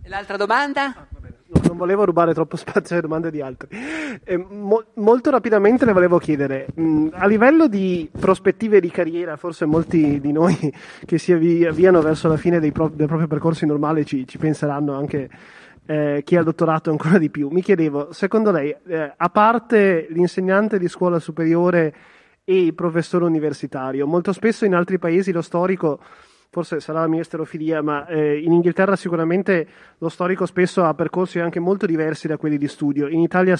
E l'altra domanda? Non volevo rubare troppo spazio alle domande di altri. Molto rapidamente le volevo chiedere, a livello di prospettive di carriera, forse molti di noi che si avviano verso la fine del proprio percorso normale ci penseranno anche chi ha dottorato ancora di più. Mi chiedevo, secondo lei, a parte l'insegnante di scuola superiore e il professore universitario, molto spesso in altri paesi lo storico, forse sarà la mia esterofilia, ma in Inghilterra sicuramente lo storico spesso ha percorsi anche molto diversi da quelli di studio. In Italia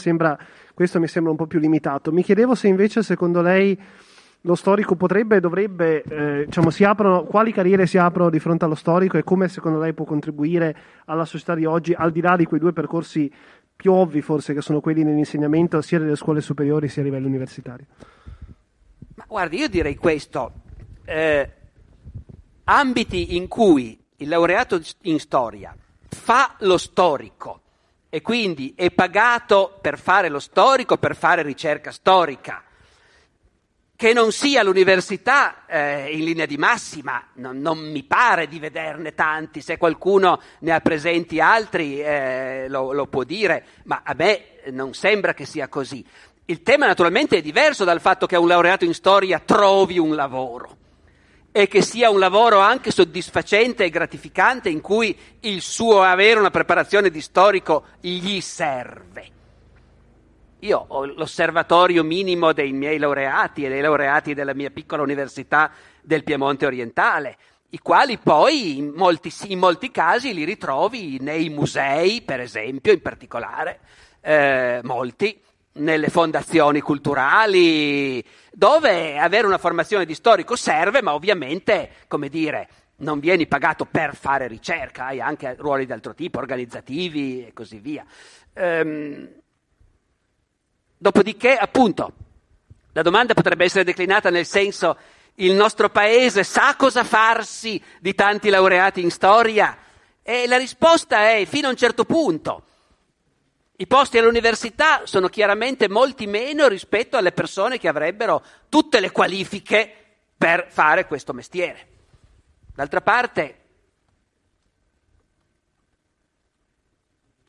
questo mi sembra un po' più limitato. Mi chiedevo se invece, secondo lei, lo storico potrebbe e dovrebbe, quali carriere si aprono di fronte allo storico e come secondo lei può contribuire alla società di oggi, al di là di quei due percorsi più ovvi forse che sono quelli nell'insegnamento sia delle scuole superiori sia a livello universitario? Ma guardi, io direi questo, ambiti in cui il laureato in storia fa lo storico e quindi è pagato per fare lo storico, per fare ricerca storica, che non sia l'università in linea di massima, non mi pare di vederne tanti, se qualcuno ne ha presenti altri lo può dire, ma a me non sembra che sia così. Il tema naturalmente è diverso dal fatto che un laureato in storia trovi un lavoro e che sia un lavoro anche soddisfacente e gratificante in cui il suo avere una preparazione di storico gli serve. Io ho l'osservatorio minimo dei miei laureati e dei laureati della mia piccola università del Piemonte orientale, i quali poi in molti casi li ritrovi nei musei, per esempio, in particolare, molti, nelle fondazioni culturali, dove avere una formazione di storico serve, ma ovviamente, non vieni pagato per fare ricerca, hai anche ruoli di altro tipo, organizzativi e così via. Dopodiché, appunto, la domanda potrebbe essere declinata nel senso: il nostro paese sa cosa farsi di tanti laureati in storia? E la risposta è fino a un certo punto. I posti all'università sono chiaramente molti meno rispetto alle persone che avrebbero tutte le qualifiche per fare questo mestiere. D'altra parte,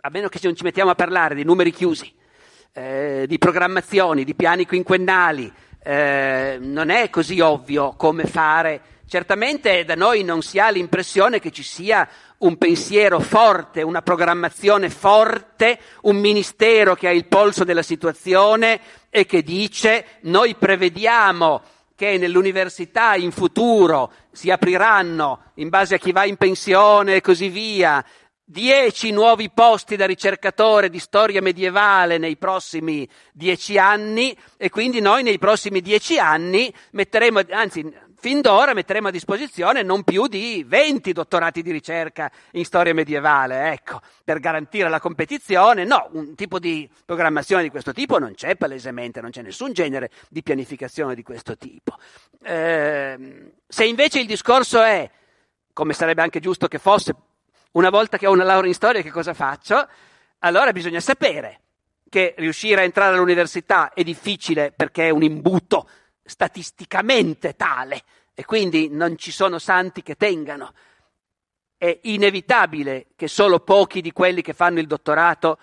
a meno che non ci mettiamo a parlare di numeri chiusi, di programmazioni, di piani quinquennali, non è così ovvio come fare. Certamente da noi non si ha l'impressione che ci sia un pensiero forte, una programmazione forte, un ministero che ha il polso della situazione e che dice: noi prevediamo che nell'università in futuro si apriranno, in base a chi va in pensione e così via, 10 nuovi posti da ricercatore di storia medievale nei prossimi 10 anni, e quindi noi nei prossimi 10 anni metteremo, anzi fin d'ora metteremo a disposizione non più di 20 dottorati di ricerca in storia medievale, ecco, per garantire la competizione. No, un tipo di programmazione di questo tipo non c'è palesemente, non c'è nessun genere di pianificazione di questo tipo. Se invece il discorso è, come sarebbe anche giusto che fosse, una volta che ho una laurea in storia che cosa faccio? Allora bisogna sapere che riuscire a entrare all'università è difficile perché è un imbuto statisticamente tale e quindi non ci sono santi che tengano. È inevitabile che solo pochi di quelli che fanno il dottorato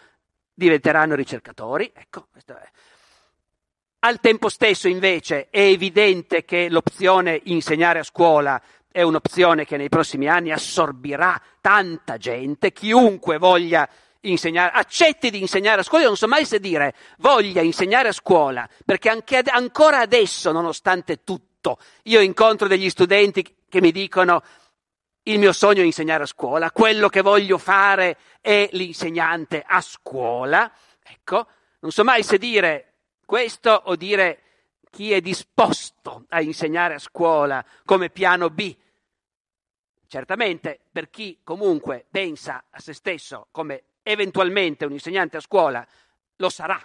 diventeranno ricercatori. Ecco, questo è. Al tempo stesso invece è evidente che l'opzione insegnare a scuola è un'opzione che nei prossimi anni assorbirà tanta gente, chiunque voglia insegnare, accetti di insegnare a scuola. Io non so mai se dire voglia insegnare a scuola, perché anche ancora adesso, nonostante tutto, io incontro degli studenti che mi dicono: il mio sogno è insegnare a scuola, quello che voglio fare è l'insegnante a scuola. Ecco, non so mai se dire questo o dire chi è disposto a insegnare a scuola come piano B. Certamente per chi comunque pensa a se stesso come eventualmente un insegnante a scuola lo sarà.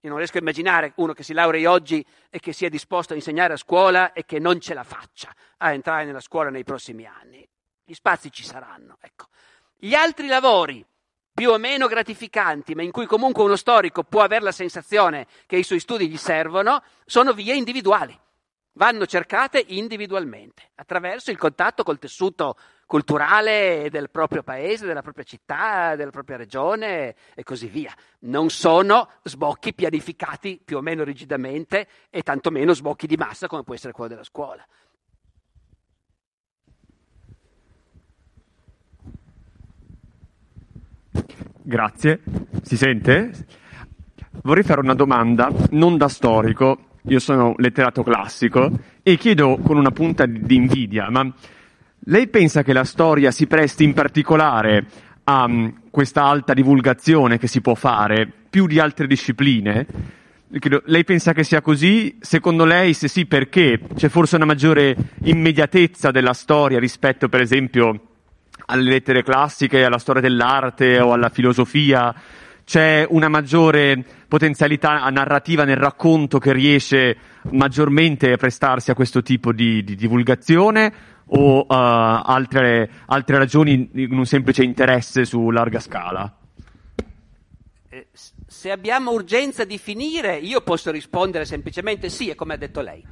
Io non riesco a immaginare uno che si laurei oggi e che sia disposto a insegnare a scuola e che non ce la faccia a entrare nella scuola nei prossimi anni. Gli spazi ci saranno, ecco. Gli altri lavori più o meno gratificanti, ma in cui comunque uno storico può avere la sensazione che i suoi studi gli servono, sono vie individuali. Vanno cercate individualmente, attraverso il contatto col tessuto culturale del proprio paese, della propria città, della propria regione e così via. Non sono sbocchi pianificati più o meno rigidamente e tantomeno sbocchi di massa come può essere quello della scuola. Grazie, si sente? Vorrei fare una domanda, non da storico, io sono letterato classico e chiedo con una punta di invidia, ma lei pensa che la storia si presti in particolare a questa alta divulgazione che si può fare più di altre discipline? Lei pensa che sia così? Secondo lei, se sì, perché? C'è forse una maggiore immediatezza della storia rispetto, per esempio, alle lettere classiche, alla storia dell'arte o alla filosofia? C'è una maggiore potenzialità narrativa nel racconto che riesce maggiormente a prestarsi a questo tipo di divulgazione o altre ragioni in un semplice interesse su larga scala? Se abbiamo urgenza di finire, io posso rispondere semplicemente sì, è come ha detto lei.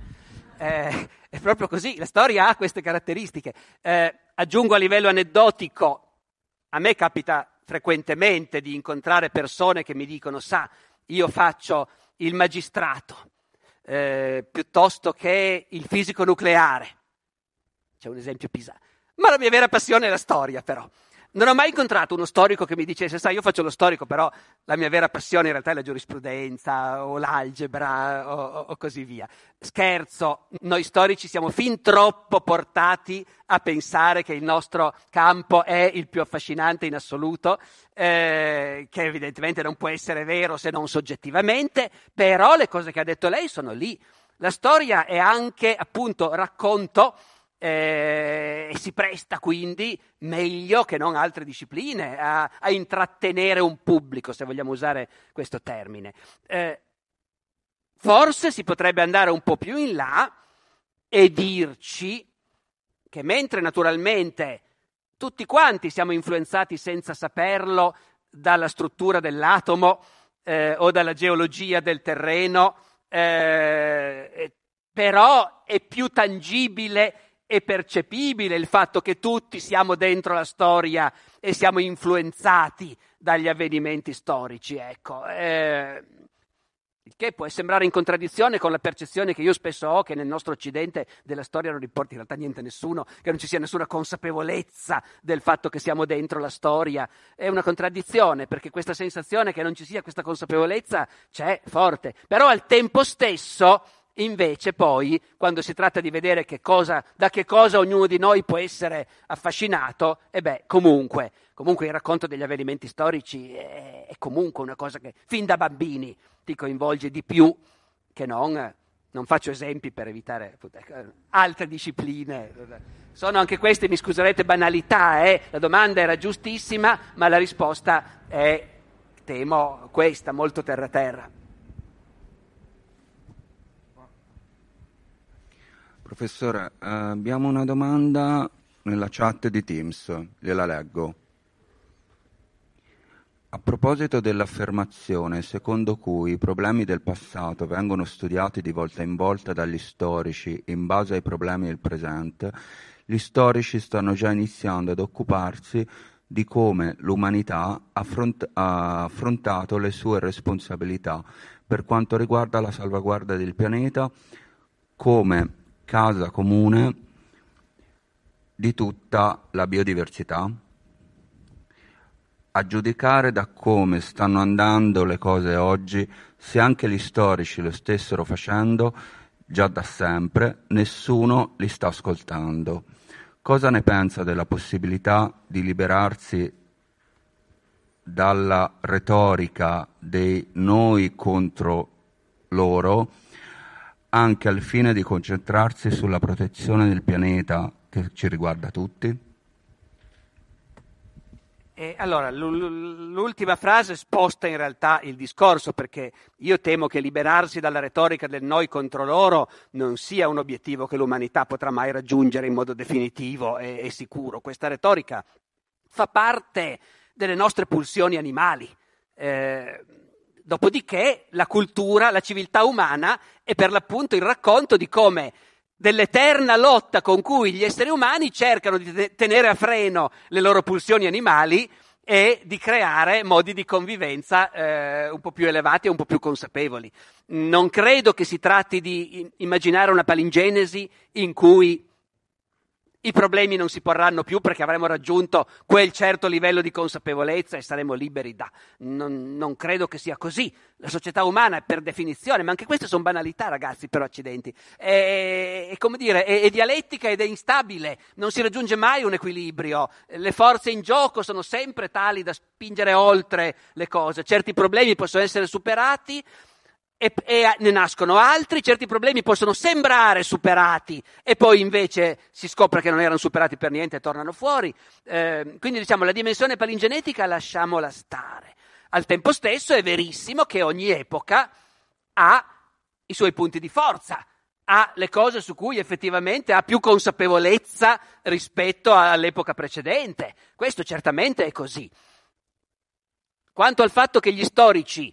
È proprio così, la storia ha queste caratteristiche. Aggiungo a livello aneddotico, a me capita frequentemente di incontrare persone che mi dicono: sa, io faccio il magistrato piuttosto che il fisico nucleare. C'è un esempio Pisa. Ma la mia vera passione è la storia, però. Non ho mai incontrato uno storico che mi dicesse: sa, io faccio lo storico, però la mia vera passione in realtà è la giurisprudenza o l'algebra o così via. Scherzo, noi storici siamo fin troppo portati a pensare che il nostro campo è il più affascinante in assoluto, che evidentemente non può essere vero se non soggettivamente, però le cose che ha detto lei sono lì. La storia è anche, appunto, racconto, e si presta quindi meglio che non altre discipline a intrattenere un pubblico, se vogliamo usare questo termine. Forse si potrebbe andare un po' più in là e dirci che mentre naturalmente tutti quanti siamo influenzati senza saperlo dalla struttura dell'atomo o dalla geologia del terreno, però è più tangibile è percepibile il fatto che tutti siamo dentro la storia e siamo influenzati dagli avvenimenti storici, ecco. Il che può sembrare in contraddizione con la percezione che io spesso ho che nel nostro Occidente della storia non importi in realtà niente a nessuno, che non ci sia nessuna consapevolezza del fatto che siamo dentro la storia. È una contraddizione, perché questa sensazione che non ci sia questa consapevolezza c'è forte, però al tempo stesso invece poi, quando si tratta di vedere da che cosa ognuno di noi può essere affascinato, comunque il racconto degli avvenimenti storici è comunque una cosa che fin da bambini ti coinvolge di più che non faccio esempi per evitare altre discipline. Sono anche queste, mi scuserete, banalità, La domanda era giustissima, ma la risposta è, temo, questa, molto terra-terra. Professore, abbiamo una domanda nella chat di Teams, gliela leggo. A proposito dell'affermazione secondo cui i problemi del passato vengono studiati di volta in volta dagli storici in base ai problemi del presente, gli storici stanno già iniziando ad occuparsi di come l'umanità ha affrontato le sue responsabilità per quanto riguarda la salvaguardia del pianeta come casa comune di tutta la biodiversità. A giudicare da come stanno andando le cose oggi, se anche gli storici lo stessero facendo già da sempre, nessuno li sta ascoltando. Cosa ne pensa della possibilità di liberarsi dalla retorica dei noi contro loro anche al fine di concentrarsi sulla protezione del pianeta che ci riguarda tutti? Allora, l'ultima frase sposta in realtà il discorso, perché io temo che liberarsi dalla retorica del noi contro loro non sia un obiettivo che l'umanità potrà mai raggiungere in modo definitivo e sicuro. Questa retorica fa parte delle nostre pulsioni animali. Dopodiché la cultura, la civiltà umana è per l'appunto il racconto di come dell'eterna lotta con cui gli esseri umani cercano di tenere a freno le loro pulsioni animali e di creare modi di convivenza un po' più elevati e un po' più consapevoli. Non credo che si tratti di immaginare una palingenesi in cui i problemi non si porranno più perché avremo raggiunto quel certo livello di consapevolezza e saremo liberi da. Non credo che sia così. La società umana è per definizione, ma anche queste sono banalità, ragazzi, per accidenti. È dialettica ed è instabile, non si raggiunge mai un equilibrio. Le forze in gioco sono sempre tali da spingere oltre le cose. Certi problemi possono essere superati e ne nascono altri, certi problemi possono sembrare superati e poi invece si scopre che non erano superati per niente e tornano fuori. Quindi diciamo la dimensione palingenetica lasciamola stare. Al tempo stesso è verissimo che ogni epoca ha i suoi punti di forza, ha le cose su cui effettivamente ha più consapevolezza rispetto all'epoca precedente. Questo certamente è così. Quanto al fatto che gli storici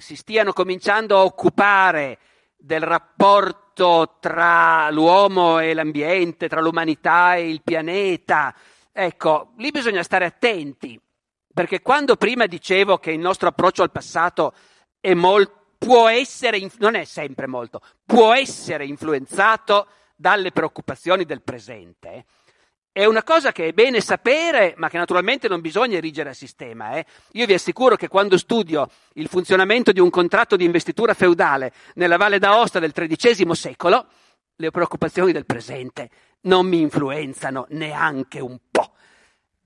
si stiano cominciando a occupare del rapporto tra l'uomo e l'ambiente, tra l'umanità e il pianeta, ecco, lì bisogna stare attenti, perché quando prima dicevo che il nostro approccio al passato è può essere influenzato dalle preoccupazioni del presente, è una cosa che è bene sapere, ma che naturalmente non bisogna erigere a sistema. Io vi assicuro che quando studio il funzionamento di un contratto di investitura feudale nella Valle d'Aosta del XIII secolo, le preoccupazioni del presente non mi influenzano neanche un po'.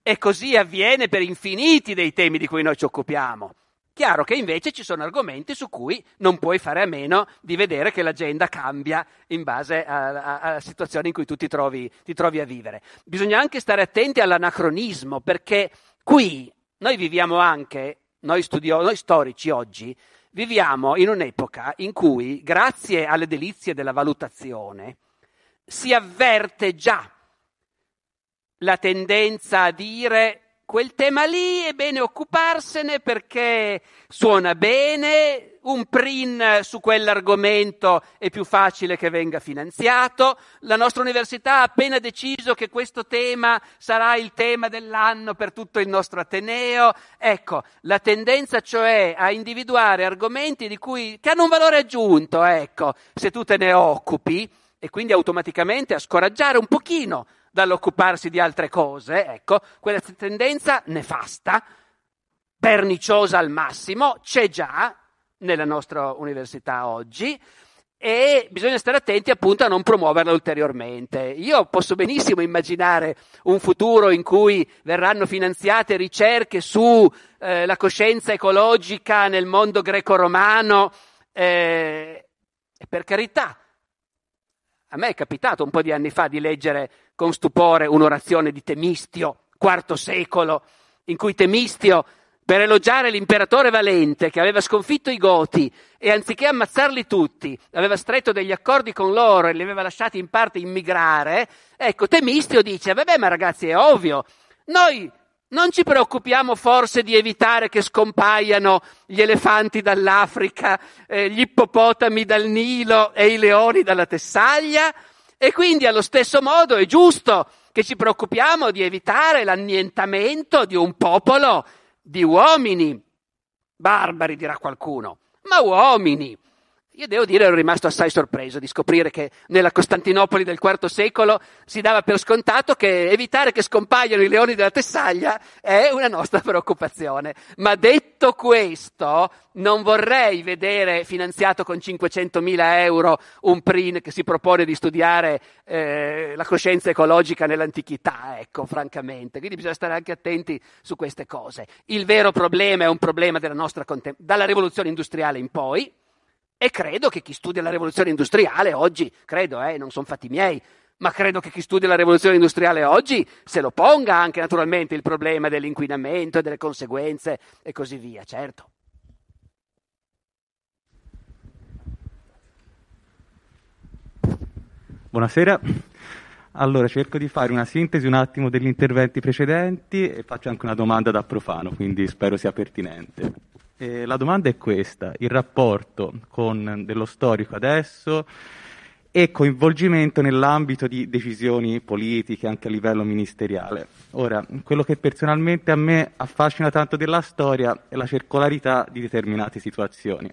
E così avviene per infiniti dei temi di cui noi ci occupiamo. Chiaro che invece ci sono argomenti su cui non puoi fare a meno di vedere che l'agenda cambia in base alla situazione in cui tu ti trovi a vivere. Bisogna anche stare attenti all'anacronismo, perché qui noi viviamo anche, noi storici oggi, viviamo in un'epoca in cui, grazie alle delizie della valutazione, si avverte già la tendenza a dire: quel tema lì è bene occuparsene perché suona bene, un PRIN su quell'argomento è più facile che venga finanziato, la nostra università ha appena deciso che questo tema sarà il tema dell'anno per tutto il nostro ateneo. Ecco, la tendenza cioè a individuare argomenti che hanno un valore aggiunto, ecco, se tu te ne occupi, e quindi automaticamente a scoraggiare un pochino dall'occuparsi di altre cose, ecco, quella tendenza nefasta, perniciosa al massimo, c'è già nella nostra università oggi e bisogna stare attenti appunto a non promuoverla ulteriormente. Io posso benissimo immaginare un futuro in cui verranno finanziate ricerche su la coscienza ecologica nel mondo greco-romano, per carità. A me è capitato un po' di anni fa di leggere con stupore un'orazione di Temistio, IV secolo, in cui Temistio, per elogiare l'imperatore Valente che aveva sconfitto i Goti e anziché ammazzarli tutti, aveva stretto degli accordi con loro e li aveva lasciati in parte immigrare, ecco, Temistio dice: vabbè, ma ragazzi, è ovvio, noi non ci preoccupiamo forse di evitare che scompaiano gli elefanti dall'Africa, gli ippopotami dal Nilo e i leoni dalla Tessaglia, e quindi allo stesso modo è giusto che ci preoccupiamo di evitare l'annientamento di un popolo di uomini barbari, dirà qualcuno, ma uomini. Io devo dire, ero rimasto assai sorpreso di scoprire che nella Costantinopoli del IV secolo si dava per scontato che evitare che scompaiano i leoni della Tessaglia è una nostra preoccupazione. Ma detto questo, non vorrei vedere finanziato con 500.000 euro un PRIN che si propone di studiare la coscienza ecologica nell'antichità, ecco, francamente. Quindi bisogna stare anche attenti su queste cose. Il vero problema è un problema della nostra dalla rivoluzione industriale in poi, E credo che chi studia la rivoluzione industriale oggi, credo, non sono fatti miei, ma credo che chi studia la rivoluzione industriale oggi se lo ponga anche naturalmente il problema dell'inquinamento e delle conseguenze e così via, certo. Buonasera. Allora, cerco di fare una sintesi un attimo degli interventi precedenti e faccio anche una domanda da profano, quindi spero sia pertinente. La domanda è questa: il rapporto con dello storico adesso e coinvolgimento nell'ambito di decisioni politiche anche a livello ministeriale. Ora, quello che personalmente a me affascina tanto della storia è la circolarità di determinate situazioni.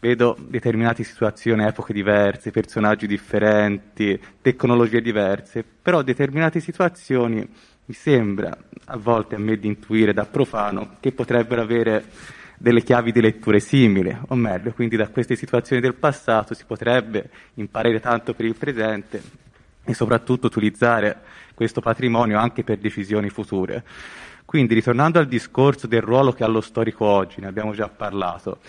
Vedo determinate situazioni, epoche diverse, personaggi differenti, tecnologie diverse, però determinate situazioni mi sembra, a volte a me di intuire da profano, che potrebbero avere delle chiavi di letture simili, o meglio, quindi da queste situazioni del passato si potrebbe imparare tanto per il presente e soprattutto utilizzare questo patrimonio anche per decisioni future. Quindi, ritornando al discorso del ruolo che ha lo storico oggi, ne abbiamo già parlato,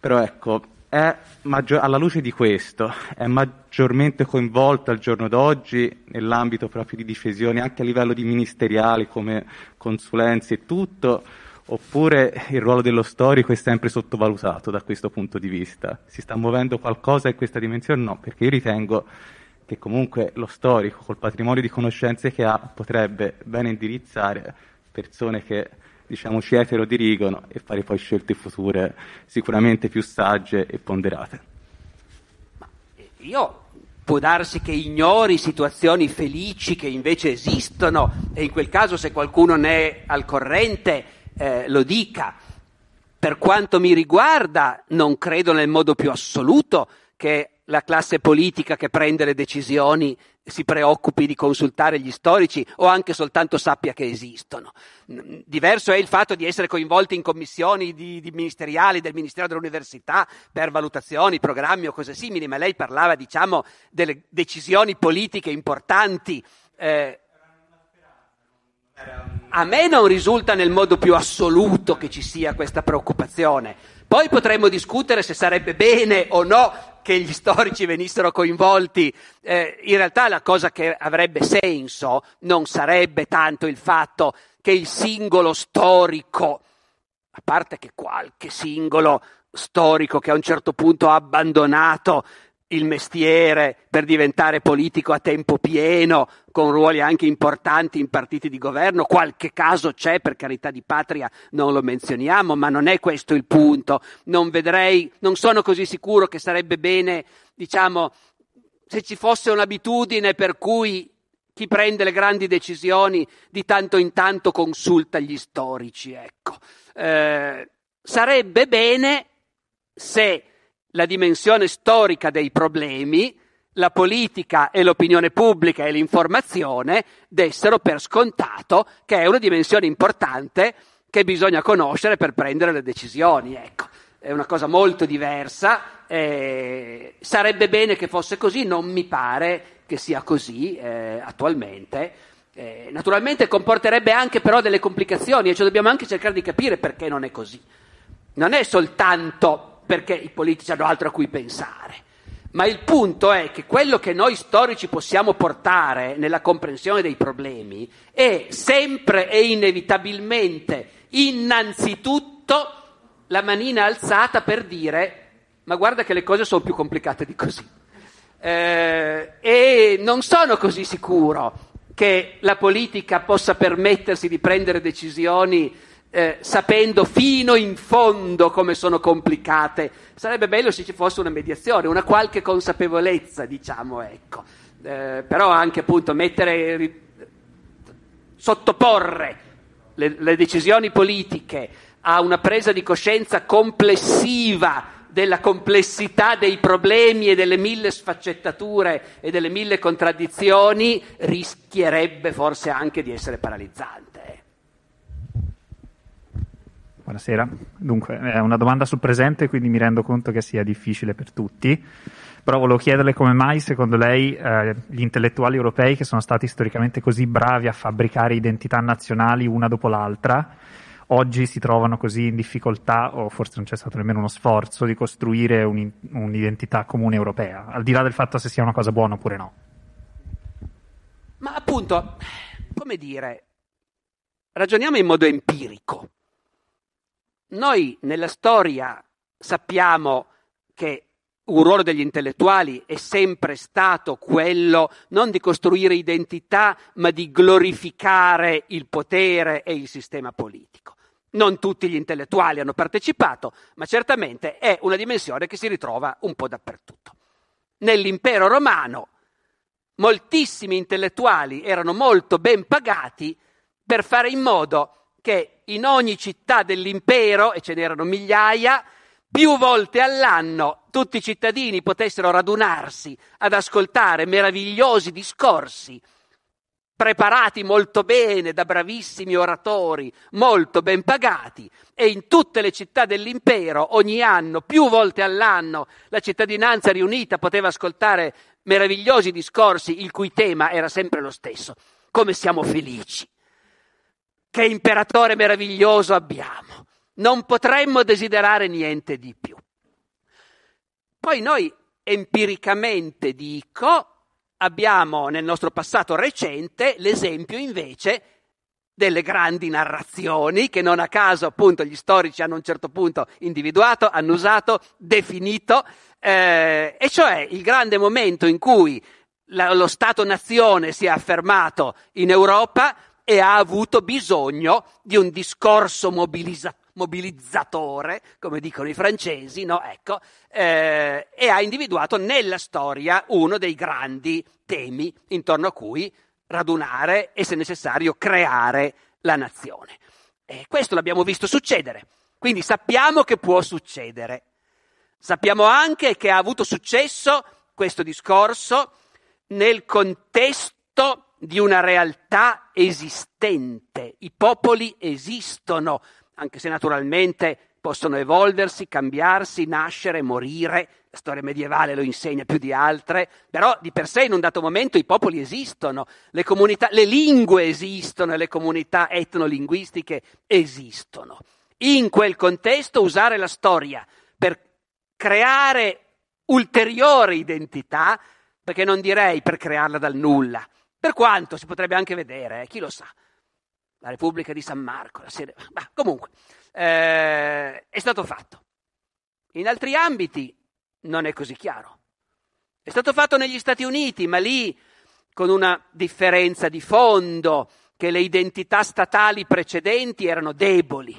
però ecco, alla luce di questo, è maggiormente coinvolto al giorno d'oggi nell'ambito proprio di decisioni anche a livello di ministeriali come consulenze e tutto, oppure il ruolo dello storico è sempre sottovalutato da questo punto di vista? Si sta muovendo qualcosa in questa dimensione? No, perché io ritengo che comunque lo storico, col patrimonio di conoscenze che ha, potrebbe bene indirizzare persone che ci eterodirigono e fare poi scelte future sicuramente più sagge e ponderate. Ma io può darsi che ignori situazioni felici che invece esistono e in quel caso se qualcuno ne è al corrente lo dica. Per quanto mi riguarda non credo nel modo più assoluto che la classe politica che prende le decisioni si preoccupi di consultare gli storici o anche soltanto sappia che esistono. Diverso è il fatto di essere coinvolti in commissioni di ministeriali del Ministero dell'Università per valutazioni, programmi o cose simili, ma lei parlava, diciamo, delle decisioni politiche importanti. A me non risulta nel modo più assoluto che ci sia questa preoccupazione. Poi potremmo discutere se sarebbe bene o no che gli storici venissero coinvolti. In realtà la cosa che avrebbe senso non sarebbe tanto il fatto che il singolo storico, a parte che qualche singolo storico che a un certo punto ha abbandonato il mestiere per diventare politico a tempo pieno, con ruoli anche importanti in partiti di governo, qualche caso c'è, per carità di patria non lo menzioniamo, ma non è questo il punto. Non sono così sicuro che sarebbe bene, diciamo, se ci fosse un'abitudine per cui chi prende le grandi decisioni di tanto in tanto consulta gli storici, ecco. Sarebbe bene se la dimensione storica dei problemi, la politica e l'opinione pubblica e l'informazione dessero per scontato che è una dimensione importante che bisogna conoscere per prendere le decisioni, ecco. È una cosa molto diversa, sarebbe bene che fosse così, non mi pare che sia così attualmente. Naturalmente comporterebbe anche però delle complicazioni e cioè dobbiamo anche cercare di capire perché non è così. Non è soltanto perché i politici hanno altro a cui pensare, ma il punto è che quello che noi storici possiamo portare nella comprensione dei problemi è sempre e inevitabilmente innanzitutto la manina alzata per dire ma guarda che le cose sono più complicate di così, e non sono così sicuro che la politica possa permettersi di prendere decisioni sapendo fino in fondo come sono complicate. Sarebbe bello se ci fosse una mediazione, una qualche consapevolezza, diciamo, ecco. Però anche appunto sottoporre le decisioni politiche a una presa di coscienza complessiva della complessità dei problemi e delle mille sfaccettature e delle mille contraddizioni rischierebbe forse anche di essere paralizzante. Buonasera, dunque è una domanda sul presente quindi mi rendo conto che sia difficile per tutti, però volevo chiederle come mai secondo lei gli intellettuali europei che sono stati storicamente così bravi a fabbricare identità nazionali una dopo l'altra oggi si trovano così in difficoltà, o forse non c'è stato nemmeno uno sforzo di costruire un'identità comune europea, al di là del fatto se sia una cosa buona oppure no. Ma appunto, come dire, ragioniamo in modo empirico. Noi nella storia sappiamo che un ruolo degli intellettuali è sempre stato quello non di costruire identità, ma di glorificare il potere e il sistema politico. Non tutti gli intellettuali hanno partecipato, ma certamente è una dimensione che si ritrova un po' dappertutto. Nell'impero romano moltissimi intellettuali erano molto ben pagati per fare in modo che in ogni città dell'impero, e ce n'erano migliaia, più volte all'anno tutti i cittadini potessero radunarsi ad ascoltare meravigliosi discorsi preparati molto bene da bravissimi oratori, molto ben pagati, e in tutte le città dell'impero ogni anno, più volte all'anno, la cittadinanza riunita poteva ascoltare meravigliosi discorsi il cui tema era sempre lo stesso: come siamo felici, che imperatore meraviglioso abbiamo. Non potremmo desiderare niente di più. Poi noi empiricamente, dico, abbiamo nel nostro passato recente l'esempio invece delle grandi narrazioni che non a caso appunto gli storici hanno a un certo punto individuato, hanno usato, definito, e cioè il grande momento in cui lo Stato-nazione si è affermato in Europa e ha avuto bisogno di un discorso mobilizzatore, come dicono i francesi, no? Ecco, e ha individuato nella storia uno dei grandi temi intorno a cui radunare e, se necessario, creare la nazione. E questo l'abbiamo visto succedere, quindi sappiamo che può succedere. Sappiamo anche che ha avuto successo questo discorso nel contesto di una realtà esistente. I popoli esistono, anche se naturalmente possono evolversi, cambiarsi, nascere, morire. La storia medievale lo insegna più di altre, però di per sé in un dato momento i popoli esistono, le comunità, le lingue esistono, le comunità etnolinguistiche esistono. In quel contesto usare la storia per creare ulteriore identità, perché non direi per crearla dal nulla, per quanto si potrebbe anche vedere, chi lo sa. La Repubblica di San Marco, la sede, ma comunque, è stato fatto. In altri ambiti non è così chiaro. È stato fatto negli Stati Uniti, ma lì con una differenza di fondo, che le identità statali precedenti erano deboli,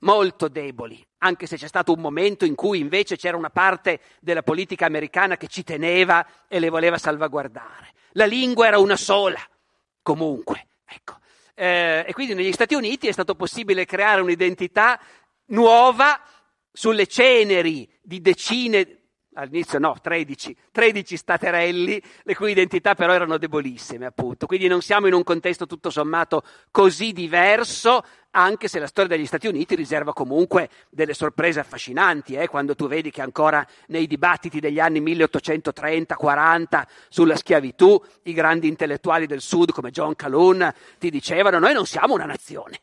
molto deboli, anche se c'è stato un momento in cui invece c'era una parte della politica americana che ci teneva e le voleva salvaguardare. La lingua era una sola, comunque, ecco. E quindi negli Stati Uniti è stato possibile creare un'identità nuova sulle ceneri di decine, all'inizio 13 staterelli, le cui identità però erano debolissime, appunto. Quindi non siamo in un contesto tutto sommato così diverso, anche se la storia degli Stati Uniti riserva comunque delle sorprese affascinanti, quando tu vedi che ancora nei dibattiti degli anni 1830-40 sulla schiavitù, i grandi intellettuali del Sud come John Calhoun ti dicevano: noi non siamo una nazione,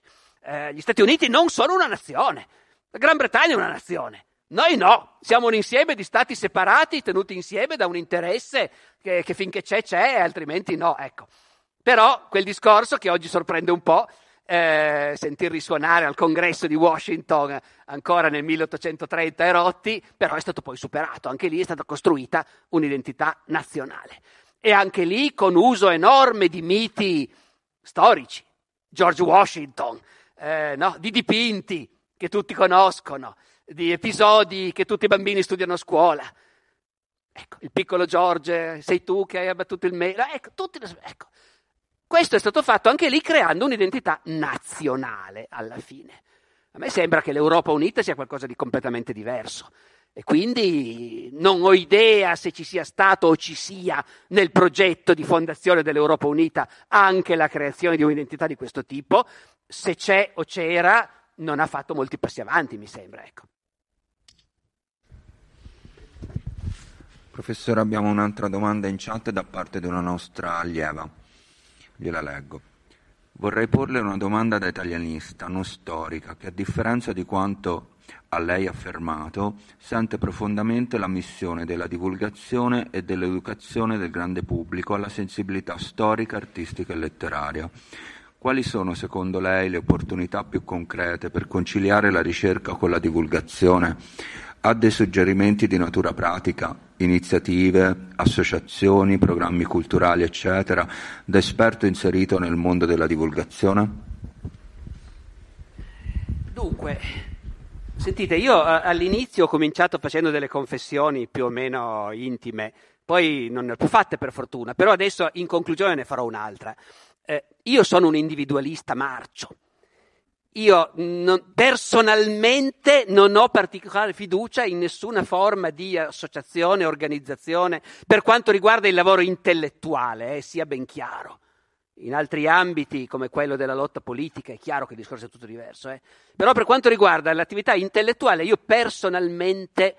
gli Stati Uniti non sono una nazione, la Gran Bretagna è una nazione, noi no, siamo un insieme di stati separati, tenuti insieme da un interesse che finché c'è, altrimenti no, ecco. Però quel discorso che oggi sorprende un po', sentir risuonare al congresso di Washington ancora nel 1830 e rotti, però è stato poi superato, anche lì è stata costruita un'identità nazionale, e anche lì con uso enorme di miti storici, George Washington, di dipinti che tutti conoscono, di episodi che tutti i bambini studiano a scuola, ecco, il piccolo George, sei tu che hai abbattuto il melo, ecco, tutti, ecco. Questo è stato fatto anche lì creando un'identità nazionale alla fine. A me sembra che l'Europa unita sia qualcosa di completamente diverso, e quindi non ho idea se ci sia stato o ci sia nel progetto di fondazione dell'Europa unita anche la creazione di un'identità di questo tipo. Se c'è o c'era, non ha fatto molti passi avanti, mi sembra, ecco. Professore, abbiamo un'altra domanda in chat da parte di una nostra allieva. Gliela leggo. Vorrei porle una domanda da italianista, non storica, che a differenza di quanto a lei affermato, sente profondamente la missione della divulgazione e dell'educazione del grande pubblico alla sensibilità storica, artistica e letteraria. Quali sono, secondo lei, le opportunità più concrete per conciliare la ricerca con la divulgazione? Ha dei suggerimenti di natura pratica, iniziative, associazioni, programmi culturali, eccetera, da esperto inserito nel mondo della divulgazione? Dunque, sentite, io all'inizio ho cominciato facendo delle confessioni più o meno intime, poi non ne ho più fatte per fortuna, però adesso in conclusione ne farò un'altra. Io sono un individualista marcio. Io personalmente non ho particolare fiducia in nessuna forma di associazione, organizzazione, per quanto riguarda il lavoro intellettuale, sia ben chiaro. In altri ambiti, come quello della lotta politica, è chiaro che il discorso è tutto diverso. Però per quanto riguarda l'attività intellettuale, io personalmente,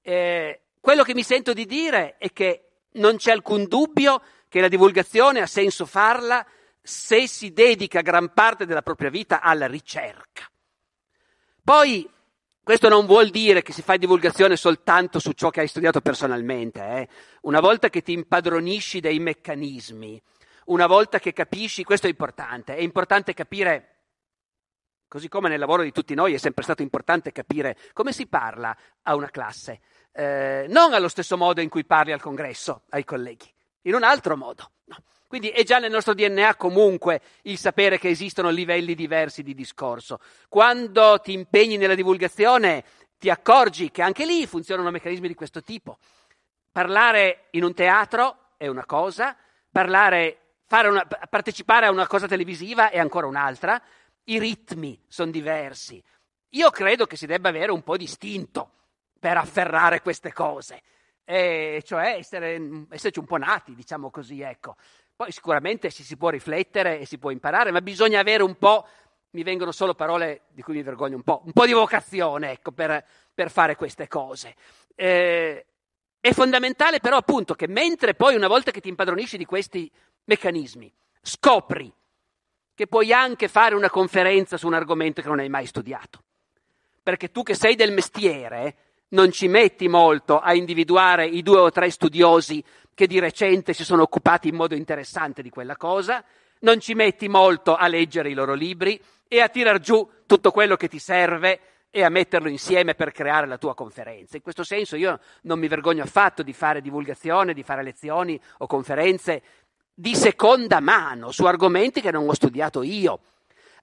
quello che mi sento di dire è che non c'è alcun dubbio che la divulgazione ha senso farla se si dedica gran parte della propria vita alla ricerca. Poi, questo non vuol dire che si fa divulgazione soltanto su ciò che hai studiato personalmente. Una volta che ti impadronisci dei meccanismi, una volta che capisci, questo è importante capire, così come nel lavoro di tutti noi è sempre stato importante capire come si parla a una classe, non allo stesso modo in cui parli al congresso, ai colleghi, in un altro modo, no. Quindi è già nel nostro DNA comunque il sapere che esistono livelli diversi di discorso. Quando ti impegni nella divulgazione ti accorgi che anche lì funzionano meccanismi di questo tipo. Parlare in un teatro è una cosa, partecipare a una cosa televisiva è ancora un'altra, i ritmi sono diversi. Io credo che si debba avere un po' di istinto per afferrare queste cose, e cioè esserci un po' nati, diciamo così, ecco. Poi sicuramente si può riflettere e si può imparare, ma bisogna avere un po', mi vengono solo parole di cui mi vergogno un po' di vocazione, ecco, per fare queste cose. È fondamentale però appunto che mentre poi una volta che ti impadronisci di questi meccanismi, scopri che puoi anche fare una conferenza su un argomento che non hai mai studiato, perché tu che sei del mestiere non ci metti molto a individuare i 2 o 3 studiosi che di recente si sono occupati in modo interessante di quella cosa, non ci metti molto a leggere i loro libri e a tirar giù tutto quello che ti serve e a metterlo insieme per creare la tua conferenza. In questo senso io non mi vergogno affatto di fare divulgazione, di fare lezioni o conferenze di seconda mano su argomenti che non ho studiato io.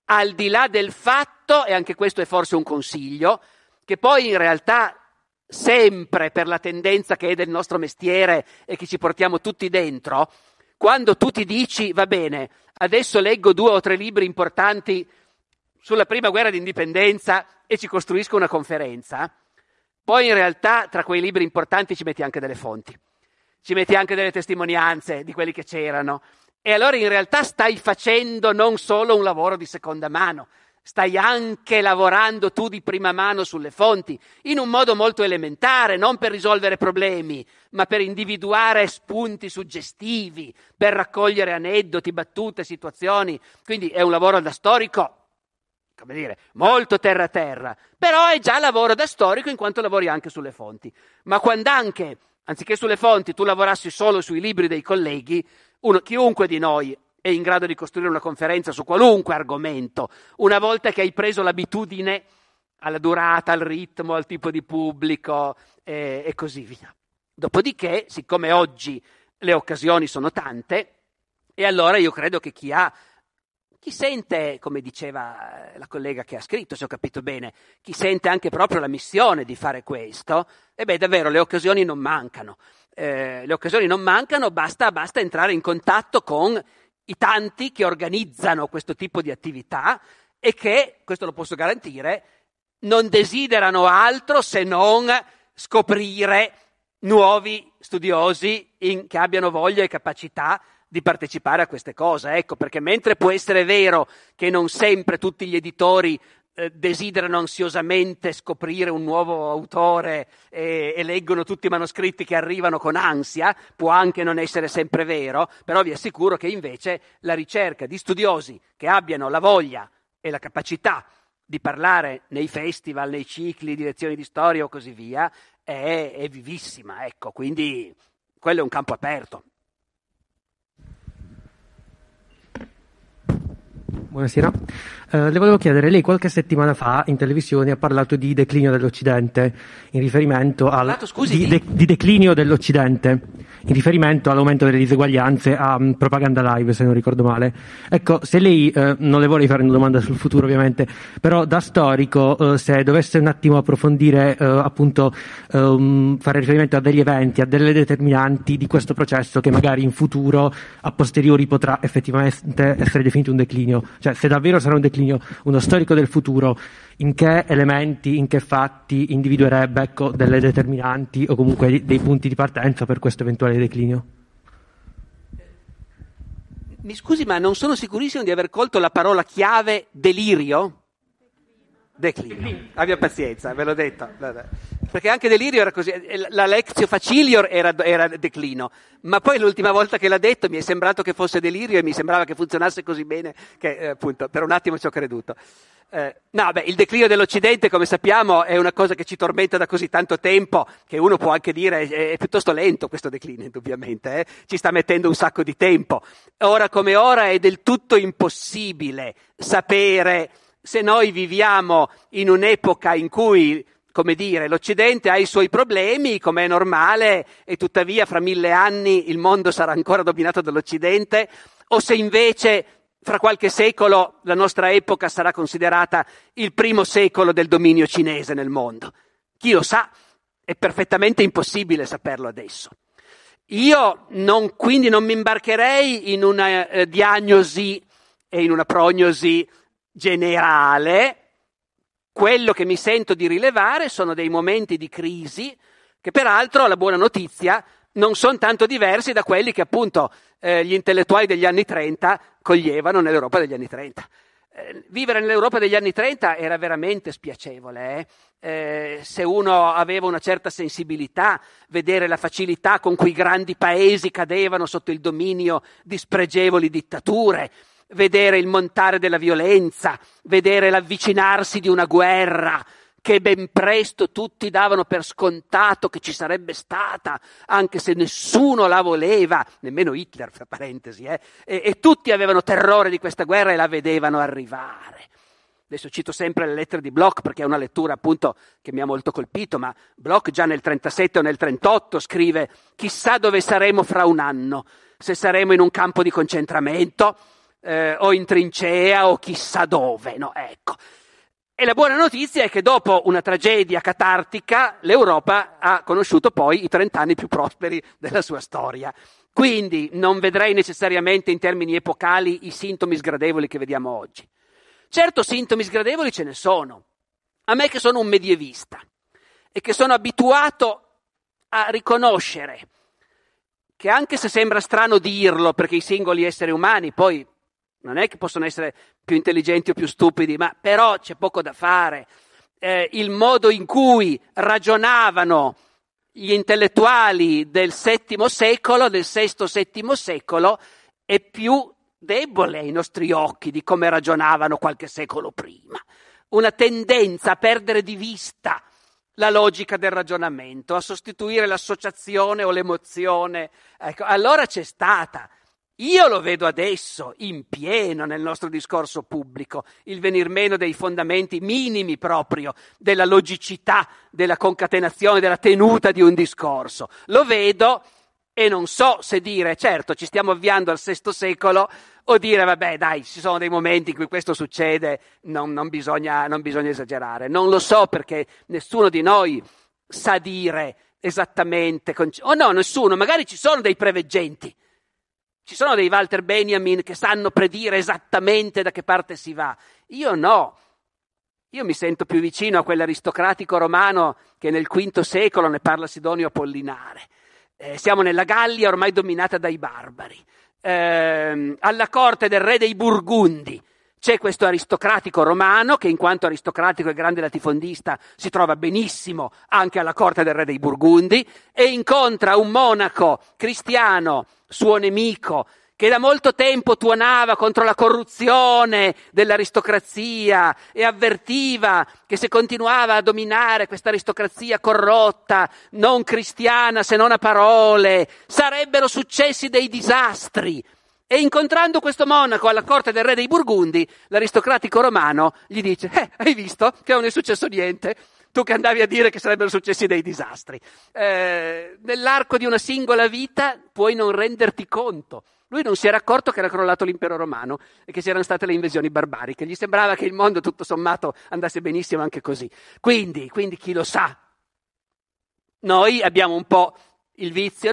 Al di là del fatto, e anche questo è forse un consiglio, che poi in realtà sempre per la tendenza che è del nostro mestiere e che ci portiamo tutti dentro, quando tu ti dici va bene, adesso leggo 2 o 3 libri importanti sulla prima guerra d'indipendenza e ci costruisco una conferenza, poi in realtà tra quei libri importanti ci metti anche delle fonti, ci metti anche delle testimonianze di quelli che c'erano, e allora in realtà stai facendo non solo un lavoro di seconda mano, stai anche lavorando tu di prima mano sulle fonti, in un modo molto elementare, non per risolvere problemi, ma per individuare spunti suggestivi, per raccogliere aneddoti, battute, situazioni. Quindi è un lavoro da storico, come dire, molto terra terra, però è già lavoro da storico in quanto lavori anche sulle fonti. Ma quando anche, anziché sulle fonti, tu lavorassi solo sui libri dei colleghi, chiunque di noi è in grado di costruire una conferenza su qualunque argomento, una volta che hai preso l'abitudine alla durata, al ritmo, al tipo di pubblico e così via. Dopodiché, siccome oggi le occasioni sono tante, e allora io credo che chi sente, come diceva la collega che ha scritto, se ho capito bene, chi sente anche proprio la missione di fare questo, davvero le occasioni non mancano. Le occasioni non mancano, basta entrare in contatto con i tanti che organizzano questo tipo di attività e che, questo lo posso garantire, non desiderano altro se non scoprire nuovi studiosi che abbiano voglia e capacità di partecipare a queste cose. Ecco, perché mentre può essere vero che non sempre tutti gli editori desiderano ansiosamente scoprire un nuovo autore e leggono tutti i manoscritti che arrivano con ansia, può anche non essere sempre vero, però vi assicuro che invece la ricerca di studiosi che abbiano la voglia e la capacità di parlare nei festival, nei cicli di lezioni di storia o così via, è vivissima, ecco, quindi quello è un campo aperto. Buonasera, le volevo chiedere, lei qualche settimana fa in televisione ha parlato di declinio dell'Occidente in riferimento al declinio dell'Occidente in riferimento all'aumento delle diseguaglianze a Propaganda Live, se non ricordo male. Ecco, se lei non le vorrei fare una domanda sul futuro ovviamente, però da storico se dovesse un attimo approfondire fare riferimento a degli eventi, a delle determinanti di questo processo che magari in futuro a posteriori potrà effettivamente essere definito un declinio. Cioè, se davvero sarà un declinio, uno storico del futuro, in che elementi, in che fatti individuerebbe, ecco, delle determinanti o comunque dei punti di partenza per questo eventuale declinio? Mi scusi, ma non sono sicurissimo di aver colto la parola chiave delirio. Declino. Abbia pazienza, ve l'ho detto. Perché anche delirio era così, la lectio facilior era declino, ma poi l'ultima volta che l'ha detto mi è sembrato che fosse delirio e mi sembrava che funzionasse così bene che appunto per un attimo ci ho creduto. Il declino dell'Occidente, come sappiamo, è una cosa che ci tormenta da così tanto tempo che uno può anche dire è piuttosto lento questo declino, indubbiamente, ci sta mettendo un sacco di tempo. Ora come ora è del tutto impossibile sapere se noi viviamo in un'epoca in cui, come dire, l'Occidente ha i suoi problemi, come è normale, e tuttavia fra 1000 anni il mondo sarà ancora dominato dall'Occidente, o se invece fra qualche secolo la nostra epoca sarà considerata il primo secolo del dominio cinese nel mondo. Chi lo sa? È perfettamente impossibile saperlo adesso. Io quindi non mi imbarcherei in una diagnosi e in una prognosi generale. Quello che mi sento di rilevare sono dei momenti di crisi che, peraltro, la buona notizia, non sono tanto diversi da quelli che appunto gli intellettuali degli anni 30 coglievano nell'Europa degli anni 30. Vivere nell'Europa degli anni 30 era veramente spiacevole. Se uno aveva una certa sensibilità, vedere la facilità con cui grandi paesi cadevano sotto il dominio di spregevoli dittature, vedere il montare della violenza, vedere l'avvicinarsi di una guerra che ben presto tutti davano per scontato che ci sarebbe stata, anche se nessuno la voleva, nemmeno Hitler, fra parentesi, e tutti avevano terrore di questa guerra e la vedevano arrivare. Adesso cito sempre le lettere di Bloch perché è una lettura appunto che mi ha molto colpito, ma Bloch già nel 37 o nel 38 scrive: chissà dove saremo fra un anno, se saremo in un campo di concentramento, o in trincea o chissà dove, no? Ecco. E la buona notizia è che dopo una tragedia catartica l'Europa ha conosciuto poi i 30 anni più prosperi della sua storia. Quindi non vedrei necessariamente in termini epocali i sintomi sgradevoli che vediamo oggi. Certo, sintomi sgradevoli ce ne sono. A me, che sono un medievista e che sono abituato a riconoscere che, anche se sembra strano dirlo perché i singoli esseri umani poi non è che possono essere più intelligenti o più stupidi, ma però c'è poco da fare. Il modo in cui ragionavano gli intellettuali del VII secolo, del VI-VII secolo, è più debole ai nostri occhi di come ragionavano qualche secolo prima. Una tendenza a perdere di vista la logica del ragionamento, a sostituire l'associazione o l'emozione. Ecco, allora c'è stata. Io lo vedo adesso in pieno nel nostro discorso pubblico, il venir meno dei fondamenti minimi proprio della logicità, della concatenazione, della tenuta di un discorso. Lo vedo e non so se dire certo ci stiamo avviando al VI secolo o dire vabbè dai, ci sono dei momenti in cui questo succede, non bisogna esagerare. Non lo so perché nessuno di noi sa dire esattamente, nessuno, magari ci sono dei preveggenti. Ci sono dei Walter Benjamin che sanno predire esattamente da che parte si va. Io no. Io mi sento più vicino a quell'aristocratico romano che nel V secolo ne parla Sidonio Apollinare. Siamo nella Gallia ormai dominata dai barbari. Alla corte del re dei Burgundi C'è questo aristocratico romano che, in quanto aristocratico e grande latifondista, si trova benissimo anche alla corte del re dei Burgundi e incontra un monaco cristiano, suo nemico, che da molto tempo tuonava contro la corruzione dell'aristocrazia e avvertiva che se continuava a dominare questa aristocrazia corrotta, non cristiana se non a parole, sarebbero successi dei disastri. E incontrando questo monaco alla corte del re dei Burgundi, l'aristocratico romano gli dice: hai visto che non è successo niente? Tu che andavi a dire che sarebbero successi dei disastri. Nell'arco di una singola vita puoi non renderti conto. Lui non si era accorto che era crollato l'impero romano e che c'erano state le invasioni barbariche. Gli sembrava che il mondo tutto sommato andasse benissimo anche così. Quindi chi lo sa? Noi abbiamo un po' il vizio,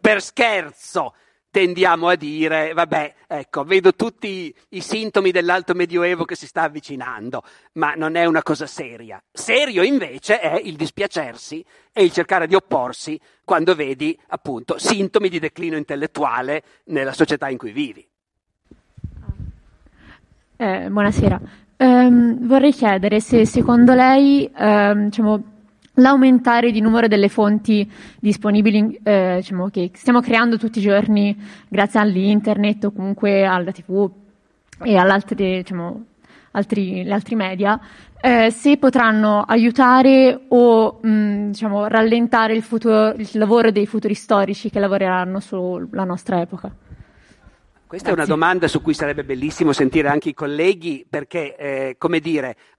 per scherzo tendiamo a dire, vabbè, ecco, vedo tutti i sintomi dell'alto medioevo che si sta avvicinando, ma non è una cosa seria. Serio invece è il dispiacersi e il cercare di opporsi quando vedi, appunto, sintomi di declino intellettuale nella società in cui vivi. Buonasera. Vorrei chiedere se secondo lei, l'aumentare di numero delle fonti disponibili che stiamo creando tutti i giorni grazie all'internet o comunque alla TV e alle altri media, se potranno aiutare o rallentare il lavoro dei futuri storici che lavoreranno sulla nostra epoca. Questa è una domanda su cui sarebbe bellissimo sentire anche i colleghi, perché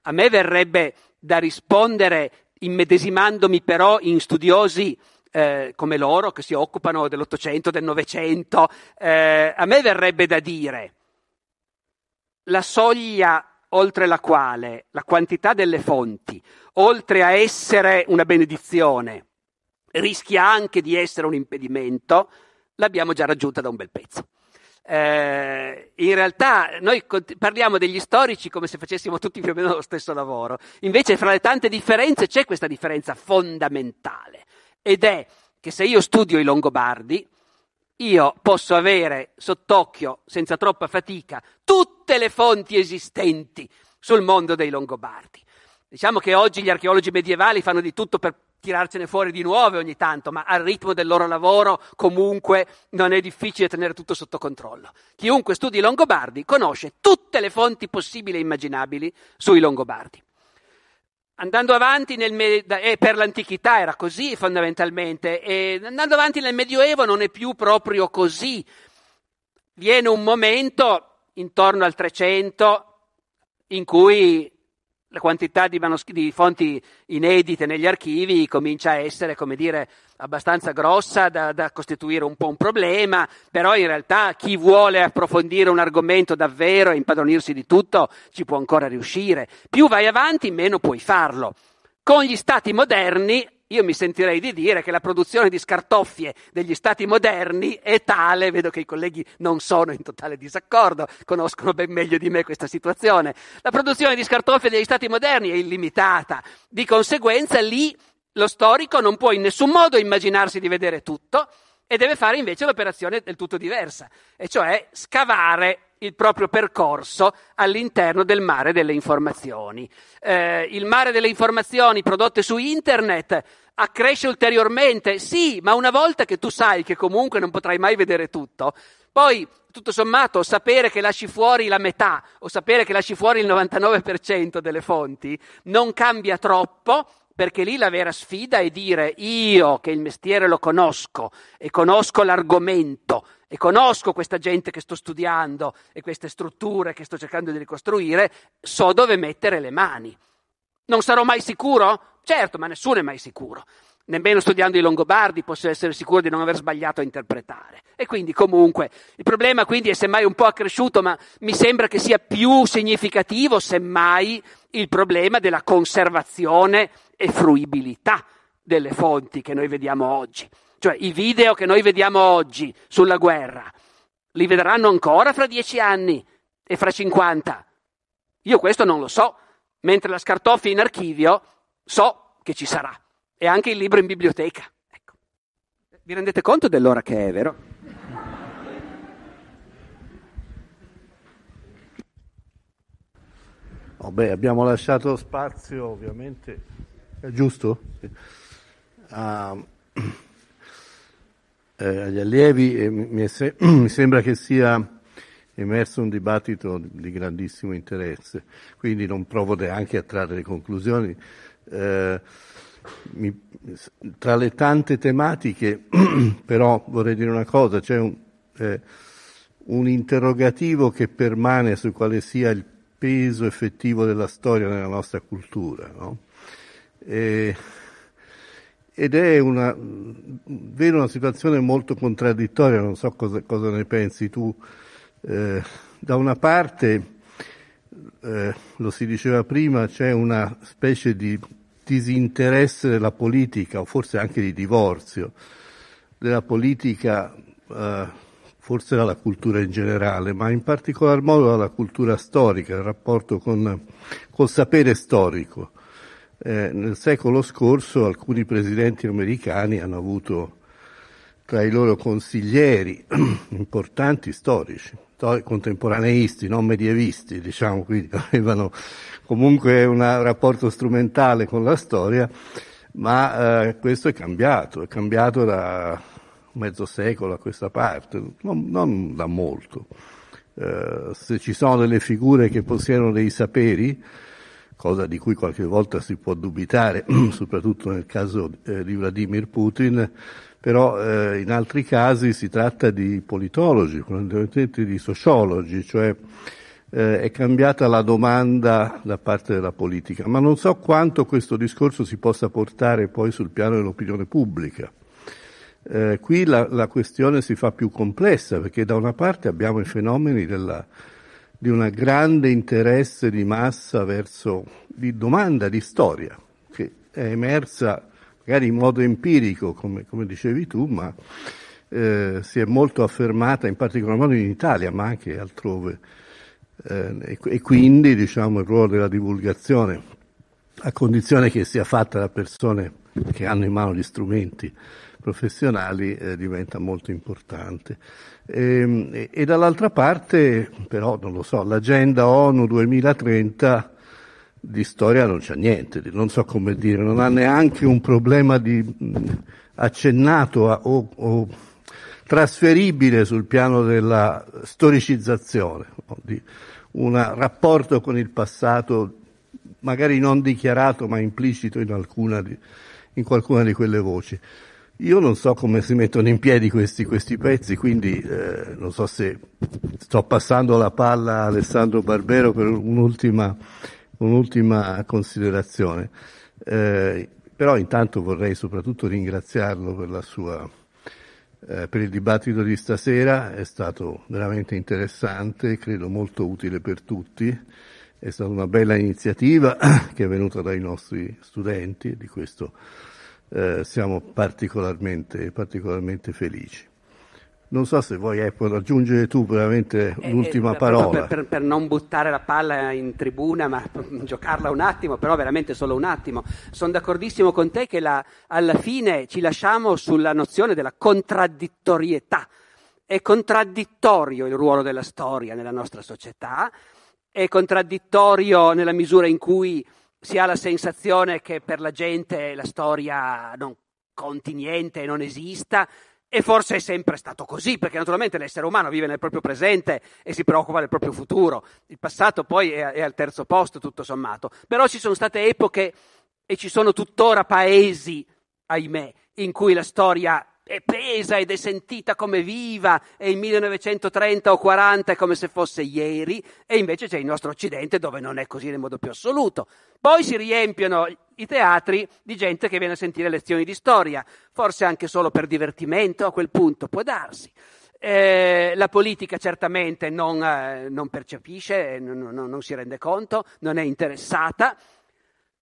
a me verrebbe da rispondere immedesimandomi però in studiosi come loro che si occupano dell'Ottocento, del Novecento. A me verrebbe da dire: la soglia oltre la quale la quantità delle fonti, oltre a essere una benedizione, rischia anche di essere un impedimento, l'abbiamo già raggiunta da un bel pezzo. In realtà noi parliamo degli storici come se facessimo tutti più o meno lo stesso lavoro, invece fra le tante differenze c'è questa differenza fondamentale, ed è che se io studio i Longobardi io posso avere sott'occhio senza troppa fatica tutte le fonti esistenti sul mondo dei Longobardi. Diciamo che oggi gli archeologi medievali fanno di tutto per tirarcene fuori di nuove ogni tanto, ma al ritmo del loro lavoro comunque non è difficile tenere tutto sotto controllo. Chiunque studi i Longobardi conosce tutte le fonti possibili e immaginabili sui Longobardi. Andando avanti per l'antichità era così fondamentalmente, e andando avanti nel Medioevo non è più proprio così. Viene un momento intorno al 300 in cui la quantità di fonti inedite negli archivi comincia a essere, abbastanza grossa da costituire un po' un problema, però in realtà chi vuole approfondire un argomento davvero e impadronirsi di tutto ci può ancora riuscire. Più vai avanti, meno puoi farlo. Con gli stati moderni, io mi sentirei di dire che la produzione di scartoffie degli stati moderni è tale, vedo che i colleghi non sono in totale disaccordo, conoscono ben meglio di me questa situazione, la produzione di scartoffie degli stati moderni è illimitata, di conseguenza lì lo storico non può in nessun modo immaginarsi di vedere tutto e deve fare invece un'operazione del tutto diversa, e cioè scavare il proprio percorso all'interno del mare delle informazioni. Il mare delle informazioni prodotte su internet accresce ulteriormente, sì, ma una volta che tu sai che comunque non potrai mai vedere tutto, poi tutto sommato sapere che lasci fuori la metà o sapere che lasci fuori il 99% delle fonti non cambia troppo, perché lì la vera sfida è dire: io che il mestiere lo conosco e conosco l'argomento e conosco questa gente che sto studiando e queste strutture che sto cercando di ricostruire, so dove mettere le mani. Non sarò mai sicuro? Certo, ma nessuno è mai sicuro. Nemmeno studiando i Longobardi posso essere sicuro di non aver sbagliato a interpretare. E quindi comunque il problema quindi è semmai un po' accresciuto, ma mi sembra che sia più significativo semmai il problema della conservazione e fruibilità delle fonti che noi vediamo oggi. Cioè i video che noi vediamo oggi sulla guerra li vedranno ancora fra 10 anni e fra 50? Io questo non lo so, mentre la scartoffia in archivio so che ci sarà. E anche il libro in biblioteca. Ecco. Vi rendete conto dell'ora che è, vero? Vabbè, abbiamo lasciato spazio, ovviamente, è giusto? Sì. Agli allievi, e mi sembra che sia emerso un dibattito di grandissimo interesse, quindi non provo neanche a trarre le conclusioni. Tra le tante tematiche, però, vorrei dire una cosa, c'è un interrogativo che permane su quale sia il peso effettivo della storia nella nostra cultura, no? Ed è una situazione molto contraddittoria, non so cosa ne pensi tu. Da una parte, lo si diceva prima, c'è una specie di disinteresse della politica, o forse anche di divorzio, della politica, forse dalla cultura in generale, ma in particolar modo dalla cultura storica, il rapporto col sapere storico. Nel secolo scorso alcuni presidenti americani hanno avuto tra i loro consiglieri importanti storici, contemporaneisti, non medievisti, diciamo, quindi avevano comunque un rapporto strumentale con la storia, ma questo è cambiato da mezzo secolo a questa parte, non da molto. Se ci sono delle figure che possiedono dei saperi, cosa di cui qualche volta si può dubitare, soprattutto nel caso di Vladimir Putin, però in altri casi si tratta di politologi, di sociologi, cioè è cambiata la domanda da parte della politica, ma non so quanto questo discorso si possa portare poi sul piano dell'opinione pubblica. Qui la questione si fa più complessa, perché da una parte abbiamo i fenomeni di un grande interesse di massa verso di domanda di storia, che è emersa magari in modo empirico, come dicevi tu, ma si è molto affermata in particolar modo in Italia, ma anche altrove. E quindi, diciamo, il ruolo della divulgazione, a condizione che sia fatta da persone che hanno in mano gli strumenti professionali, diventa molto importante. E dall'altra parte, però, non lo so, l'agenda ONU 2030 di storia non c'è niente, non so come dire, non ha neanche un problema accennato o trasferibile sul piano della storicizzazione, no? Di un rapporto con il passato, magari non dichiarato, ma implicito in qualcuna di quelle voci. Io non so come si mettono in piedi questi pezzi, quindi non so se sto passando la palla a Alessandro Barbero per un'ultima considerazione. Però intanto vorrei soprattutto ringraziarlo per la sua per il dibattito di stasera, è stato veramente interessante, credo molto utile per tutti. È stata una bella iniziativa che è venuta dai nostri studenti, di questo siamo particolarmente felici. Non so se vuoi aggiungere tu veramente l'ultima parola. Per non buttare la palla in tribuna, ma giocarla un attimo, però veramente solo un attimo. Sono d'accordissimo con te che alla fine ci lasciamo sulla nozione della contraddittorietà. È contraddittorio il ruolo della storia nella nostra società, è contraddittorio nella misura in cui si ha la sensazione che per la gente la storia non conti niente, non esista, e forse è sempre stato così, perché naturalmente l'essere umano vive nel proprio presente e si preoccupa del proprio futuro. Il passato poi è al terzo posto, tutto sommato. Però ci sono state epoche, e ci sono tuttora paesi, ahimè, in cui la storia è pesa ed è sentita come viva, e il 1930 o 40 è come se fosse ieri, e invece c'è il nostro Occidente dove non è così nel modo più assoluto. Poi si riempiono i teatri di gente che viene a sentire lezioni di storia, forse anche solo per divertimento, a quel punto può darsi. La politica certamente non percepisce, non si rende conto, non è interessata,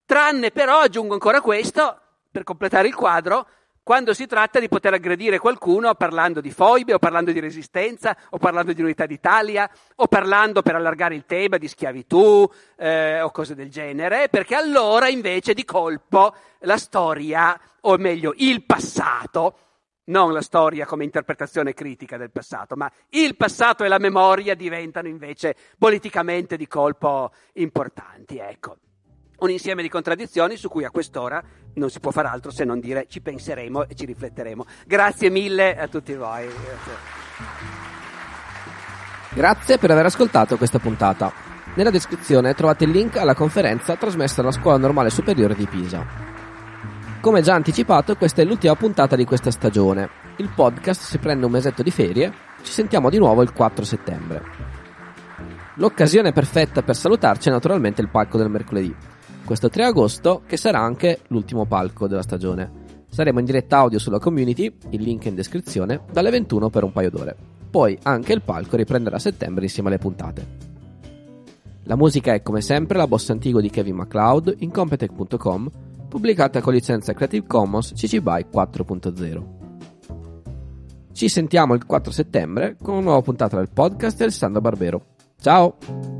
tranne però, aggiungo ancora questo, per completare il quadro, quando si tratta di poter aggredire qualcuno parlando di foibe o parlando di resistenza o parlando di unità d'Italia o parlando, per allargare il tema, di schiavitù o cose del genere, perché allora invece di colpo la storia, o meglio il passato, Non la storia come interpretazione critica del passato, ma il passato e la memoria diventano invece politicamente di colpo importanti, ecco. Un insieme di contraddizioni su cui a quest'ora non si può far altro se non dire ci penseremo e ci rifletteremo. Grazie mille a tutti voi. Grazie per aver ascoltato questa puntata. Nella descrizione trovate il link alla conferenza trasmessa alla Scuola Normale Superiore di Pisa. Come già anticipato, questa è l'ultima puntata di questa stagione. Il podcast si prende un mesetto di ferie, ci sentiamo di nuovo il 4 settembre. L'occasione perfetta per salutarci è naturalmente il palco del mercoledì, questo 3 agosto, che sarà anche l'ultimo palco della stagione. Saremo in diretta audio sulla community, il link è in descrizione, dalle 21 per un paio d'ore. Poi anche il palco riprenderà a settembre insieme alle puntate. La musica è come sempre la bossa antigo di Kevin MacLeod in Competech.com, pubblicata con licenza Creative Commons CC BY 4.0. Ci sentiamo il 4 settembre con una nuova puntata del podcast di Alessandro Barbero. Ciao!